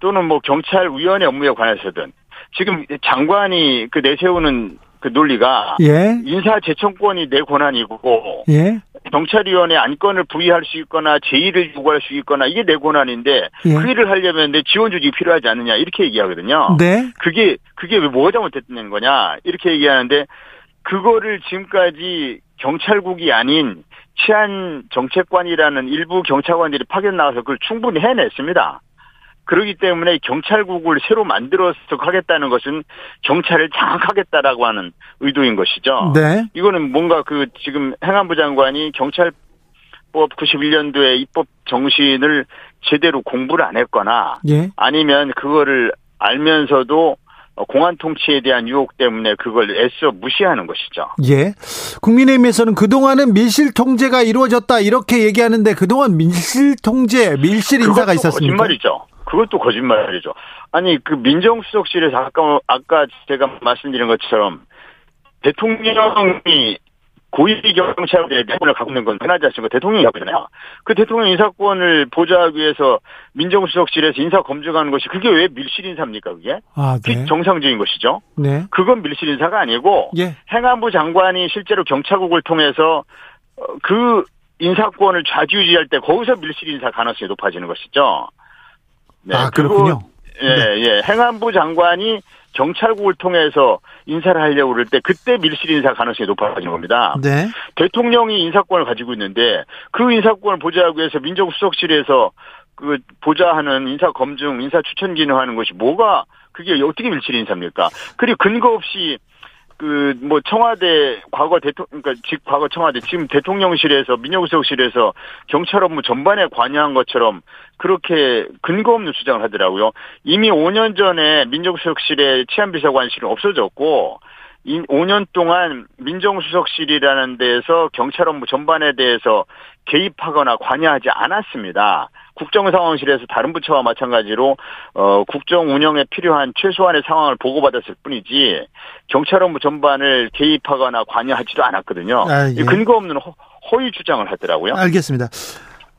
또는 뭐 경찰위원회 업무에 관해서든 지금 장관이 그 내세우는 그 논리가 예. 인사 제청권이 내 권한이고 예. 경찰위원회 안건을 부의할 수 있거나 제의를 요구할 수 있거나 이게 내 권한인데 예. 그 일을 하려면 내 지원 조직이 필요하지 않느냐 이렇게 얘기하거든요. 네. 그게 그게 왜 뭐가 잘못됐는 거냐 이렇게 얘기하는데 그거를 지금까지 경찰국이 아닌 치안정책관이라는 일부 경찰관들이 파견 나와서 그걸 충분히 해냈습니다. 그렇기 때문에 경찰국을 새로 만들어서 하겠다는 것은 경찰을 장악하겠다라고 하는 의도인 것이죠. 네. 이거는 뭔가 그 지금 행안부 장관이 경찰법 구십일 년도에 입법 정신을 제대로 공부를 안 했거나 예. 아니면 그거를 알면서도 공안 통치에 대한 유혹 때문에 그걸 애써 무시하는 것이죠. 예. 국민의힘에서는 그동안은 밀실 통제가 이루어졌다 이렇게 얘기하는데 그동안 밀실 통제, 밀실 인사가 있었습니다. 거짓말이죠. 그것도 거짓말이죠. 아니 그 민정수석실에서 아까, 아까 제가 말씀드린 것처럼 대통령이 고위경찰관의 인사권을 갖고 있는 건 흔하지 않습니까? 대통령이 하잖아요. 그 대통령 인사권을 보좌하기 위해서 민정수석실에서 인사 검증하는 것이 그게 왜 밀실 인사입니까? 그게? 아, 네. 그게 정상적인 것이죠. 네. 그건 밀실 인사가 아니고 예. 행안부 장관이 실제로 경찰국을 통해서 그 인사권을 좌지우지할 때 거기서 밀실 인사 가능성이 높아지는 것이죠. 네. 아, 그렇군요. 예, 네. 예. 행안부 장관이 경찰국을 통해서 인사를 하려고 그럴 때 그때 밀실 인사 가능성이 높아지는 겁니다. 네. 대통령이 인사권을 가지고 있는데 그 인사권을 보좌하기 위해서 민정수석실에서 그 보좌하는 인사검증, 인사추천 기능하는 것이 뭐가 그게 어떻게 밀실 인사입니까? 그리고 근거 없이 그 뭐 청와대 과거 대통령 그러니까 즉 과거 청와대 지금 대통령실에서 민정수석실에서 경찰 업무 전반에 관여한 것처럼 그렇게 근거 없는 주장을 하더라고요. 이미 오 년 전에 민정수석실의 치안비서관실은 없어졌고 오 년 동안 민정수석실이라는 데에서 경찰 업무 전반에 대해서 개입하거나 관여하지 않았습니다. 국정상황실에서 다른 부처와 마찬가지로 어, 국정 운영에 필요한 최소한의 상황을 보고받았을 뿐이지 경찰 업무 전반을 개입하거나 관여하지도 않았거든요. 아, 예. 근거 없는 허, 허위 주장을 하더라고요. 알겠습니다.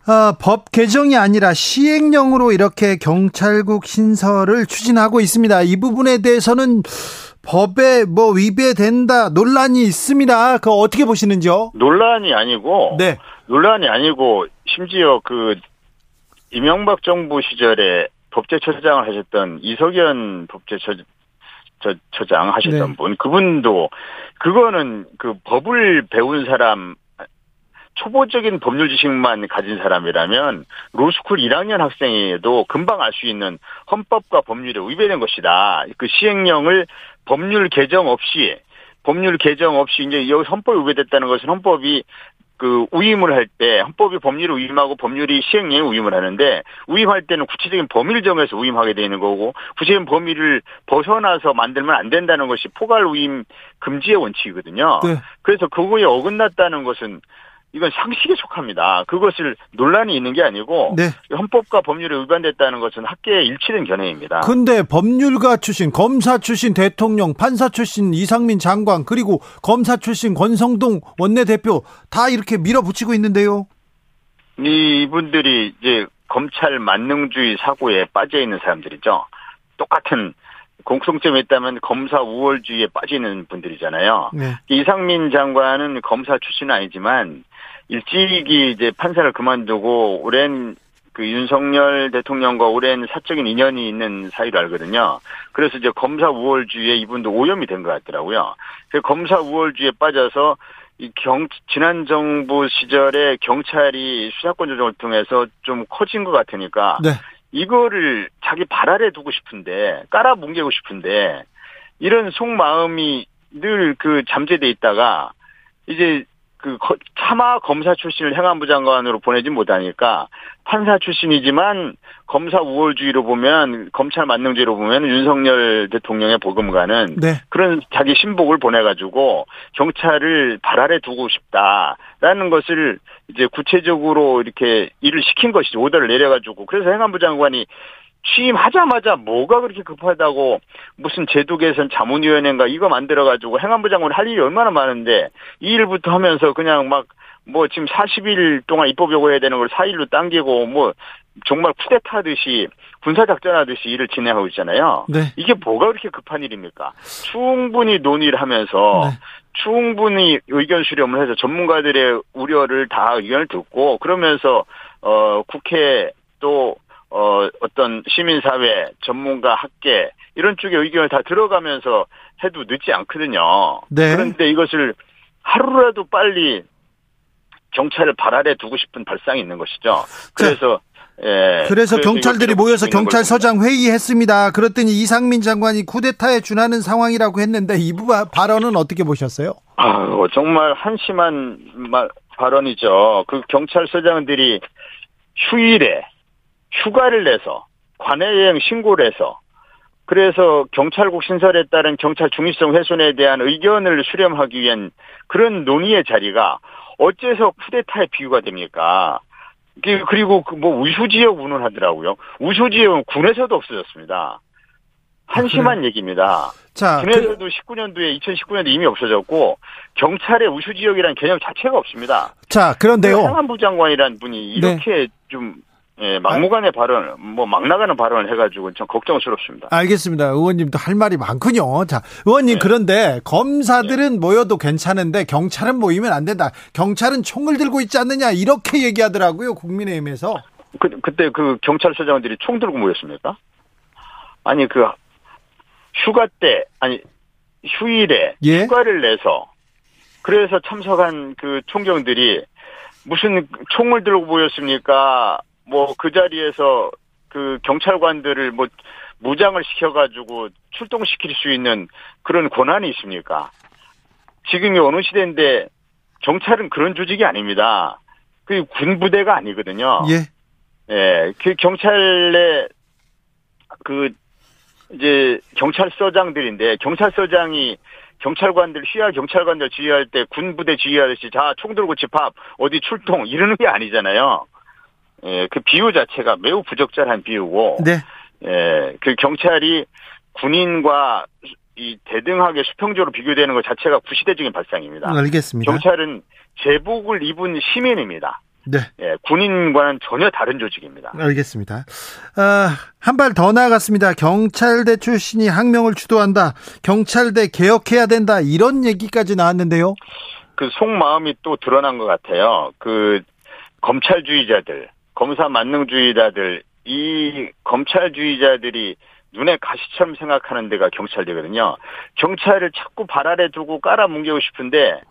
어, 법 개정이 아니라 시행령으로 이렇게 경찰국 신설을 추진하고 있습니다. 이 부분에 대해서는 법에 뭐 위배된다 논란이 있습니다. 그거 어떻게 보시는지요? 논란이 아니고, 네. 논란이 아니고 심지어 그 이명박 정부 시절에 법제처장을 하셨던 이석연 법제처장 저, 처장 하셨던 네. 분, 그분도 그거는 그 법을 배운 사람. 초보적인 법률 지식만 가진 사람이라면 로스쿨 일 학년 학생에도 금방 알 수 있는 헌법과 법률에 위배된 것이다. 그 시행령을 법률 개정 없이 법률 개정 없이 이제 여기 헌법이 위배됐다는 것은 헌법이 그 위임을 할 때 헌법이 법률을 위임하고 법률이 시행령에 위임을 하는데 위임할 때는 구체적인 범위를 정해서 위임하게 되는 거고 구체적인 범위를 벗어나서 만들면 안 된다는 것이 포괄 위임 금지의 원칙이거든요. 네. 그래서 그거에 어긋났다는 것은 이건 상식에 속합니다. 그것을 논란이 있는 게 아니고 네. 헌법과 법률에 위반됐다는 것은 학계에 일치된 견해입니다. 그런데 법률가 출신, 검사 출신 대통령, 판사 출신 이상민 장관 그리고 검사 출신 권성동 원내대표 다 이렇게 밀어붙이고 있는데요. 이분들이 이제 검찰 만능주의 사고에 빠져있는 사람들이죠. 똑같은. 공통점이 있다면 검사 우월주의에 빠지는 분들이잖아요. 네. 이상민 장관은 검사 출신은 아니지만 일찍이 이제 판사를 그만두고 오랜 그 윤석열 대통령과 오랜 사적인 인연이 있는 사이로 알거든요. 그래서 이제 검사 우월주의에 이분도 오염이 된 것 같더라고요. 그래서 검사 우월주의에 빠져서 이 경, 지난 정부 시절에 경찰이 수사권 조정을 통해서 좀 커진 것 같으니까. 네. 이거를 자기 발 아래 두고 싶은데 깔아뭉개고 싶은데 이런 속마음이 늘 그 잠재돼 있다가 이제 그 차마 검사 출신을 행안부 장관으로 보내지 못하니까 판사 출신이지만 검사 우월주의로 보면 검찰 만능주의로 보면 윤석열 대통령의 보금가는 네. 그런 자기 신복을 보내가지고 경찰을 발 아래 두고 싶다라는 것을 이제 구체적으로 이렇게 일을 시킨 것이죠. 오더를 내려가지고 그래서 행안부 장관이 취임하자마자 뭐가 그렇게 급하다고 무슨 제도 개선 자문위원회인가 이거 만들어가지고 행안부 장관이 할 일이 얼마나 많은데 이 일부터 하면서 그냥 막 뭐 지금 사십 일 동안 입법 요구해야 되는 걸 사 일로 당기고 뭐 정말 쿠데타 하듯이 군사작전 하듯이 일을 진행하고 있잖아요. 네. 이게 뭐가 그렇게 급한 일입니까? 충분히 논의를 하면서 네. 충분히 의견 수렴을 해서 전문가들의 우려를 다 의견을 듣고 그러면서 어 국회 또 어, 어떤 시민사회, 전문가, 학계, 이런 쪽의 의견을 다 들어가면서 해도 늦지 않거든요. 네. 그런데 이것을 하루라도 빨리 경찰을 발 아래 두고 싶은 발상이 있는 것이죠. 그래서, 자, 예. 그래서, 그래서 경찰들이 모여서 경찰서장 회의했습니다. 그랬더니 이상민 장관이 쿠데타에 준하는 상황이라고 했는데 이 발언은 어떻게 보셨어요? 아, 정말 한심한 말, 발언이죠. 그 경찰서장들이 휴일에, 휴가를 내서 관해여행 신고를 해서 그래서 경찰국 신설에 따른 경찰 중립성 훼손에 대한 의견을 수렴하기 위한 그런 논의의 자리가 어째서 쿠데타에 비유가 됩니까? 그리고 뭐 우수지역 운운하더라고요. 우수지역은 군에서도 없어졌습니다. 한심한 그래. 얘기입니다. 자, 군에서도 그... 십구 년도에 이천십구 년도 이미 없어졌고 경찰의 우수지역이라는 개념 자체가 없습니다. 자, 그런데요. 행안부 장관이라는 분이 이렇게 네. 좀 예, 막무가내 발언, 뭐 막 나가는 발언을 해가지고 참 걱정스럽습니다. 알겠습니다. 의원님도 할 말이 많군요. 자, 의원님 네. 그런데 검사들은 네. 모여도 괜찮은데 경찰은 모이면 안 된다. 경찰은 총을 들고 있지 않느냐 이렇게 얘기하더라고요. 국민의힘에서. 그 그때 그 경찰서장들이 총 들고 모였습니까? 아니 그 휴가 때 아니 휴일에 예? 휴가를 내서 그래서 참석한 그 총경들이 무슨 총을 들고 모였습니까? 뭐 그 자리에서 그 경찰관들을 뭐 무장을 시켜가지고 출동시킬 수 있는 그런 권한이 있습니까? 지금이 어느 시대인데 경찰은 그런 조직이 아닙니다. 그 군부대가 아니거든요. 예. 예, 그 경찰의 그 이제 경찰서장들인데 경찰서장이 경찰관들 휘하 경찰관들 지휘할 때 군부대 지휘하듯이 자 총 들고 집합 어디 출동 이러는 게 아니잖아요. 예, 그 비유 자체가 매우 부적절한 비유고, 네. 예, 그 경찰이 군인과 이 대등하게 수평적으로 비교되는 것 자체가 구시대적인 발상입니다. 알겠습니다. 경찰은 제복을 입은 시민입니다. 네. 예, 군인과는 전혀 다른 조직입니다. 알겠습니다. 아, 한 발 더 나아갔습니다. 경찰대 출신이 항명을 주도한다. 경찰대 개혁해야 된다. 이런 얘기까지 나왔는데요. 그 속마음이 또 드러난 것 같아요. 그 검찰주의자들, 검사 만능주의자들, 이 검찰주의자들이 눈에 가시처럼 생각하는 데가 경찰이거든요. 경찰을 자꾸 발 아래 두고 깔아뭉개고 싶은데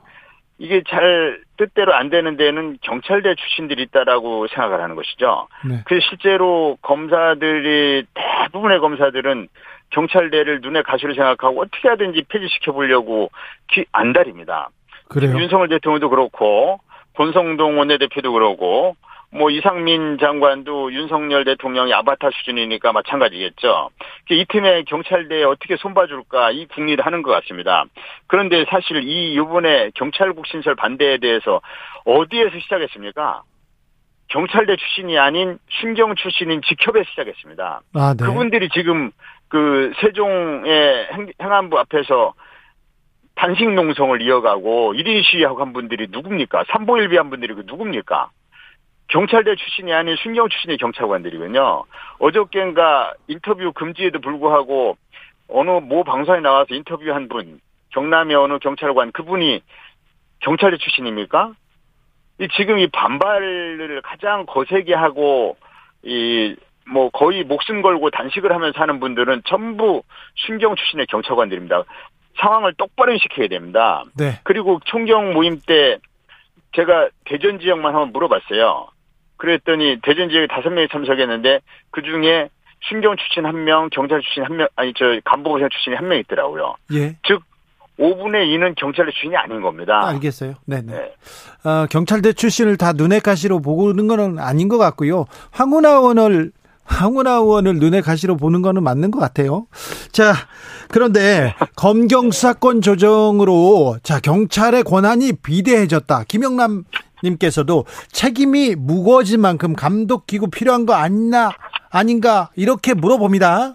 이게 잘 뜻대로 안 되는 데는 경찰대 출신들이 있다라고 생각을 하는 것이죠. 네. 그 실제로 검사들이 대부분의 검사들은 경찰대를 눈에 가시로 생각하고 어떻게 하든지 폐지시켜 보려고 안달입니다. 그래요. 윤석열 대통령도 그렇고 권성동 원내대표도 그러고 뭐 이상민 장관도 윤석열 대통령이 아바타 수준이니까 마찬가지겠죠. 이 팀의 경찰대에 어떻게 손봐줄까 이 궁리를 하는 것 같습니다. 그런데 사실 이 이번에 경찰국 신설 반대에 대해서 어디에서 시작했습니까? 경찰대 출신이 아닌 순경 출신인 직협에서 시작했습니다. 아, 네. 그분들이 지금 그 세종의 행안부 앞에서 단식 농성을 이어가고 일 인 시위하고 한 분들이 누굽니까? 삼보일비 한 분들이 그 누굽니까? 경찰대 출신이 아닌 순경 출신의 경찰관들이군요. 어저께인가 인터뷰 금지에도 불구하고 어느 모 방송에 나와서 인터뷰한 분, 경남의 어느 경찰관, 그분이 경찰대 출신입니까? 이 지금 이 반발을 가장 거세게 하고 이 뭐 거의 목숨 걸고 단식을 하면서 하는 분들은 전부 순경 출신의 경찰관들입니다. 상황을 똑바로 인식해야 됩니다. 네. 그리고 총경 모임 때 제가 대전 지역만 한번 물어봤어요. 그랬더니 대전 지역에 다섯 명이 참석했는데 그 중에 순경 출신 한 명, 경찰 출신 한 명, 아니 저 간부고생 출신이 한 명 있더라고요. 예. 즉 오분의 이는 경찰대 출신이 아닌 겁니다. 알겠어요. 네네. 네. 어, 경찰대 출신을 다 눈에 가시로 보는 건 아닌 것 같고요. 황운하 의원을 황운하 의원을 눈에 가시로 보는 거는 맞는 것 같아요. 자, 그런데 검경 수사권 조정으로 자 경찰의 권한이 비대해졌다. 김영남 님께서도 책임이 무거워진 만큼 감독기구 필요한 거 아니나 아닌가 이렇게 물어봅니다.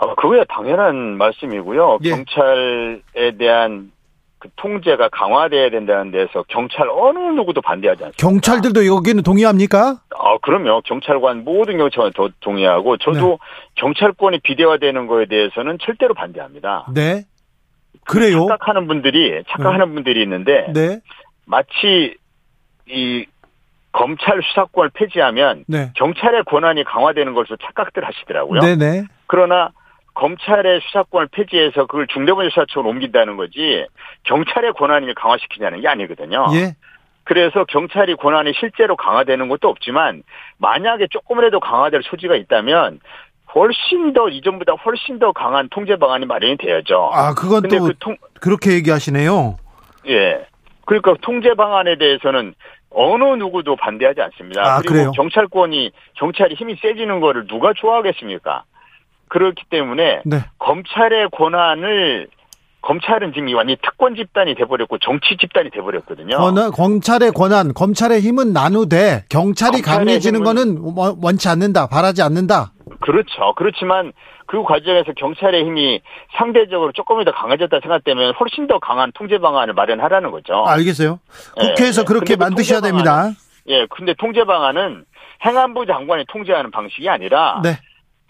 아, 그거야 당연한 말씀이고요. 예. 경찰에 대한 그 통제가 강화돼야 된다는 데서 경찰 어느 누구도 반대하지 않습니다. 경찰들도 여기는 동의합니까? 아, 그럼요. 경찰관, 모든 경찰관이 더 동의하고 저도 네. 경찰권이 비대화되는 거에 대해서는 절대로 반대합니다. 네. 그래요? 착각하는 분들이, 착각하는 네. 분들이 있는데 네. 마치 이 검찰 수사권을 폐지하면 네. 경찰의 권한이 강화되는 것으로 착각들 하시더라고요. 네네. 그러나 검찰의 수사권을 폐지해서 그걸 중대범죄수사처로 옮긴다는 거지 경찰의 권한을 강화시키냐는 게 아니거든요. 예. 그래서 경찰이 권한이 실제로 강화되는 것도 없지만 만약에 조금이라도 강화될 소지가 있다면 훨씬 더 이전보다 훨씬 더 강한 통제 방안이 마련이 돼야죠. 아, 그건 근데 또 그 통... 그렇게 얘기하시네요. 예. 그러니까 통제 방안에 대해서는 어느 누구도 반대하지 않습니다. 아, 그리고 그래요? 경찰권이 경찰이 힘이 세지는 거를 누가 좋아하겠습니까? 그렇기 때문에 네. 검찰의 권한을 검찰은 지금 완전히 특권 집단이 돼버렸고 정치 집단이 돼버렸거든요. 권한, 검찰의 권한, 검찰의 힘은 나누되 경찰이 강해지는 거는 원치 않는다, 바라지 않는다. 그렇죠. 그렇지만 그 과정에서 경찰의 힘이 상대적으로 조금이라도 강해졌다 생각되면 훨씬 더 강한 통제 방안을 마련하라는 거죠. 알겠어요. 국회에서 예, 그렇게 만드셔야 방안은, 됩니다. 예, 근데 통제 방안은 행안부 장관이 통제하는 방식이 아니라. 네.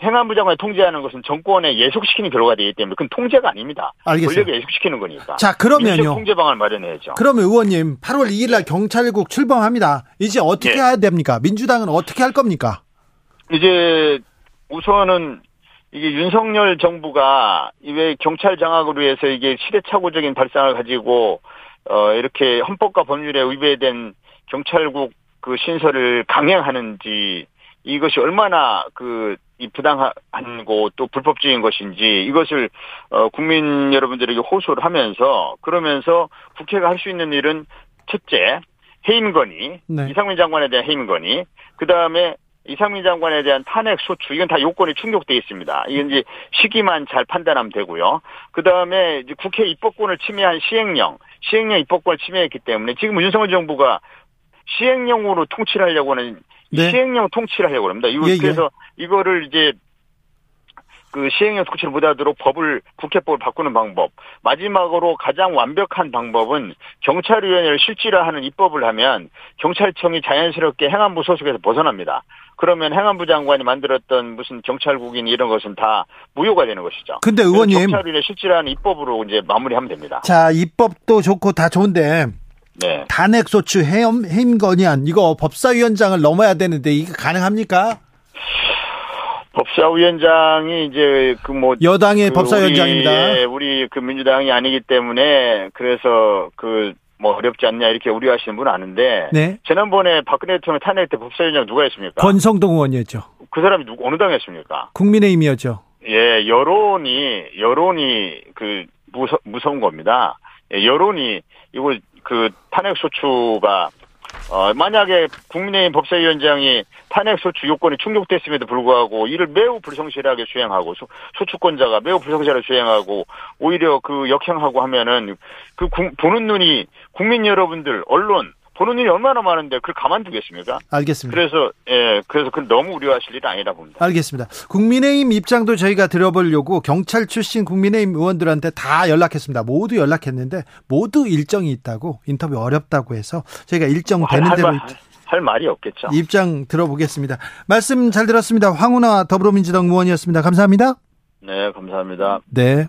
행안부 장관이 통제하는 것은 정권에 예속시키는 결과가 되기 때문에 그건 통제가 아닙니다. 알겠어요. 권력에 예속시키는 거니까. 자, 그러면요. 민족 통제 방안을 마련해야죠. 그러면 의원님, 팔월 이일 날 경찰국 출범합니다. 이제 어떻게 네. 해야 됩니까? 민주당은 어떻게 할 겁니까? 이제 우선은 이게 윤석열 정부가 왜 경찰 장악으로 해서 이게 시대착오적인 발상을 가지고 어 이렇게 헌법과 법률에 위배된 경찰국 그 신설을 강행하는지 이것이 얼마나 그 이 부당하고 또 불법적인 것인지 이것을 어 국민 여러분들에게 호소를 하면서 그러면서 국회가 할 수 있는 일은 첫째 해임 건의 네. 이상민 장관에 대한 해임 건의 그 다음에 이상민 장관에 대한 탄핵 소추 이건 다 요건이 충족돼 있습니다. 이건 이제 시기만 잘 판단하면 되고요. 그 다음에 이제 국회 입법권을 침해한 시행령 시행령 입법권을 침해했기 때문에 지금 윤석열 정부가 시행령으로 통치를 하려고 하는 네. 시행령 통치를 하려고 합니다. 이거 예, 그래서 예. 이거를 이제 그 시행령 통치를 못하도록 법을 국회법을 바꾸는 방법. 마지막으로 가장 완벽한 방법은 경찰위원회를 실질화하는 입법을 하면 경찰청이 자연스럽게 행안부 소속에서 벗어납니다. 그러면 행안부 장관이 만들었던 무슨 경찰국인 이런 것은 다 무효가 되는 것이죠. 근데 의원님. 경찰위원회 실질화하는 입법으로 이제 마무리하면 됩니다. 자, 입법도 좋고 다 좋은데. 네. 단핵소추 해임, 해임건의안 이거 법사위원장을 넘어야 되는데 이게 가능합니까? 법사위원장이 이제 그 뭐 여당의 그 법사위원장입니다. 우리, 우리 그 민주당이 아니기 때문에 그래서 그 뭐 어렵지 않냐 이렇게 우려하시는 분은 아는데 네. 지난번에 박근혜 대통령 탄핵 때 법사위원장 누가 했습니까? 권성동 의원이었죠. 그 사람이 누구 어느 당했습니까? 국민의힘이었죠. 예, 여론이 여론이 그 무서 무서운 겁니다. 예, 여론이 이거 그 탄핵소추가 어, 만약에 국민의힘 법사위원장이 탄핵소추 요건이 충족됐음에도 불구하고 이를 매우 불성실하게 수행하고 소, 소추권자가 매우 불성실하게 수행하고 오히려 그 역행하고 하면은 그 구, 보는 눈이 국민 여러분들 언론 보는 일이 얼마나 많은데 그걸 가만두겠습니까? 알겠습니다. 그래서 예, 그래서 그 너무 우려하실 일은 아니라 봅니다. 알겠습니다. 국민의힘 입장도 저희가 들어보려고 경찰 출신 국민의힘 의원들한테 다 연락했습니다. 모두 연락했는데 모두 일정이 있다고 인터뷰 어렵다고 해서 저희가 일정 되는 할, 대로 할, 할, 할 말이 없겠죠. 입장 들어보겠습니다. 말씀 잘 들었습니다. 황운하 더불어민주당 의원이었습니다. 감사합니다. 네, 감사합니다. 네.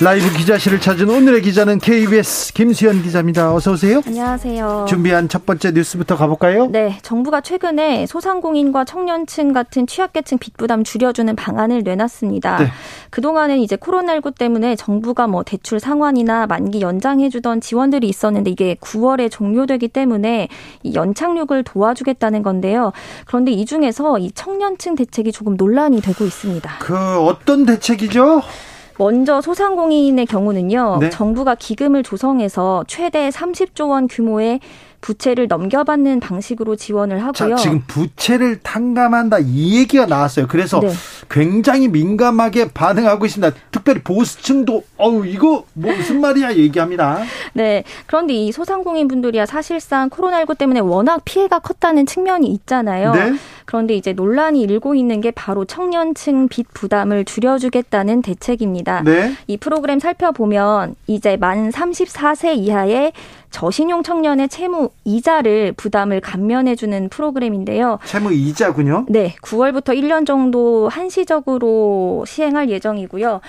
라이브 기자실을 찾은 오늘의 기자는 케이비에스 김수연 기자입니다. 어서 오세요. 안녕하세요. 준비한 첫 번째 뉴스부터 가볼까요? 네. 정부가 최근에 소상공인과 청년층 같은 취약계층 빚 부담 줄여주는 방안을 내놨습니다. 네. 그동안은 이제 코로나십구 때문에 정부가 뭐 대출 상환이나 만기 연장해주던 지원들이 있었는데 이게 구월에 종료되기 때문에 이 연착륙을 도와주겠다는 건데요. 그런데 이 중에서 이 청년층 대책이 조금 논란이 되고 있습니다. 그 어떤 대책이죠? 먼저 소상공인의 경우는요. 네. 정부가 기금을 조성해서 최대 삼십조 원 규모의 부채를 넘겨받는 방식으로 지원을 하고요. 자, 지금 부채를 탕감한다 이 얘기가 나왔어요. 그래서 네. 굉장히 민감하게 반응하고 있습니다. 특별히 보수층도 어우 이거 무슨 말이야 얘기합니다. 네. 그런데 이 소상공인분들이야 사실상 코로나십구 때문에 워낙 피해가 컸다는 측면이 있잖아요. 네. 그런데 이제 논란이 일고 있는 게 바로 청년층 빚 부담을 줄여주겠다는 대책입니다. 네. 이 프로그램 살펴보면 이제 만 서른네 세 이하의 저신용 청년의 채무 이자를 부담을 감면해주는 프로그램인데요. 채무 이자군요? 네. 구월부터 일 년 정도 한시적으로 시행할 예정이고요.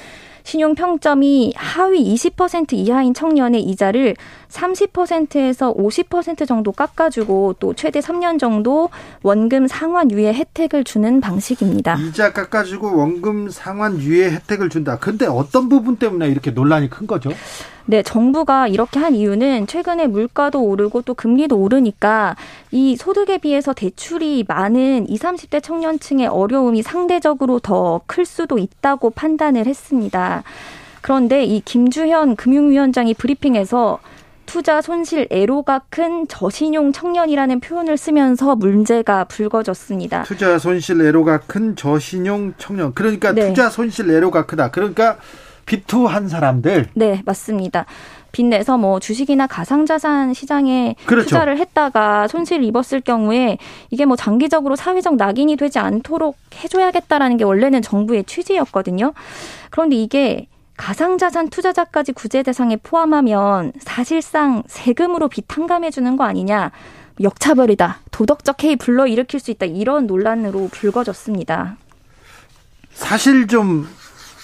신용평점이 하위 이십 퍼센트 이하인 청년의 이자를 삼십 퍼센트에서 오십 퍼센트 정도 깎아주고 또 최대 삼 년 정도 원금 상환 유예 혜택을 주는 방식입니다. 이자 깎아주고 원금 상환 유예 혜택을 준다. 근데 어떤 부분 때문에 이렇게 논란이 큰 거죠? 네, 정부가 이렇게 한 이유는 최근에 물가도 오르고 또 금리도 오르니까 이 소득에 비해서 대출이 많은 이십, 삼십 대 청년층의 어려움이 상대적으로 더 클 수도 있다고 판단을 했습니다. 그런데 이 김주현 금융위원장이 브리핑에서 투자 손실 애로가 큰 저신용 청년이라는 표현을 쓰면서 문제가 불거졌습니다. 투자 손실 애로가 큰 저신용 청년. 그러니까 네. 투자 손실 애로가 크다. 그러니까 빚투한 사람들. 네, 맞습니다. 빚내서 뭐 주식이나 가상자산 시장에 그렇죠. 투자를 했다가 손실을 입었을 경우에 이게 뭐 장기적으로 사회적 낙인이 되지 않도록 해줘야겠다라는 게 원래는 정부의 취지였거든요. 그런데 이게 가상자산 투자자까지 구제 대상에 포함하면 사실상 세금으로 빚 탕감해 주는 거 아니냐. 역차별이다. 도덕적 해이 불러일으킬 수 있다. 이런 논란으로 불거졌습니다. 사실 좀...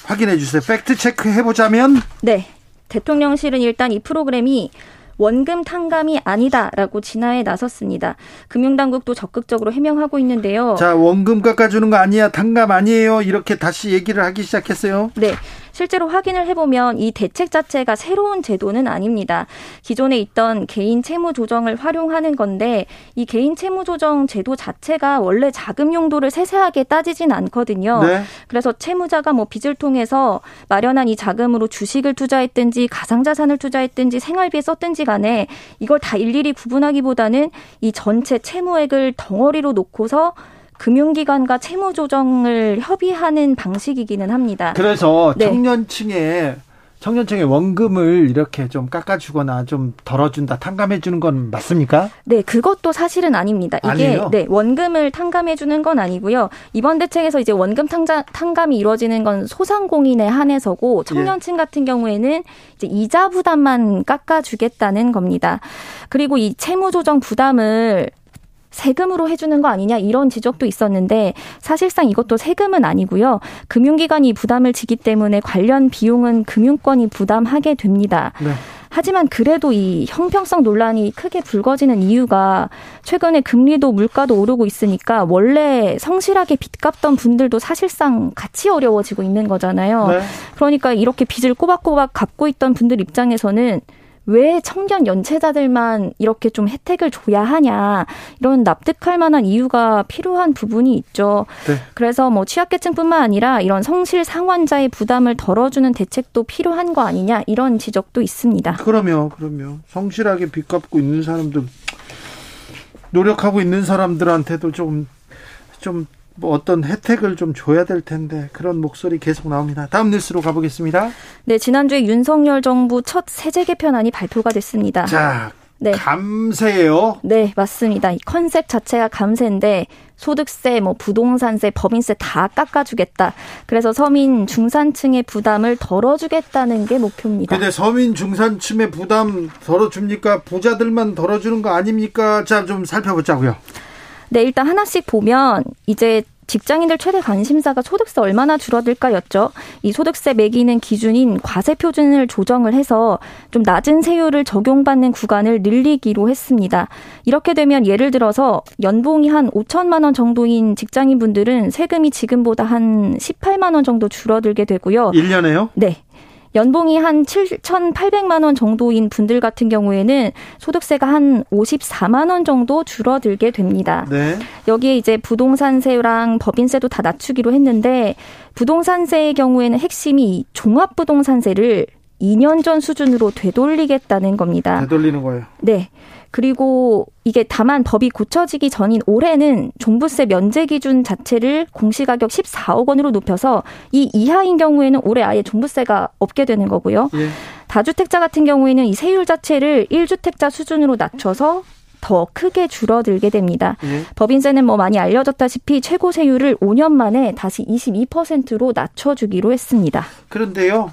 확인해 주세요. 팩트체크 해보자면? 네. 대통령실은 일단 이 프로그램이 원금 탕감이 아니다라고 진화에 나섰습니다. 금융당국도 적극적으로 해명하고 있는데요. 자, 원금 깎아주는 거 아니야, 탕감 아니에요, 이렇게 다시 얘기를 하기 시작했어요. 네. 실제로 확인을 해보면 이 대책 자체가 새로운 제도는 아닙니다. 기존에 있던 개인 채무 조정을 활용하는 건데, 이 개인 채무 조정 제도 자체가 원래 자금 용도를 세세하게 따지진 않거든요. 네. 그래서 채무자가 뭐 빚을 통해서 마련한 이 자금으로 주식을 투자했든지 가상자산을 투자했든지 생활비에 썼든지 간에 이걸 다 일일이 구분하기보다는 이 전체 채무액을 덩어리로 놓고서 금융기관과 채무 조정을 협의하는 방식이기는 합니다. 그래서 청년층에 네. 청년층의 원금을 이렇게 좀 깎아주거나 좀 덜어준다, 탕감해주는 건 맞습니까? 네, 그것도 사실은 아닙니다. 이게 아니에요? 네, 원금을 탕감해주는 건 아니고요. 이번 대책에서 이제 원금 탕자, 탕감이 이루어지는 건 소상공인에 한해서고, 청년층 같은 경우에는 이제 이자 부담만 깎아주겠다는 겁니다. 그리고 이 채무 조정 부담을 세금으로 해주는 거 아니냐, 이런 지적도 있었는데 사실상 이것도 세금은 아니고요. 금융기관이 부담을 지기 때문에 관련 비용은 금융권이 부담하게 됩니다. 네. 하지만 그래도 이 형평성 논란이 크게 불거지는 이유가, 최근에 금리도 물가도 오르고 있으니까 원래 성실하게 빚 갚던 분들도 사실상 같이 어려워지고 있는 거잖아요. 네. 그러니까 이렇게 빚을 꼬박꼬박 갚고 있던 분들 입장에서는 왜 청년 연체자들만 이렇게 좀 혜택을 줘야 하냐, 이런 납득할 만한 이유가 필요한 부분이 있죠. 네. 그래서 뭐 취약계층뿐만 아니라 이런 성실 상환자의 부담을 덜어주는 대책도 필요한 거 아니냐, 이런 지적도 있습니다. 그럼요, 그럼요. 성실하게 빚 갚고 있는 사람들, 노력하고 있는 사람들한테도 좀, 좀 뭐 어떤 혜택을 좀 줘야 될 텐데, 그런 목소리 계속 나옵니다. 다음 뉴스로 가보겠습니다. 네, 지난주에 윤석열 정부 첫 세제 개편안이 발표가 됐습니다. 자, 네. 감세예요? 네, 맞습니다. 이 컨셉 자체가 감세인데 소득세, 뭐 부동산세, 법인세 다 깎아주겠다. 그래서 서민 중산층의 부담을 덜어주겠다는 게 목표입니다. 근데 서민 중산층의 부담 덜어줍니까? 부자들만 덜어주는 거 아닙니까? 자, 좀 살펴보자고요. 네, 일단 하나씩 보면 이제 직장인들 최대 관심사가 소득세 얼마나 줄어들까였죠. 이 소득세 매기는 기준인 과세 표준을 조정을 해서 좀 낮은 세율을 적용받는 구간을 늘리기로 했습니다. 이렇게 되면 예를 들어서 연봉이 한 오천만 원 정도인 직장인분들은 세금이 지금보다 한 십팔만 원 정도 줄어들게 되고요. 일 년에요? 네. 연봉이 한 칠천팔백만 원 정도인 분들 같은 경우에는 소득세가 한 오십사만 원 정도 줄어들게 됩니다. 네. 여기에 이제 부동산세랑 법인세도 다 낮추기로 했는데, 부동산세의 경우에는 핵심이 종합부동산세를 이 년 전 수준으로 되돌리겠다는 겁니다. 되돌리는 거예요. 네. 그리고 이게 다만 법이 고쳐지기 전인 올해는 종부세 면제 기준 자체를 공시가격 십사억 원으로 높여서 이 이하인 경우에는 올해 아예 종부세가 없게 되는 거고요. 예. 다주택자 같은 경우에는 이 세율 자체를 일 주택자 수준으로 낮춰서 더 크게 줄어들게 됩니다. 예. 법인세는 뭐 많이 알려졌다시피 최고 세율을 오 년 만에 다시 이십이 퍼센트로 낮춰주기로 했습니다. 그런데요,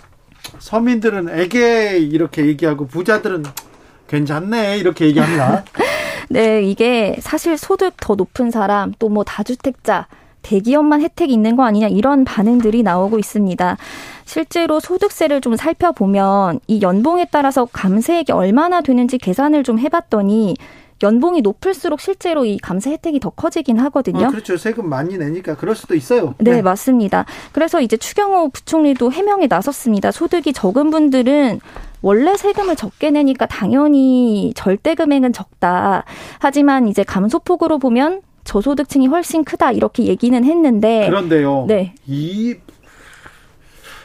서민들은 에게 이렇게 얘기하고 부자들은 괜찮네 이렇게 얘기합니다. 네, 이게 사실 소득 더 높은 사람, 또 뭐 다주택자, 대기업만 혜택이 있는 거 아니냐, 이런 반응들이 나오고 있습니다. 실제로 소득세를 좀 살펴보면 이 연봉에 따라서 감세액이 얼마나 되는지 계산을 좀 해봤더니, 연봉이 높을수록 실제로 이 감세 혜택이 더 커지긴 하거든요. 어, 그렇죠. 세금 많이 내니까 그럴 수도 있어요. 네, 네, 맞습니다. 그래서 이제 추경호 부총리도 해명에 나섰습니다. 소득이 적은 분들은 원래 세금을 적게 내니까 당연히 절대 금액은 적다. 하지만 이제 감소폭으로 보면 저소득층이 훨씬 크다, 이렇게 얘기는 했는데. 그런데요. 네. 이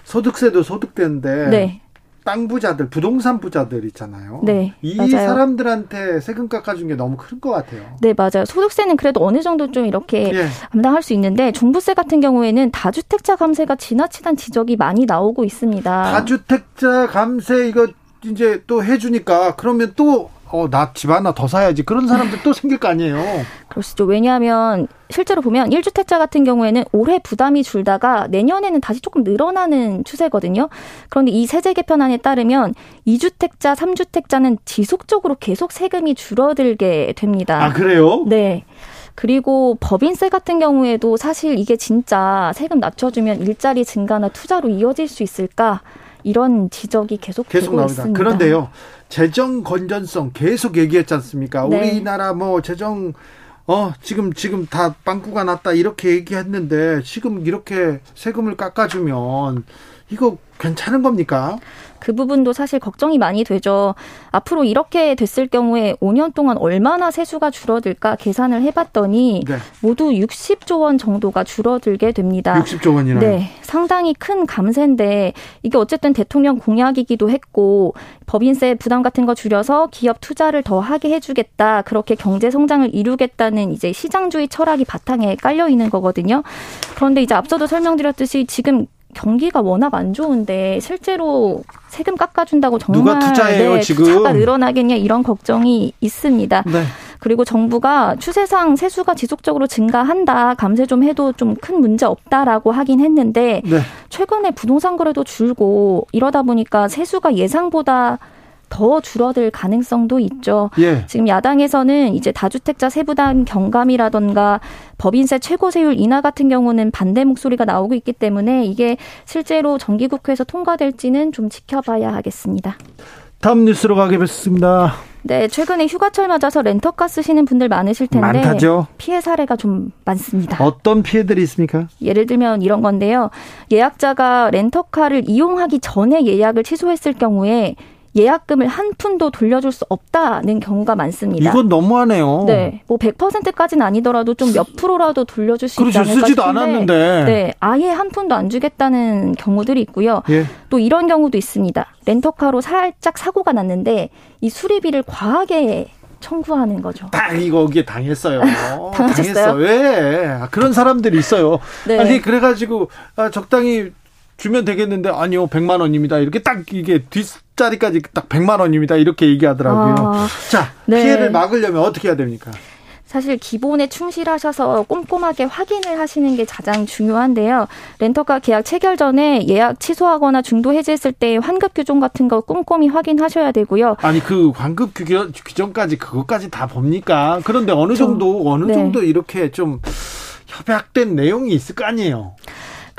소득세도 소득세인데. 네. 땅 부자들, 부동산 부자들 있잖아요. 네, 이 맞아요. 사람들한테 세금 깎아준 게 너무 큰 것 같아요. 네, 맞아요. 소득세는 그래도 어느 정도 좀 이렇게 예. 감당할 수 있는데, 종부세 같은 경우에는 다주택자 감세가 지나치다는 지적이 많이 나오고 있습니다. 다주택자 감세 이거 이제 또 해주니까 그러면 또 어, 나 집 하나 더 사야지, 그런 사람들 또 생길 거 아니에요. 그렇죠. 왜냐하면 실제로 보면 일 주택자 같은 경우에는 올해 부담이 줄다가 내년에는 다시 조금 늘어나는 추세거든요. 그런데 이 세제 개편안에 따르면 이 주택자, 삼 주택자는 지속적으로 계속 세금이 줄어들게 됩니다. 아, 그래요? 네. 그리고 법인세 같은 경우에도 사실 이게 진짜 세금 낮춰주면 일자리 증가나 투자로 이어질 수 있을까, 이런 지적이 계속 계속 되고 나옵니다. 있습니다. 그런데요, 재정 건전성 계속 얘기했지 않습니까? 네. 우리나라 뭐 재정 어 지금 지금 다 빵꾸가 났다 이렇게 얘기했는데 지금 이렇게 세금을 깎아주면 이거 괜찮은 겁니까? 그 부분도 사실 걱정이 많이 되죠. 앞으로 이렇게 됐을 경우에 오 년 동안 얼마나 세수가 줄어들까 계산을 해봤더니 네. 모두 육십조 원 정도가 줄어들게 됩니다. 육십조 원이나요? 네. 상당히 큰 감세인데 이게 어쨌든 대통령 공약이기도 했고 법인세 부담 같은 거 줄여서 기업 투자를 더 하게 해주겠다. 그렇게 경제 성장을 이루겠다는 이제 시장주의 철학이 바탕에 깔려 있는 거거든요. 그런데 이제 앞서도 설명드렸듯이 지금 경기가 워낙 안 좋은데 실제로 세금 깎아준다고 정말 누가 투자해요, 네, 지금? 투자가 늘어나겠냐 이런 걱정이 있습니다. 네. 그리고 정부가 추세상 세수가 지속적으로 증가한다, 감세 좀 해도 좀 큰 문제 없다라고 하긴 했는데 네. 최근에 부동산 거래도 줄고 이러다 보니까 세수가 예상보다 더 줄어들 가능성도 있죠. 예. 지금 야당에서는 이제 다주택자 세부담 경감이라던가 법인세 최고세율 인하 같은 경우는 반대 목소리가 나오고 있기 때문에 이게 실제로 정기국회에서 통과될지는 좀 지켜봐야 하겠습니다. 다음 뉴스로 가겠습니다. 네, 최근에 휴가철 맞아서 렌터카 쓰시는 분들 많으실 텐데 많다죠. 피해 사례가 좀 많습니다. 어떤 피해들이 있습니까? 예를 들면 이런 건데요. 예약자가 렌터카를 이용하기 전에 예약을 취소했을 경우에 예약금을 한 푼도 돌려줄 수 없다는 경우가 많습니다. 이건 너무하네요. 네, 뭐 백 퍼센트까지는 아니더라도 좀 몇 프로라도 돌려줄 수 그렇죠, 있지 않을까 싶은데 쓰지도 않았는데. 네, 아예 한 푼도 안 주겠다는 경우들이 있고요. 예. 또 이런 경우도 있습니다. 렌터카로 살짝 사고가 났는데 이 수리비를 과하게 청구하는 거죠. 딱 이거 거기에 당했어요. 당하셨어요? 당했어. 왜? 그런 사람들이 있어요. 네. 아니 그래가지고 적당히 주면 되겠는데 아니요 백만 원입니다 이렇게 딱 이게 뒷자리까지 딱 백만 원입니다 이렇게 얘기하더라고요. 아, 자 네. 피해를 막으려면 어떻게 해야 됩니까? 사실 기본에 충실하셔서 꼼꼼하게 확인을 하시는 게 가장 중요한데요. 렌터카 계약 체결 전에 예약 취소하거나 중도 해지했을 때 환급 규정 같은 거 꼼꼼히 확인하셔야 되고요. 아니 그 환급 규정까지 그것까지 다 봅니까? 그런데 어느 정도 좀, 어느 네. 정도 이렇게 좀 협약된 내용이 있을 거 아니에요.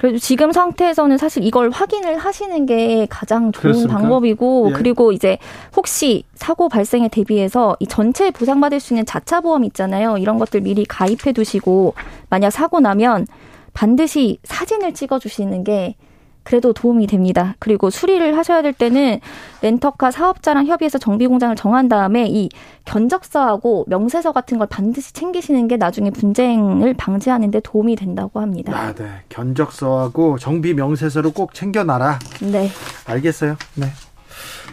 그래도 지금 상태에서는 사실 이걸 확인을 하시는 게 가장 좋은 그렇습니까? 방법이고 예. 그리고 이제 혹시 사고 발생에 대비해서 이 전체 보상받을 수 있는 자차 보험 있잖아요. 이런 것들 미리 가입해 두시고 만약 사고 나면 반드시 사진을 찍어 주시는 게 그래도 도움이 됩니다. 그리고 수리를 하셔야 될 때는 렌터카 사업자랑 협의해서 정비공장을 정한 다음에 이 견적서하고 명세서 같은 걸 반드시 챙기시는 게 나중에 분쟁을 방지하는 데 도움이 된다고 합니다. 아, 네. 견적서하고 정비 명세서를 꼭 챙겨놔라. 네. 알겠어요. 네.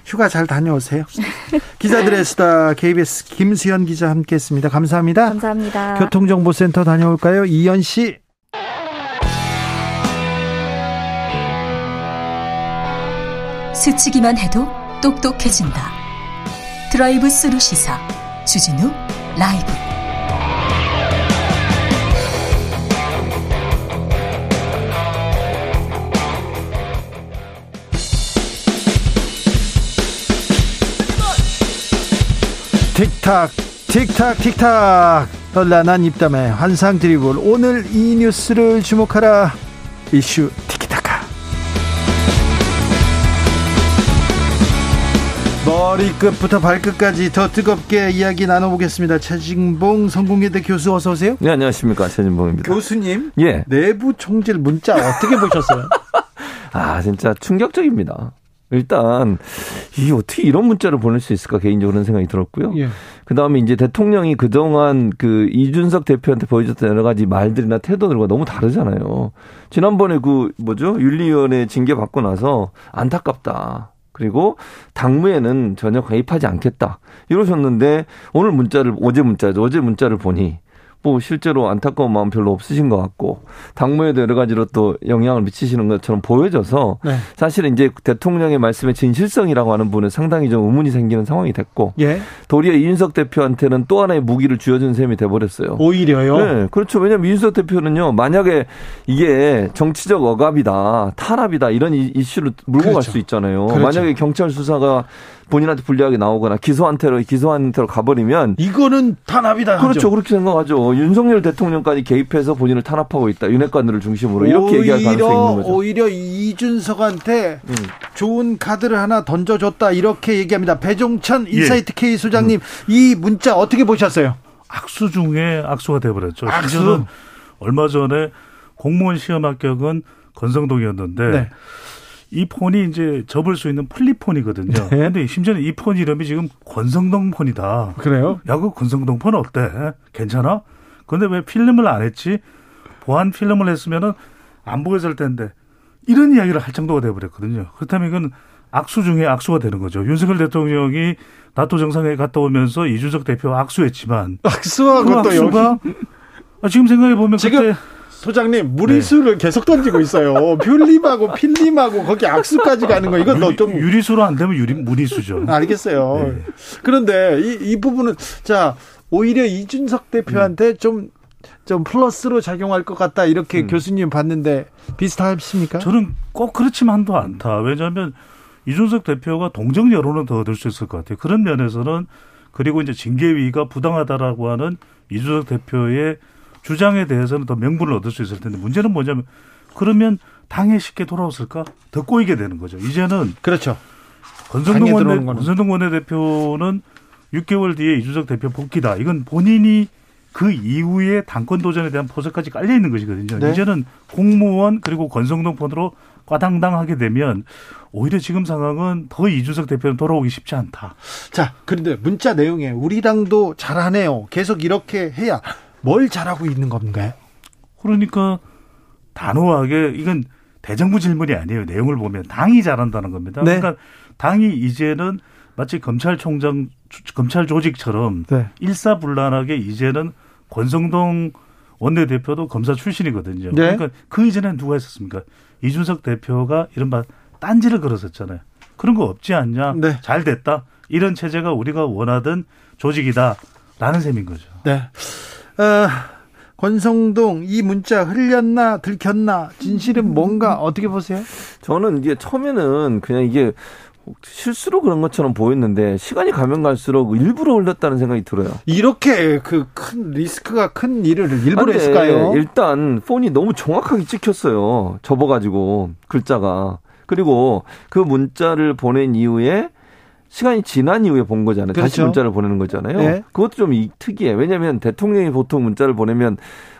휴가 잘 다녀오세요. 기자들의 수다 케이비에스 김수연 기자 함께했습니다. 감사합니다. 감사합니다. 교통정보센터 다녀올까요? 이현 씨. 스치기만 해도 똑똑해진다. 드라이브 스루 시사 주진우 라이브. 틱탁 틱탁 틱탁 현란한 입담의 환상 드리블. 오늘 이 뉴스를 주목하라. 이슈 티키타카. 머리끝부터 발끝까지 더 뜨겁게 이야기 나눠보겠습니다. 최진봉 성공회대 교수 어서 오세요. 네, 안녕하십니까. 최진봉입니다. 교수님, 예. 내부 총질 문자 어떻게 보셨어요? 아, 진짜 충격적입니다. 일단 이 어떻게 이런 문자를 보낼 수 있을까 개인적으로는 생각이 들었고요. 예. 그다음에 이제 대통령이 그동안 그 이준석 대표한테 보여줬던 여러 가지 말들이나 태도들과 너무 다르잖아요. 지난번에 그 뭐죠? 윤리위원회 징계 받고 나서 안타깝다. 그리고 당무에는 전혀 개입하지 않겠다 이러셨는데 오늘 문자를 어제 문자죠. 어제 문자를 보니 뭐 실제로 안타까운 마음 별로 없으신 것 같고 당무에도 여러 가지로 또 영향을 미치시는 것처럼 보여져서 네. 사실은 이제 대통령의 말씀의 진실성이라고 하는 분은 상당히 좀 의문이 생기는 상황이 됐고 예. 도리어 이준석 대표한테는 또 하나의 무기를 쥐어준 셈이 돼버렸어요. 오히려요? 네, 그렇죠. 왜냐하면 이준석 대표는요. 만약에 이게 정치적 억압이다, 탄압이다 이런 이슈를 물고 그렇죠. 갈 수 있잖아요. 그렇죠. 만약에 경찰 수사가 본인한테 불리하게 나오거나 기소한테로 기소한테로 가버리면 이거는 탄압이다. 그렇죠. 하죠. 그렇게 생각하죠. 뭐 윤석열 대통령까지 개입해서 본인을 탄압하고 있다. 윤핵관들을 중심으로 이렇게 오히려, 얘기할 가능성이 있는 거죠. 오히려 이준석한테 음. 좋은 카드를 하나 던져줬다 이렇게 얘기합니다. 배종찬 인사이트 예. K 소장님 음. 이 문자 어떻게 보셨어요? 악수 중에 악수가 돼버렸죠. 악수. 얼마 전에 공무원 시험 합격은 권성동이었는데 네. 이 폰이 이제 접을 수 있는 플립폰이거든요. 네. 근데 심지어는 이 폰 이름이 지금 권성동 폰이다. 그래요? 야, 그 권성동 폰 어때? 괜찮아? 근데 왜 필름을 안 했지? 보안 필름을 했으면은 안 보였을 텐데. 이런 이야기를 할 정도가 돼버렸거든요. 그렇다면 이건 악수 중에 악수가 되는 거죠. 윤석열 대통령이 나토 정상회의 갔다 오면서 이준석 대표와 악수했지만. 악수하고 또 악수가 여기. 아, 지금 생각해보면 지금. 그때. 소장님 무리수를 네. 계속 던지고 있어요. 퓰림하고 필림하고 거기 악수까지 가는 거 이건 너 좀 유리수로 안 되면 유리 무리수죠. 알겠어요. 네. 그런데 이, 이 부분은 자 오히려 이준석 대표한테 좀 좀 음. 플러스로 작용할 것 같다 이렇게 음. 교수님 봤는데 비슷하십니까? 저는 꼭 그렇지만도 않다. 왜냐하면 이준석 대표가 동정 여론을 더 얻을 수 있을 것 같아요. 그런 면에서는 그리고 이제 징계위가 부당하다라고 하는 이준석 대표의 주장에 대해서는 더 명분을 얻을 수 있을 텐데 문제는 뭐냐면 그러면 당에 쉽게 돌아왔을까? 더 꼬이게 되는 거죠. 이제는 그렇죠. 권성동 원내, 권성동 원내대표는 육 개월 뒤에 이준석 대표 복귀다. 이건 본인이 그 이후에 당권 도전에 대한 포석까지 깔려 있는 것이거든요. 네. 이제는 공무원 그리고 권성동 폰으로 과당당하게 되면 오히려 지금 상황은 더 이준석 대표는 돌아오기 쉽지 않다. 자, 그런데 문자 내용에 우리 당도 잘하네요. 계속 이렇게 해야. 뭘 잘하고 있는 건가요? 그러니까 단호하게 이건 대정부 질문이 아니에요. 내용을 보면 당이 잘한다는 겁니다. 네. 그러니까 당이 이제는 마치 검찰총장, 검찰 조직처럼 네. 일사불란하게 이제는 권성동 원내대표도 검사 출신이거든요. 네. 그러니까 그 이전에는 누가 있었습니까? 이준석 대표가 이른바 딴지를 걸었었잖아요. 그런 거 없지 않냐. 네. 잘 됐다. 이런 체제가 우리가 원하던 조직이다라는 셈인 거죠. 네. 어, 권성동 이 문자 흘렸나 들켰나 진실은 뭔가 어떻게 보세요? 저는 이게 처음에는 그냥 이게 실수로 그런 것처럼 보였는데 시간이 가면 갈수록 일부러 흘렸다는 생각이 들어요. 이렇게 그 큰 리스크가 큰 일을 일부러 아니, 했을까요? 일단 폰이 너무 정확하게 찍혔어요. 접어가지고 글자가. 그리고 그 문자를 보낸 이후에 시간이 지난 이후에 본 거잖아요. 그렇죠. 다시 문자를 보내는 거잖아요. 네. 그것도 좀 특이해. 왜냐하면 대통령이 보통 문자를 보내면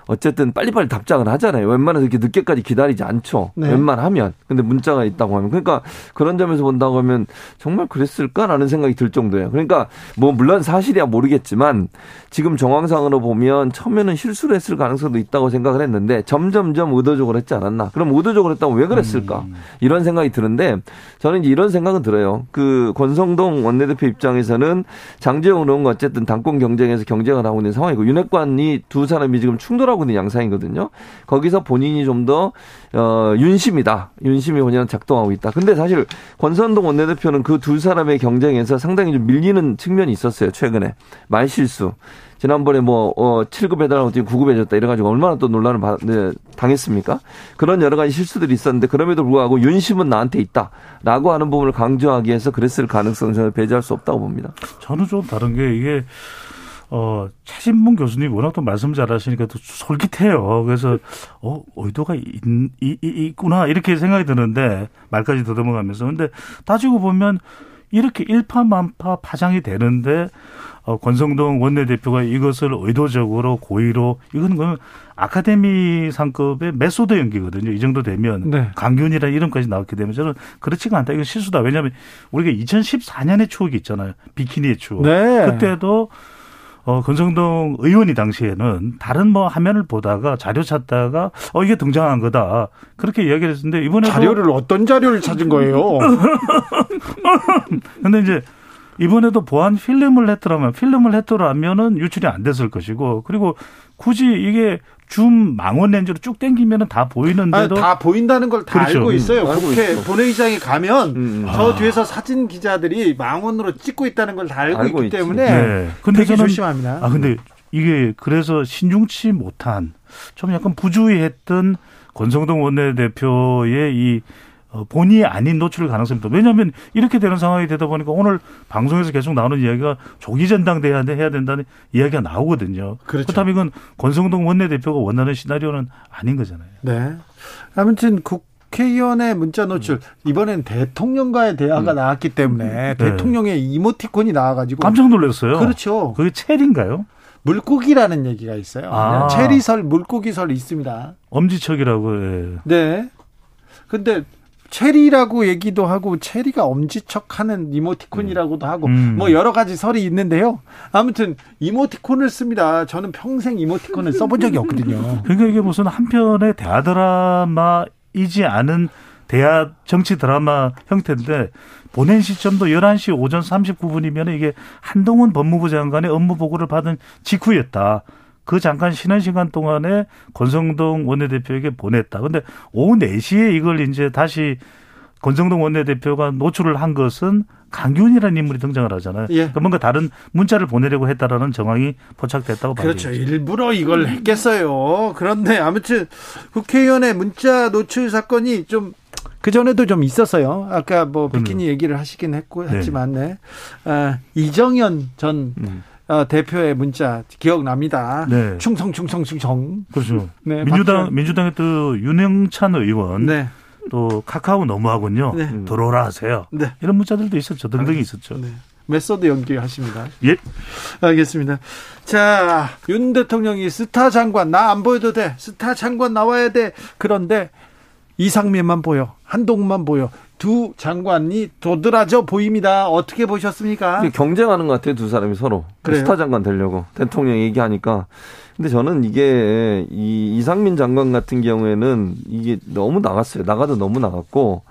어쨌든 빨리빨리 답장을 하잖아요. 웬만해서 이렇게 늦게까지 기다리지 않죠. 네. 웬만하면. 근데 문자가 있다고 하면. 그러니까 그런 점에서 본다고 하면 정말 그랬을까라는 생각이 들 정도예요. 그러니까 뭐 물론 사실이야 모르겠지만 지금 정황상으로 보면 처음에는 실수를 했을 가능성도 있다고 생각을 했는데 점점점 의도적으로 했지 않았나. 그럼 의도적으로 했다고 왜 그랬을까. 이런 생각이 드는데 저는 이제 이런 생각은 들어요. 그 권성동 원내대표 입장에서는 장제영 의원과 어쨌든 당권 경쟁에서 경쟁을 하고 있는 상황이고 윤핵관이 두 사람이 지금 충돌하고 는 양상이거든요. 거기서 본인이 좀 더 어, 윤심이다. 윤심이 본인은 작동하고 있다. 근데 사실 권선동 원내대표는 그 두 사람의 경쟁에서 상당히 좀 밀리는 측면이 있었어요. 최근에 말실수. 지난번에 뭐 어, 칠 급 배달하고 구 급 해줬다 이래가지고 얼마나 또 논란을 받, 네, 당했습니까? 그런 여러 가지 실수들이 있었는데 그럼에도 불구하고 윤심은 나한테 있다라고 하는 부분을 강조하기 위해서 그랬을 가능성을 저는 배제할 수 없다고 봅니다. 저는 좀 다른 게 이게 어, 최진봉 교수님 워낙 또 말씀 잘 하시니까 또 솔깃해요. 그래서, 어, 의도가 있, 있, 있구나. 이렇게 생각이 드는데, 말까지 더듬어가면서. 근데 따지고 보면 이렇게 일파만파 파장이 되는데, 어, 권성동 원내대표가 이것을 의도적으로 고의로, 이건 그러면 아카데미 상급의 메소드 연기거든요. 이 정도 되면. 네. 강기훈이라는 이름까지 나왔게 되면 저는 그렇지가 않다. 이건 실수다. 왜냐하면 우리가 이천십사 년의 추억이 있잖아요. 비키니의 추억. 네. 그때도 어, 권성동 의원이 당시에는 다른 뭐 화면을 보다가 자료 찾다가 어, 이게 등장한 거다. 그렇게 이야기를 했는데 이번에도. 자료를 어떤 자료를 찾은 거예요? 근데 이제 이번에도 보안 필름을 했더라면, 필름을 했더라면은 유출이 안 됐을 것이고 그리고 굳이 이게 줌 망원 렌즈로 쭉 당기면은 다 보이는데도. 아니, 다 보인다는 걸 다 그렇죠. 알고 있어요. 알고 국회 있어. 본회의장에 가면 음. 저 아. 뒤에서 사진 기자들이 망원으로 찍고 있다는 걸 다 알고, 알고 있기 있지. 때문에. 네. 근데 되게 저는, 조심합니다. 아, 근데 이게 그래서 신중치 못한 좀 약간 부주의했던 권성동 원내대표의 이 본의 아닌 노출의 가능성이 있다. 왜냐하면 이렇게 되는 상황이 되다 보니까 오늘 방송에서 계속 나오는 이야기가 조기 전당대회 해야 된다는 이야기가 나오거든요. 그렇죠. 그렇다면 이건 권성동 원내대표가 원하는 시나리오는 아닌 거잖아요. 네. 아무튼 국회의원의 문자 노출, 이번엔 대통령과의 대화가 음. 나왔기 때문에 네. 대통령의 이모티콘이 나와가지고 깜짝 놀랐어요. 그렇죠. 그게 체리인가요? 물고기라는 얘기가 있어요. 아. 체리설, 물고기설 있습니다. 엄지척이라고. 예. 네. 근데 체리라고 얘기도 하고 체리가 엄지척하는 이모티콘이라고도 하고 음. 뭐 여러 가지 설이 있는데요. 아무튼 이모티콘을 씁니다. 저는 평생 이모티콘을 써본 적이 없거든요. 그러니까 이게 무슨 한편의 대화 드라마이지 않은 대화 정치 드라마 형태인데 보낸 시점도 열한 시 오전 삼십구 분이면 이게 한동훈 법무부 장관의 업무 보고를 받은 직후였다. 그 잠깐 쉬는 시간 동안에 권성동 원내대표에게 보냈다. 그런데 오후 네 시에 이걸 이제 다시 권성동 원내대표가 노출을 한 것은 강기훈이라는 인물이 등장을 하잖아요. 예. 그러니까 뭔가 다른 문자를 보내려고 했다라는 정황이 포착됐다고 봐요. 그렇죠. 봐야겠죠. 일부러 이걸 했겠어요. 그런데 아무튼 국회의원의 문자 노출 사건이 좀 그전에도 좀 있었어요. 아까 뭐 비키니 음. 얘기를 하시긴 했고, 네. 했지만, 네. 아, 이정현 전 음. 어, 대표의 문자 기억납니다. 네. 충성, 충성, 충성. 그렇죠. 네, 민주당, 박수현. 민주당의 또 윤영찬 의원. 네. 또 카카오 너무하군요. 네. 들어오라 하세요. 네. 이런 문자들도 있었죠. 등등이 있었죠. 네. 메소드 연기하십니다. 예. 알겠습니다. 자, 윤 대통령이 스타 장관, 나 안 보여도 돼. 스타 장관 나와야 돼. 그런데 이상민만 보여. 한동훈만 보여. 두 장관이 도드라져 보입니다. 어떻게 보셨습니까? 경쟁하는 것 같아요. 두 사람이 서로. 그래요? 스타 장관 되려고 대통령 얘기하니까. 근데 저는 이게 이 이상민 장관 같은 경우에는 이게 너무 나갔어요. 나가도 너무 나갔고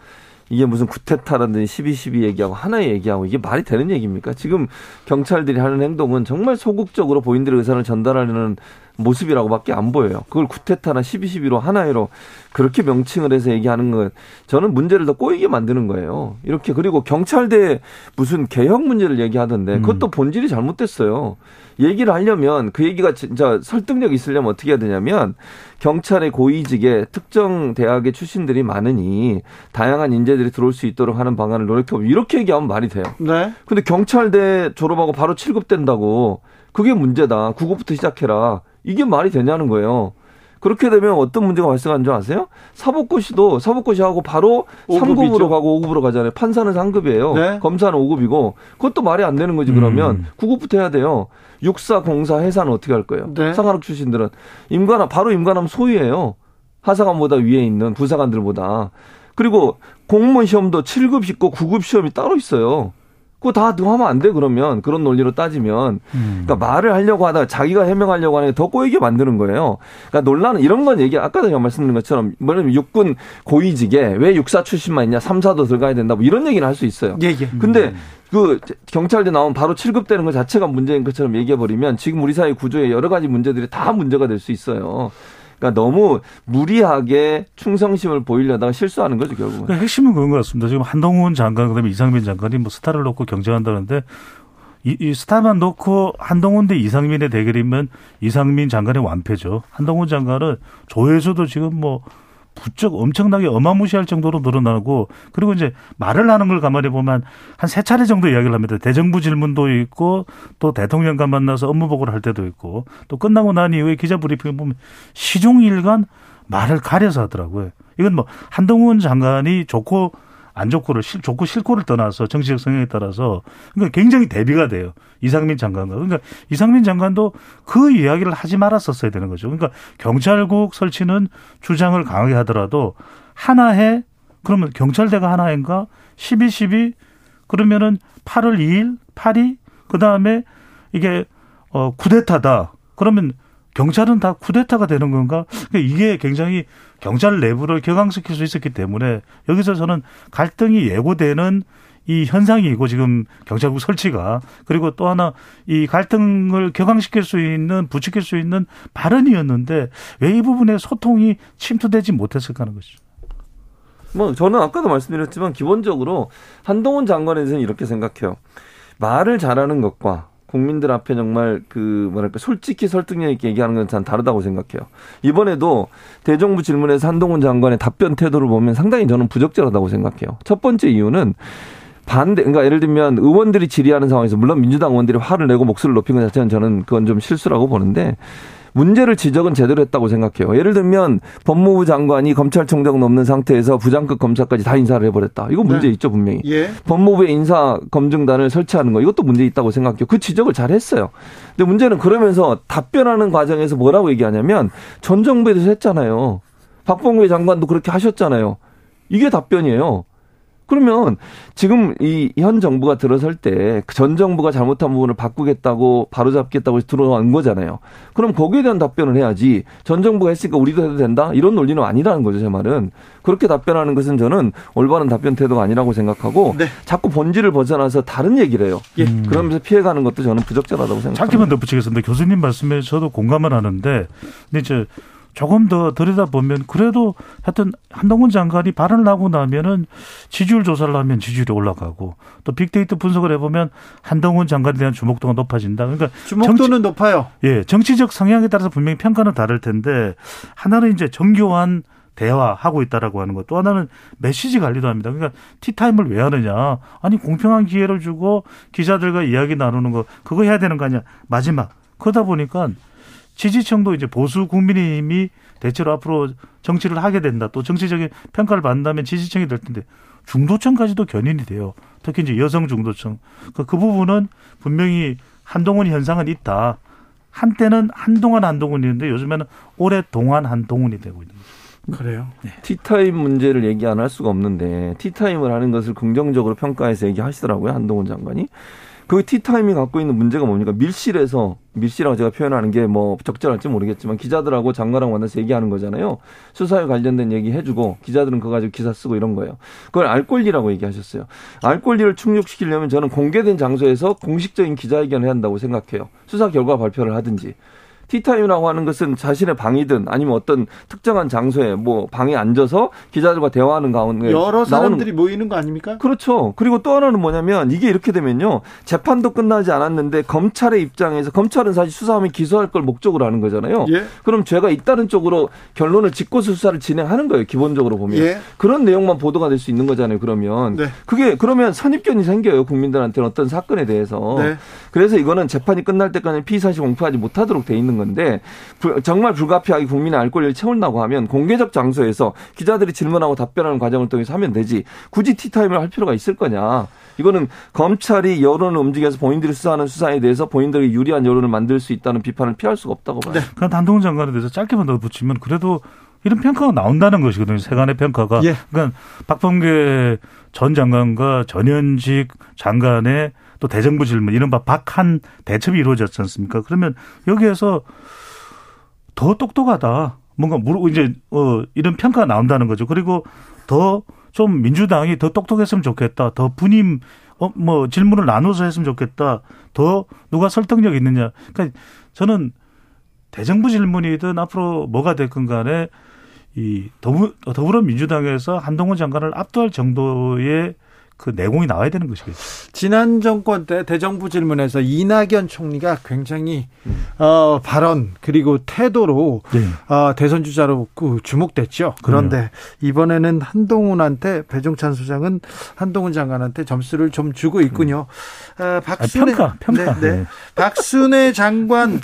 이게 무슨 구태타라든지 십이 십이 얘기하고 하나 얘기하고 이게 말이 되는 얘기입니까? 지금 경찰들이 하는 행동은 정말 소극적으로 본인들의 의사를 전달하려는 모습이라고밖에 안 보여요. 그걸 구태타나 십이 십이로 하나로 그렇게 명칭을 해서 얘기하는 건 저는 문제를 더 꼬이게 만드는 거예요. 이렇게. 그리고 경찰대 무슨 개혁 문제를 얘기하던데 그것도 본질이 잘못됐어요. 얘기를 하려면 그 얘기가 진짜 설득력이 있으려면 어떻게 해야 되냐면 경찰의 고위직에 특정 대학의 출신들이 많으니 다양한 인재들이 들어올 수 있도록 하는 방안을 노력해보면 이렇게 얘기하면 말이 돼요. 네. 근데 경찰대 졸업하고 바로 칠 급 된다고 그게 문제다. 구 급부터 시작해라. 이게 말이 되냐는 거예요. 그렇게 되면 어떤 문제가 발생하는 줄 아세요? 사법고시도 사법고시하고 바로 삼 급으로 가고 오 급으로 가잖아요. 판사는 삼 급이에요. 네? 검사는 오 급이고 그것도 말이 안 되는 거지 그러면. 음. 구 급부터 해야 돼요. 육사, 공사, 해사는 어떻게 할 거예요? 네? 상관학 출신들은. 임관함, 바로 임관함 소위예요. 하사관보다 위에 있는 부사관들보다. 그리고 공무원 시험도 칠 급 있고 구 급 시험이 따로 있어요. 그거 다 하면 안 돼, 그러면. 그런 논리로 따지면. 음. 그러니까 말을 하려고 하다가 자기가 해명하려고 하는 게 더 꼬이게 만드는 거예요. 그러니까 논란은 이런 건 얘기, 아까 제가 말씀드린 것처럼, 뭐냐면 육군 고위직에 왜 육사 출신만 있냐, 삼사도 들어가야 된다, 뭐 이런 얘기는 할 수 있어요. 예, 예. 근데 음. 그 경찰대 나오면 바로 칠 급 되는 것 자체가 문제인 것처럼 얘기해버리면 지금 우리 사회 구조에 여러 가지 문제들이 다 문제가 될 수 있어요. 그러니까 너무 무리하게 충성심을 보이려다가 실수하는 거죠, 결국은. 그러니까 핵심은 그런 것 같습니다. 지금 한동훈 장관, 그다음에 이상민 장관이 뭐 스타를 놓고 경쟁한다는데 이, 이 스타만 놓고 한동훈 대 이상민의 대결이면 이상민 장관의 완패죠. 한동훈 장관은 조회수도 지금 뭐 부쩍 엄청나게 어마무시할 정도로 늘어나고 그리고 이제 말을 하는 걸 가만히 보면 한 세 차례 정도 이야기를 합니다. 대정부 질문도 있고 또 대통령과 만나서 업무 보고를 할 때도 있고 또 끝나고 난 이후에 기자 브리핑을 보면 시종일관 말을 가려서 하더라고요. 이건 뭐 한동훈 장관이 좋고 안 좋고를 좋고 싫고를 떠나서 정치적 성향에 따라서 그러니까 굉장히 대비가 돼요. 이상민 장관과. 그러니까 이상민 장관도 그 이야기를 하지 말았었어야 되는 거죠. 그러니까 경찰국 설치는 주장을 강하게 하더라도 하나 해 그러면 경찰대가 하나 해인가 십이 십이 그러면은 팔월 이일 팔이 그다음에 이게 어 쿠데타다. 그러면 경찰은 다 쿠데타가 되는 건가? 그러니까 이게 굉장히 경찰 내부를 격앙시킬 수 있었기 때문에 여기서 저는 갈등이 예고되는 이 현상이고 지금 경찰국 설치가 그리고 또 하나 이 갈등을 격앙시킬 수 있는 부추길 수 있는 발언이었는데 왜 이 부분에 소통이 침투되지 못했을까 하는 것이죠. 뭐 저는 아까도 말씀드렸지만 기본적으로 한동훈 장관에 대해서는 이렇게 생각해요. 말을 잘하는 것과 국민들 앞에 정말 그 뭐랄까 솔직히 설득력 있게 얘기하는 건 참 다르다고 생각해요. 이번에도 대정부 질문에서 한동훈 장관의 답변 태도를 보면 상당히 저는 부적절하다고 생각해요. 첫 번째 이유는 반대, 그러니까 예를 들면 의원들이 질의하는 상황에서 물론 민주당 의원들이 화를 내고 목소리를 높인 것 자체는 저는 그건 좀 실수라고 보는데 문제를 지적은 제대로 했다고 생각해요. 예를 들면 법무부 장관이 검찰총장 넘는 상태에서 부장급 검사까지 다 인사를 해버렸다. 이거 문제 네. 있죠 분명히. 예. 법무부의 인사검증단을 설치하는 거 이것도 문제 있다고 생각해요. 그 지적을 잘 했어요. 근데 문제는 그러면서 답변하는 과정에서 뭐라고 얘기하냐면 전 정부에 대해서 했잖아요. 박범계 장관도 그렇게 하셨잖아요. 이게 답변이에요. 그러면 지금 이 현 정부가 들어설 때 전 정부가 잘못한 부분을 바꾸겠다고 바로잡겠다고 해서 들어간 거잖아요. 그럼 거기에 대한 답변을 해야지 전 정부가 했으니까 우리도 해도 된다? 이런 논리는 아니라는 거죠. 제 말은. 그렇게 답변하는 것은 저는 올바른 답변 태도가 아니라고 생각하고 네. 자꾸 본질을 벗어나서 다른 얘기를 해요. 예. 그러면서 피해가는 것도 저는 부적절하다고 생각합니다. 잠깐만 덧붙이겠습니다. 교수님 말씀에 저도 공감을 하는데 근데 이제 조금 더 들여다보면 그래도 하여튼 한동훈 장관이 발언을 하고 나면은 지지율 조사를 하면 지지율이 올라가고 또 빅데이터 분석을 해보면 한동훈 장관에 대한 주목도가 높아진다. 그러니까 주목도는 정치, 높아요. 예, 정치적 성향에 따라서 분명히 평가는 다를 텐데 하나는 이제 정교한 대화하고 있다라고 하는 것. 또 하나는 메시지 관리도 합니다. 그러니까 티타임을 왜 하느냐. 아니 공평한 기회를 주고 기자들과 이야기 나누는 거 그거 해야 되는 거 아니야. 마지막. 그러다 보니까 지지층도 이제 보수 국민의힘이 대체로 앞으로 정치를 하게 된다. 또 정치적인 평가를 받는다면 지지층이 될 텐데 중도층까지도 견인이 돼요. 특히 이제 여성 중도층. 그, 그 부분은 분명히 한동훈 현상은 있다. 한때는 한동안 한동훈이었는데 요즘에는 오랫동안 한동훈이 되고 있는 거죠. 그래요. 네. 티타임 문제를 얘기 안 할 수가 없는데 티타임을 하는 것을 긍정적으로 평가해서 얘기하시더라고요. 한동훈 장관이. 그 티타임이 갖고 있는 문제가 뭡니까? 밀실에서, 밀실이라고 제가 표현하는 게 뭐 적절할지 모르겠지만 기자들하고 장관하고 만나서 얘기하는 거잖아요. 수사에 관련된 얘기 해주고 기자들은 그거 가지고 기사 쓰고 이런 거예요. 그걸 알 권리라고 얘기하셨어요. 알 권리를 충족시키려면 저는 공개된 장소에서 공식적인 기자회견을 해야 한다고 생각해요. 수사 결과 발표를 하든지. 티타임이라고 하는 것은 자신의 방이든 아니면 어떤 특정한 장소에 뭐 방에 앉아서 기자들과 대화하는 가운데 여러 사람들이 나오는... 모이는 거 아닙니까? 그렇죠. 그리고 또 하나는 뭐냐면 이게 이렇게 되면요. 재판도 끝나지 않았는데 검찰의 입장에서 검찰은 사실 수사하면 기소할 걸 목적으로 하는 거잖아요. 예? 그럼 죄가 있다는 쪽으로 결론을 짓고 수사를 진행하는 거예요. 기본적으로 보면. 예? 그런 내용만 보도가 될 수 있는 거잖아요. 그러면. 네. 그게 그러면 선입견이 생겨요. 국민들한테는 어떤 사건에 대해서. 네. 그래서 이거는 재판이 끝날 때까지 피의 사실 공표하지 못하도록 돼 있는 건데 정말 불가피하게 국민의 알 권리를 채운다고 하면 공개적 장소에서 기자들이 질문하고 답변하는 과정을 통해서 하면 되지 굳이 티타임을 할 필요가 있을 거냐. 이거는 검찰이 여론을 움직여서 본인들이 수사하는 수사에 대해서 본인들에게 유리한 여론을 만들 수 있다는 비판을 피할 수가 없다고 봐요. 네. 그러니까 한동훈 장관에 대해서 짧게만 더 붙이면 그래도 이런 평가가 나온다는 것이거든요. 세간의 평가가. 예. 그러니까 박범계 전 장관과 전현직 장관의 또 대정부 질문 이른바 박한 대첩이 이루어졌지 않습니까? 그러면 여기에서 더 똑똑하다. 뭔가 물어 이제 어 이런 평가가 나온다는 거죠. 그리고 더 좀 민주당이 더 똑똑했으면 좋겠다. 더 분임 어 뭐 질문을 나눠서 했으면 좋겠다. 더 누가 설득력 있느냐. 그러니까 저는 대정부 질문이든 앞으로 뭐가 됐건 간에 이 더불어민주당에서 한동훈 장관을 압도할 정도의 그 내공이 나와야 되는 것이겠죠. 지난 정권 때 대정부 질문에서 이낙연 총리가 굉장히 음. 어, 발언 그리고 태도로 네. 어, 대선 주자로 주목됐죠. 그런데 네. 이번에는 한동훈한테 배종찬 소장은 한동훈 장관한테 점수를 좀 주고 있군요. 네. 어, 박순회 아, 평가, 평가. 네, 네. 네. 박순회 장관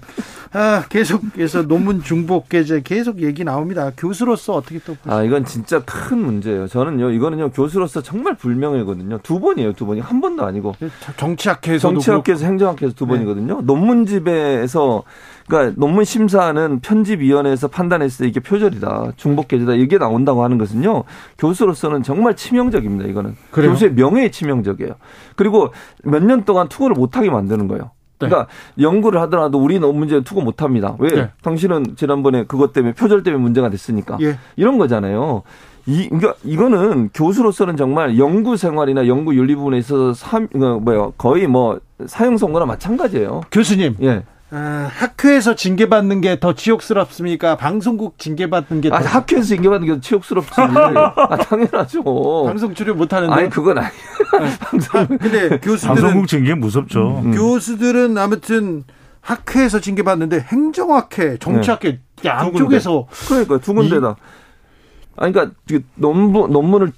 아, 계속해서 논문 중복 게재 계속 얘기 나옵니다. 교수로서 어떻게 또 보세요? 아, 이건 진짜 큰 문제예요. 저는요, 이거는요, 교수로서 정말 불명예거든요. 두 번이에요, 두 번이. 한 번도 아니고. 정치학회에서도. 정치학회에서 행정학회에서 두 번이거든요. 네. 논문집에서, 그러니까 논문 심사하는 편집위원회에서 판단했을 때 이게 표절이다, 중복 게재다, 이게 나온다고 하는 것은요, 교수로서는 정말 치명적입니다, 이거는. 그래요? 교수의 명예에 치명적이에요. 그리고 몇 년 동안 투고를 못하게 만드는 거예요. 네. 그러니까 연구를 하더라도 우리 논문제는 투고 못합니다. 왜? 네. 당신은 지난번에 그것 때문에 표절 때문에 문제가 됐으니까. 예. 이런 거잖아요. 이, 그러니까 이거는 교수로서는 정말 연구 생활이나 연구 윤리 부분에 있어서 삼, 뭐요, 거의 뭐 사형 선고나 마찬가지예요. 교수님. 예. 아, 학회에서 징계받는 게 더 치욕스럽습니까? 방송국 징계받는 게 더. 아, 학회에서 징계받는 게 더 치욕스럽지. 아, 당연하죠. 방송 출연 못 하는데. 아니, 그건 아니에요. 아, 근데 교수들은 방송국 징계 무섭죠. 음. 교수들은 아무튼 학회에서 징계받는데 행정학회, 정치학회 네. 양쪽에서 그러니까 두 군데다. 아니, 그러니까 논문 논문을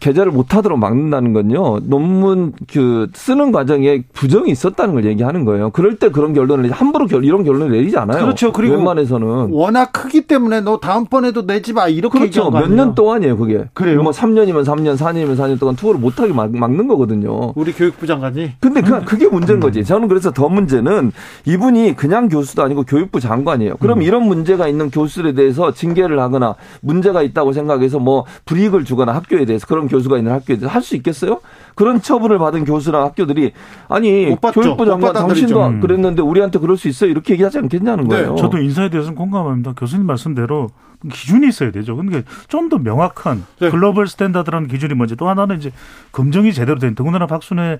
게재를 못하도록 막는다는 건요. 논문 그 쓰는 과정에 부정이 있었다는 걸 얘기하는 거예요. 그럴 때 그런 결론을 함부로 결, 이런 결론을 내리지 않아요. 그렇죠. 그리고 웬만해서는 워낙 크기 때문에 너 다음번에도 내지 마 이렇게 그렇죠. 몇 년 동안이에요 그게. 그래요. 뭐 삼 년이면 삼 년, 사 년이면 사 년 동안 투어를 못하게 막, 막는 거거든요. 우리 교육부 장관이. 근데 그냥 그게 문제인 거지. 저는 그래서 더 문제는 이분이 그냥 교수도 아니고 교육부 장관이에요. 그럼 음. 이런 문제가 있는 교수들에 대해서 징계를 하거나 문제가 있다고 생각해서 뭐 불이익을 주거나 학교에 대해서. 그런 교수가 있는 학교에 할 수 있겠어요? 그런 처분을 받은 교수랑 학교들이 아니 교육부 장관 당신도 그랬는데 우리한테 그럴 수 있어요? 이렇게 얘기하지 않겠냐는 거예요. 네. 저도 인사에 대해서는 공감합니다. 교수님 말씀대로 기준이 있어야 되죠. 그러니까 좀 더 명확한 네. 글로벌 스탠다드라는 기준이 뭔지 또 하나는 이제 검증이 제대로 된 더군다나 박순회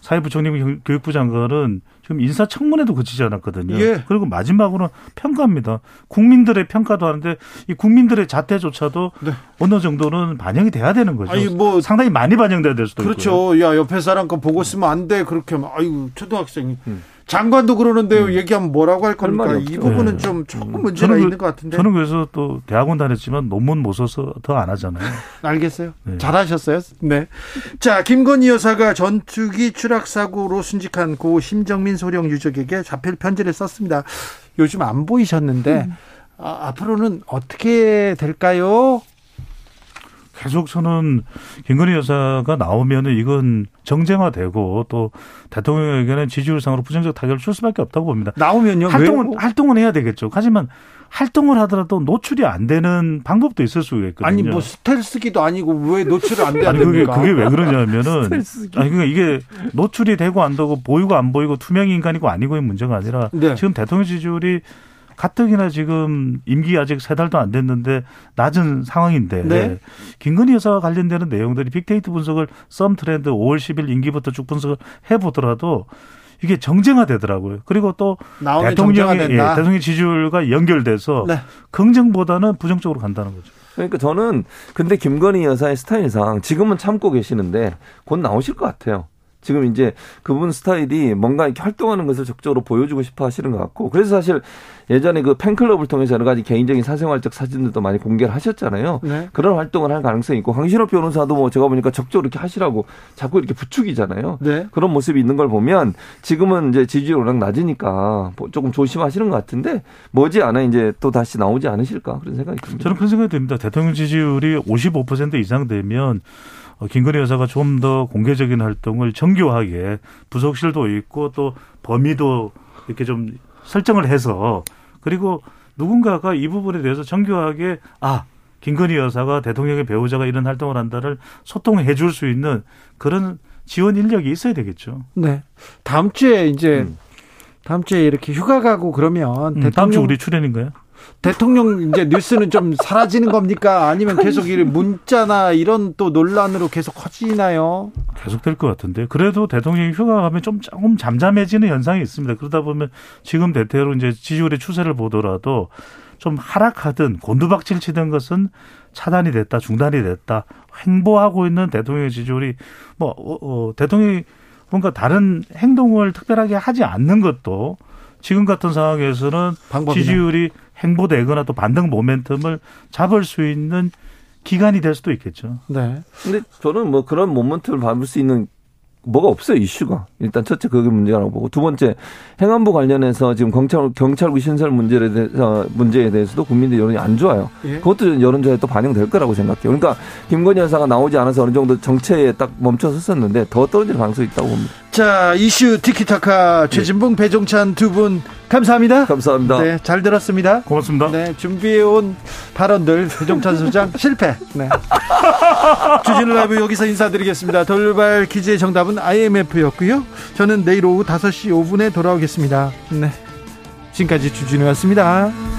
사회부 정립 교육부 장관은 지금 인사청문회도 거치지 않았거든요. 예. 그리고 마지막으로 평가입니다. 국민들의 평가도 하는데 이 국민들의 자태조차도 네. 어느 정도는 반영이 돼야 되는 거죠. 아니, 뭐 상당히 많이 반영돼야 될 수도 그렇죠. 있고요. 그렇죠. 야 옆에 사람 거 보고 쓰면 안 돼. 그렇게 하면 아이고 초등학생이. 음. 장관도 그러는데요. 음. 얘기하면 뭐라고 할 겁니까? 할 이 부분은 네. 좀 조금 문제가 그, 있는 것 같은데. 저는 그래서 또 대학원 다녔지만 논문 못 써서 더 안 하잖아요. 알겠어요. 네. 잘하셨어요. 네. 자, 김건희 여사가 전투기 추락 사고로 순직한 고 심정민 소령 유족에게 자필 편지를 썼습니다. 요즘 안 보이셨는데 음. 아, 앞으로는 어떻게 될까요? 계속 저는 김건희 여사가 나오면 이건 정쟁화되고 또 대통령에게는 지지율상으로 부정적 타격을 줄 수밖에 없다고 봅니다. 나오면요? 활동은, 왜? 활동은 해야 되겠죠. 하지만 활동을 하더라도 노출이 안 되는 방법도 있을 수 있거든요. 아니 뭐 스텔스기도 아니고 왜 노출을 안 돼야 됩니까? 그게, 그게 왜 그러냐면은 아니 그러니까 이게 노출이 되고 안 되고 보이고 안 보이고 투명 인간이고 아니고의 문제가 아니라 네. 지금 대통령 지지율이 가뜩이나 지금 임기 아직 세 달도 안 됐는데 낮은 상황인데 네. 김건희 여사와 관련되는 내용들이 빅데이터 분석을 썸 트렌드 오월 십일 임기부터 쭉 분석을 해보더라도 이게 정쟁화되더라고요. 그리고 또 대통령의, 예, 대통령의 지지율과 연결돼서 네. 긍정보다는 부정적으로 간다는 거죠. 그러니까 저는 근데 김건희 여사의 스타일상 지금은 참고 계시는데 곧 나오실 것 같아요. 지금 이제 그분 스타일이 뭔가 이렇게 활동하는 것을 적극적으로 보여주고 싶어 하시는 것 같고 그래서 사실 예전에 그 팬클럽을 통해서 여러 가지 개인적인 사생활적 사진들도 많이 공개를 하셨잖아요. 네. 그런 활동을 할 가능성이 있고 강신호 변호사도 뭐 제가 보니까 적극적으로 이렇게 하시라고 자꾸 이렇게 부추기잖아요. 네. 그런 모습이 있는 걸 보면 지금은 이제 지지율이 워낙 낮으니까 조금 조심하시는 것 같은데 머지않아 이제 또 다시 나오지 않으실까 그런 생각이 듭니다. 저는 그런 생각이 듭니다. 대통령 지지율이 오십오 퍼센트 이상 되면 김건희 여사가 좀 더 공개적인 활동을 정교하게 부속실도 있고 또 범위도 이렇게 좀 설정을 해서 그리고 누군가가 이 부분에 대해서 정교하게 아 김건희 여사가 대통령의 배우자가 이런 활동을 한다를 소통해 줄 수 있는 그런 지원 인력이 있어야 되겠죠. 네. 다음 주에 이제 음. 다음 주에 이렇게 휴가 가고 그러면 음, 대통령... 다음 주 우리 출연인가요? 대통령 이제 뉴스는 좀 사라지는 겁니까? 아니면 계속 이 문자나 이런 또 논란으로 계속 커지나요? 계속 될 것 같은데 그래도 대통령이 휴가 가면 좀 조금 잠잠해지는 현상이 있습니다. 그러다 보면 지금 대체로 이제 지지율의 추세를 보더라도 좀 하락하든 곤두박질 치던 것은 차단이 됐다, 중단이 됐다. 횡보하고 있는 대통령의 지지율이 뭐 어, 어, 대통령이 뭔가 다른 행동을 특별하게 하지 않는 것도 지금 같은 상황에서는 방법이네. 지지율이 행보되거나 또 반등 모멘텀을 잡을 수 있는 기간이 될 수도 있겠죠. 네. 근데 저는 뭐 그런 모멘트를 밟을 수 있는 뭐가 없어요, 이슈가. 일단 첫째 그게 문제라고 보고 두 번째 행안부 관련해서 지금 경찰 경찰국 신설 문제에 대해서 문제에 대해서도 국민들 여론이 안 좋아요. 예? 그것도 여론조사에 또 반영될 거라고 생각해요. 그러니까 김건희 여사가 나오지 않아서 어느 정도 정체에 딱 멈춰 섰었는데 더 떨어질 가능성이 있다고 봅니다. 자, 이슈 티키타카 최진봉 예. 배종찬 두 분 감사합니다. 감사합니다. 네, 잘 들었습니다. 고맙습니다. 네, 준비해 온 발언들 배종찬 소장 실패. 네. 주진우 라이브 여기서 인사드리겠습니다. 돌발 퀴즈의 정답은 아이엠에프였고요. 저는 내일 오후 다섯 시 오 분에 돌아오겠습니다. 네. 지금까지 주진우였습니다.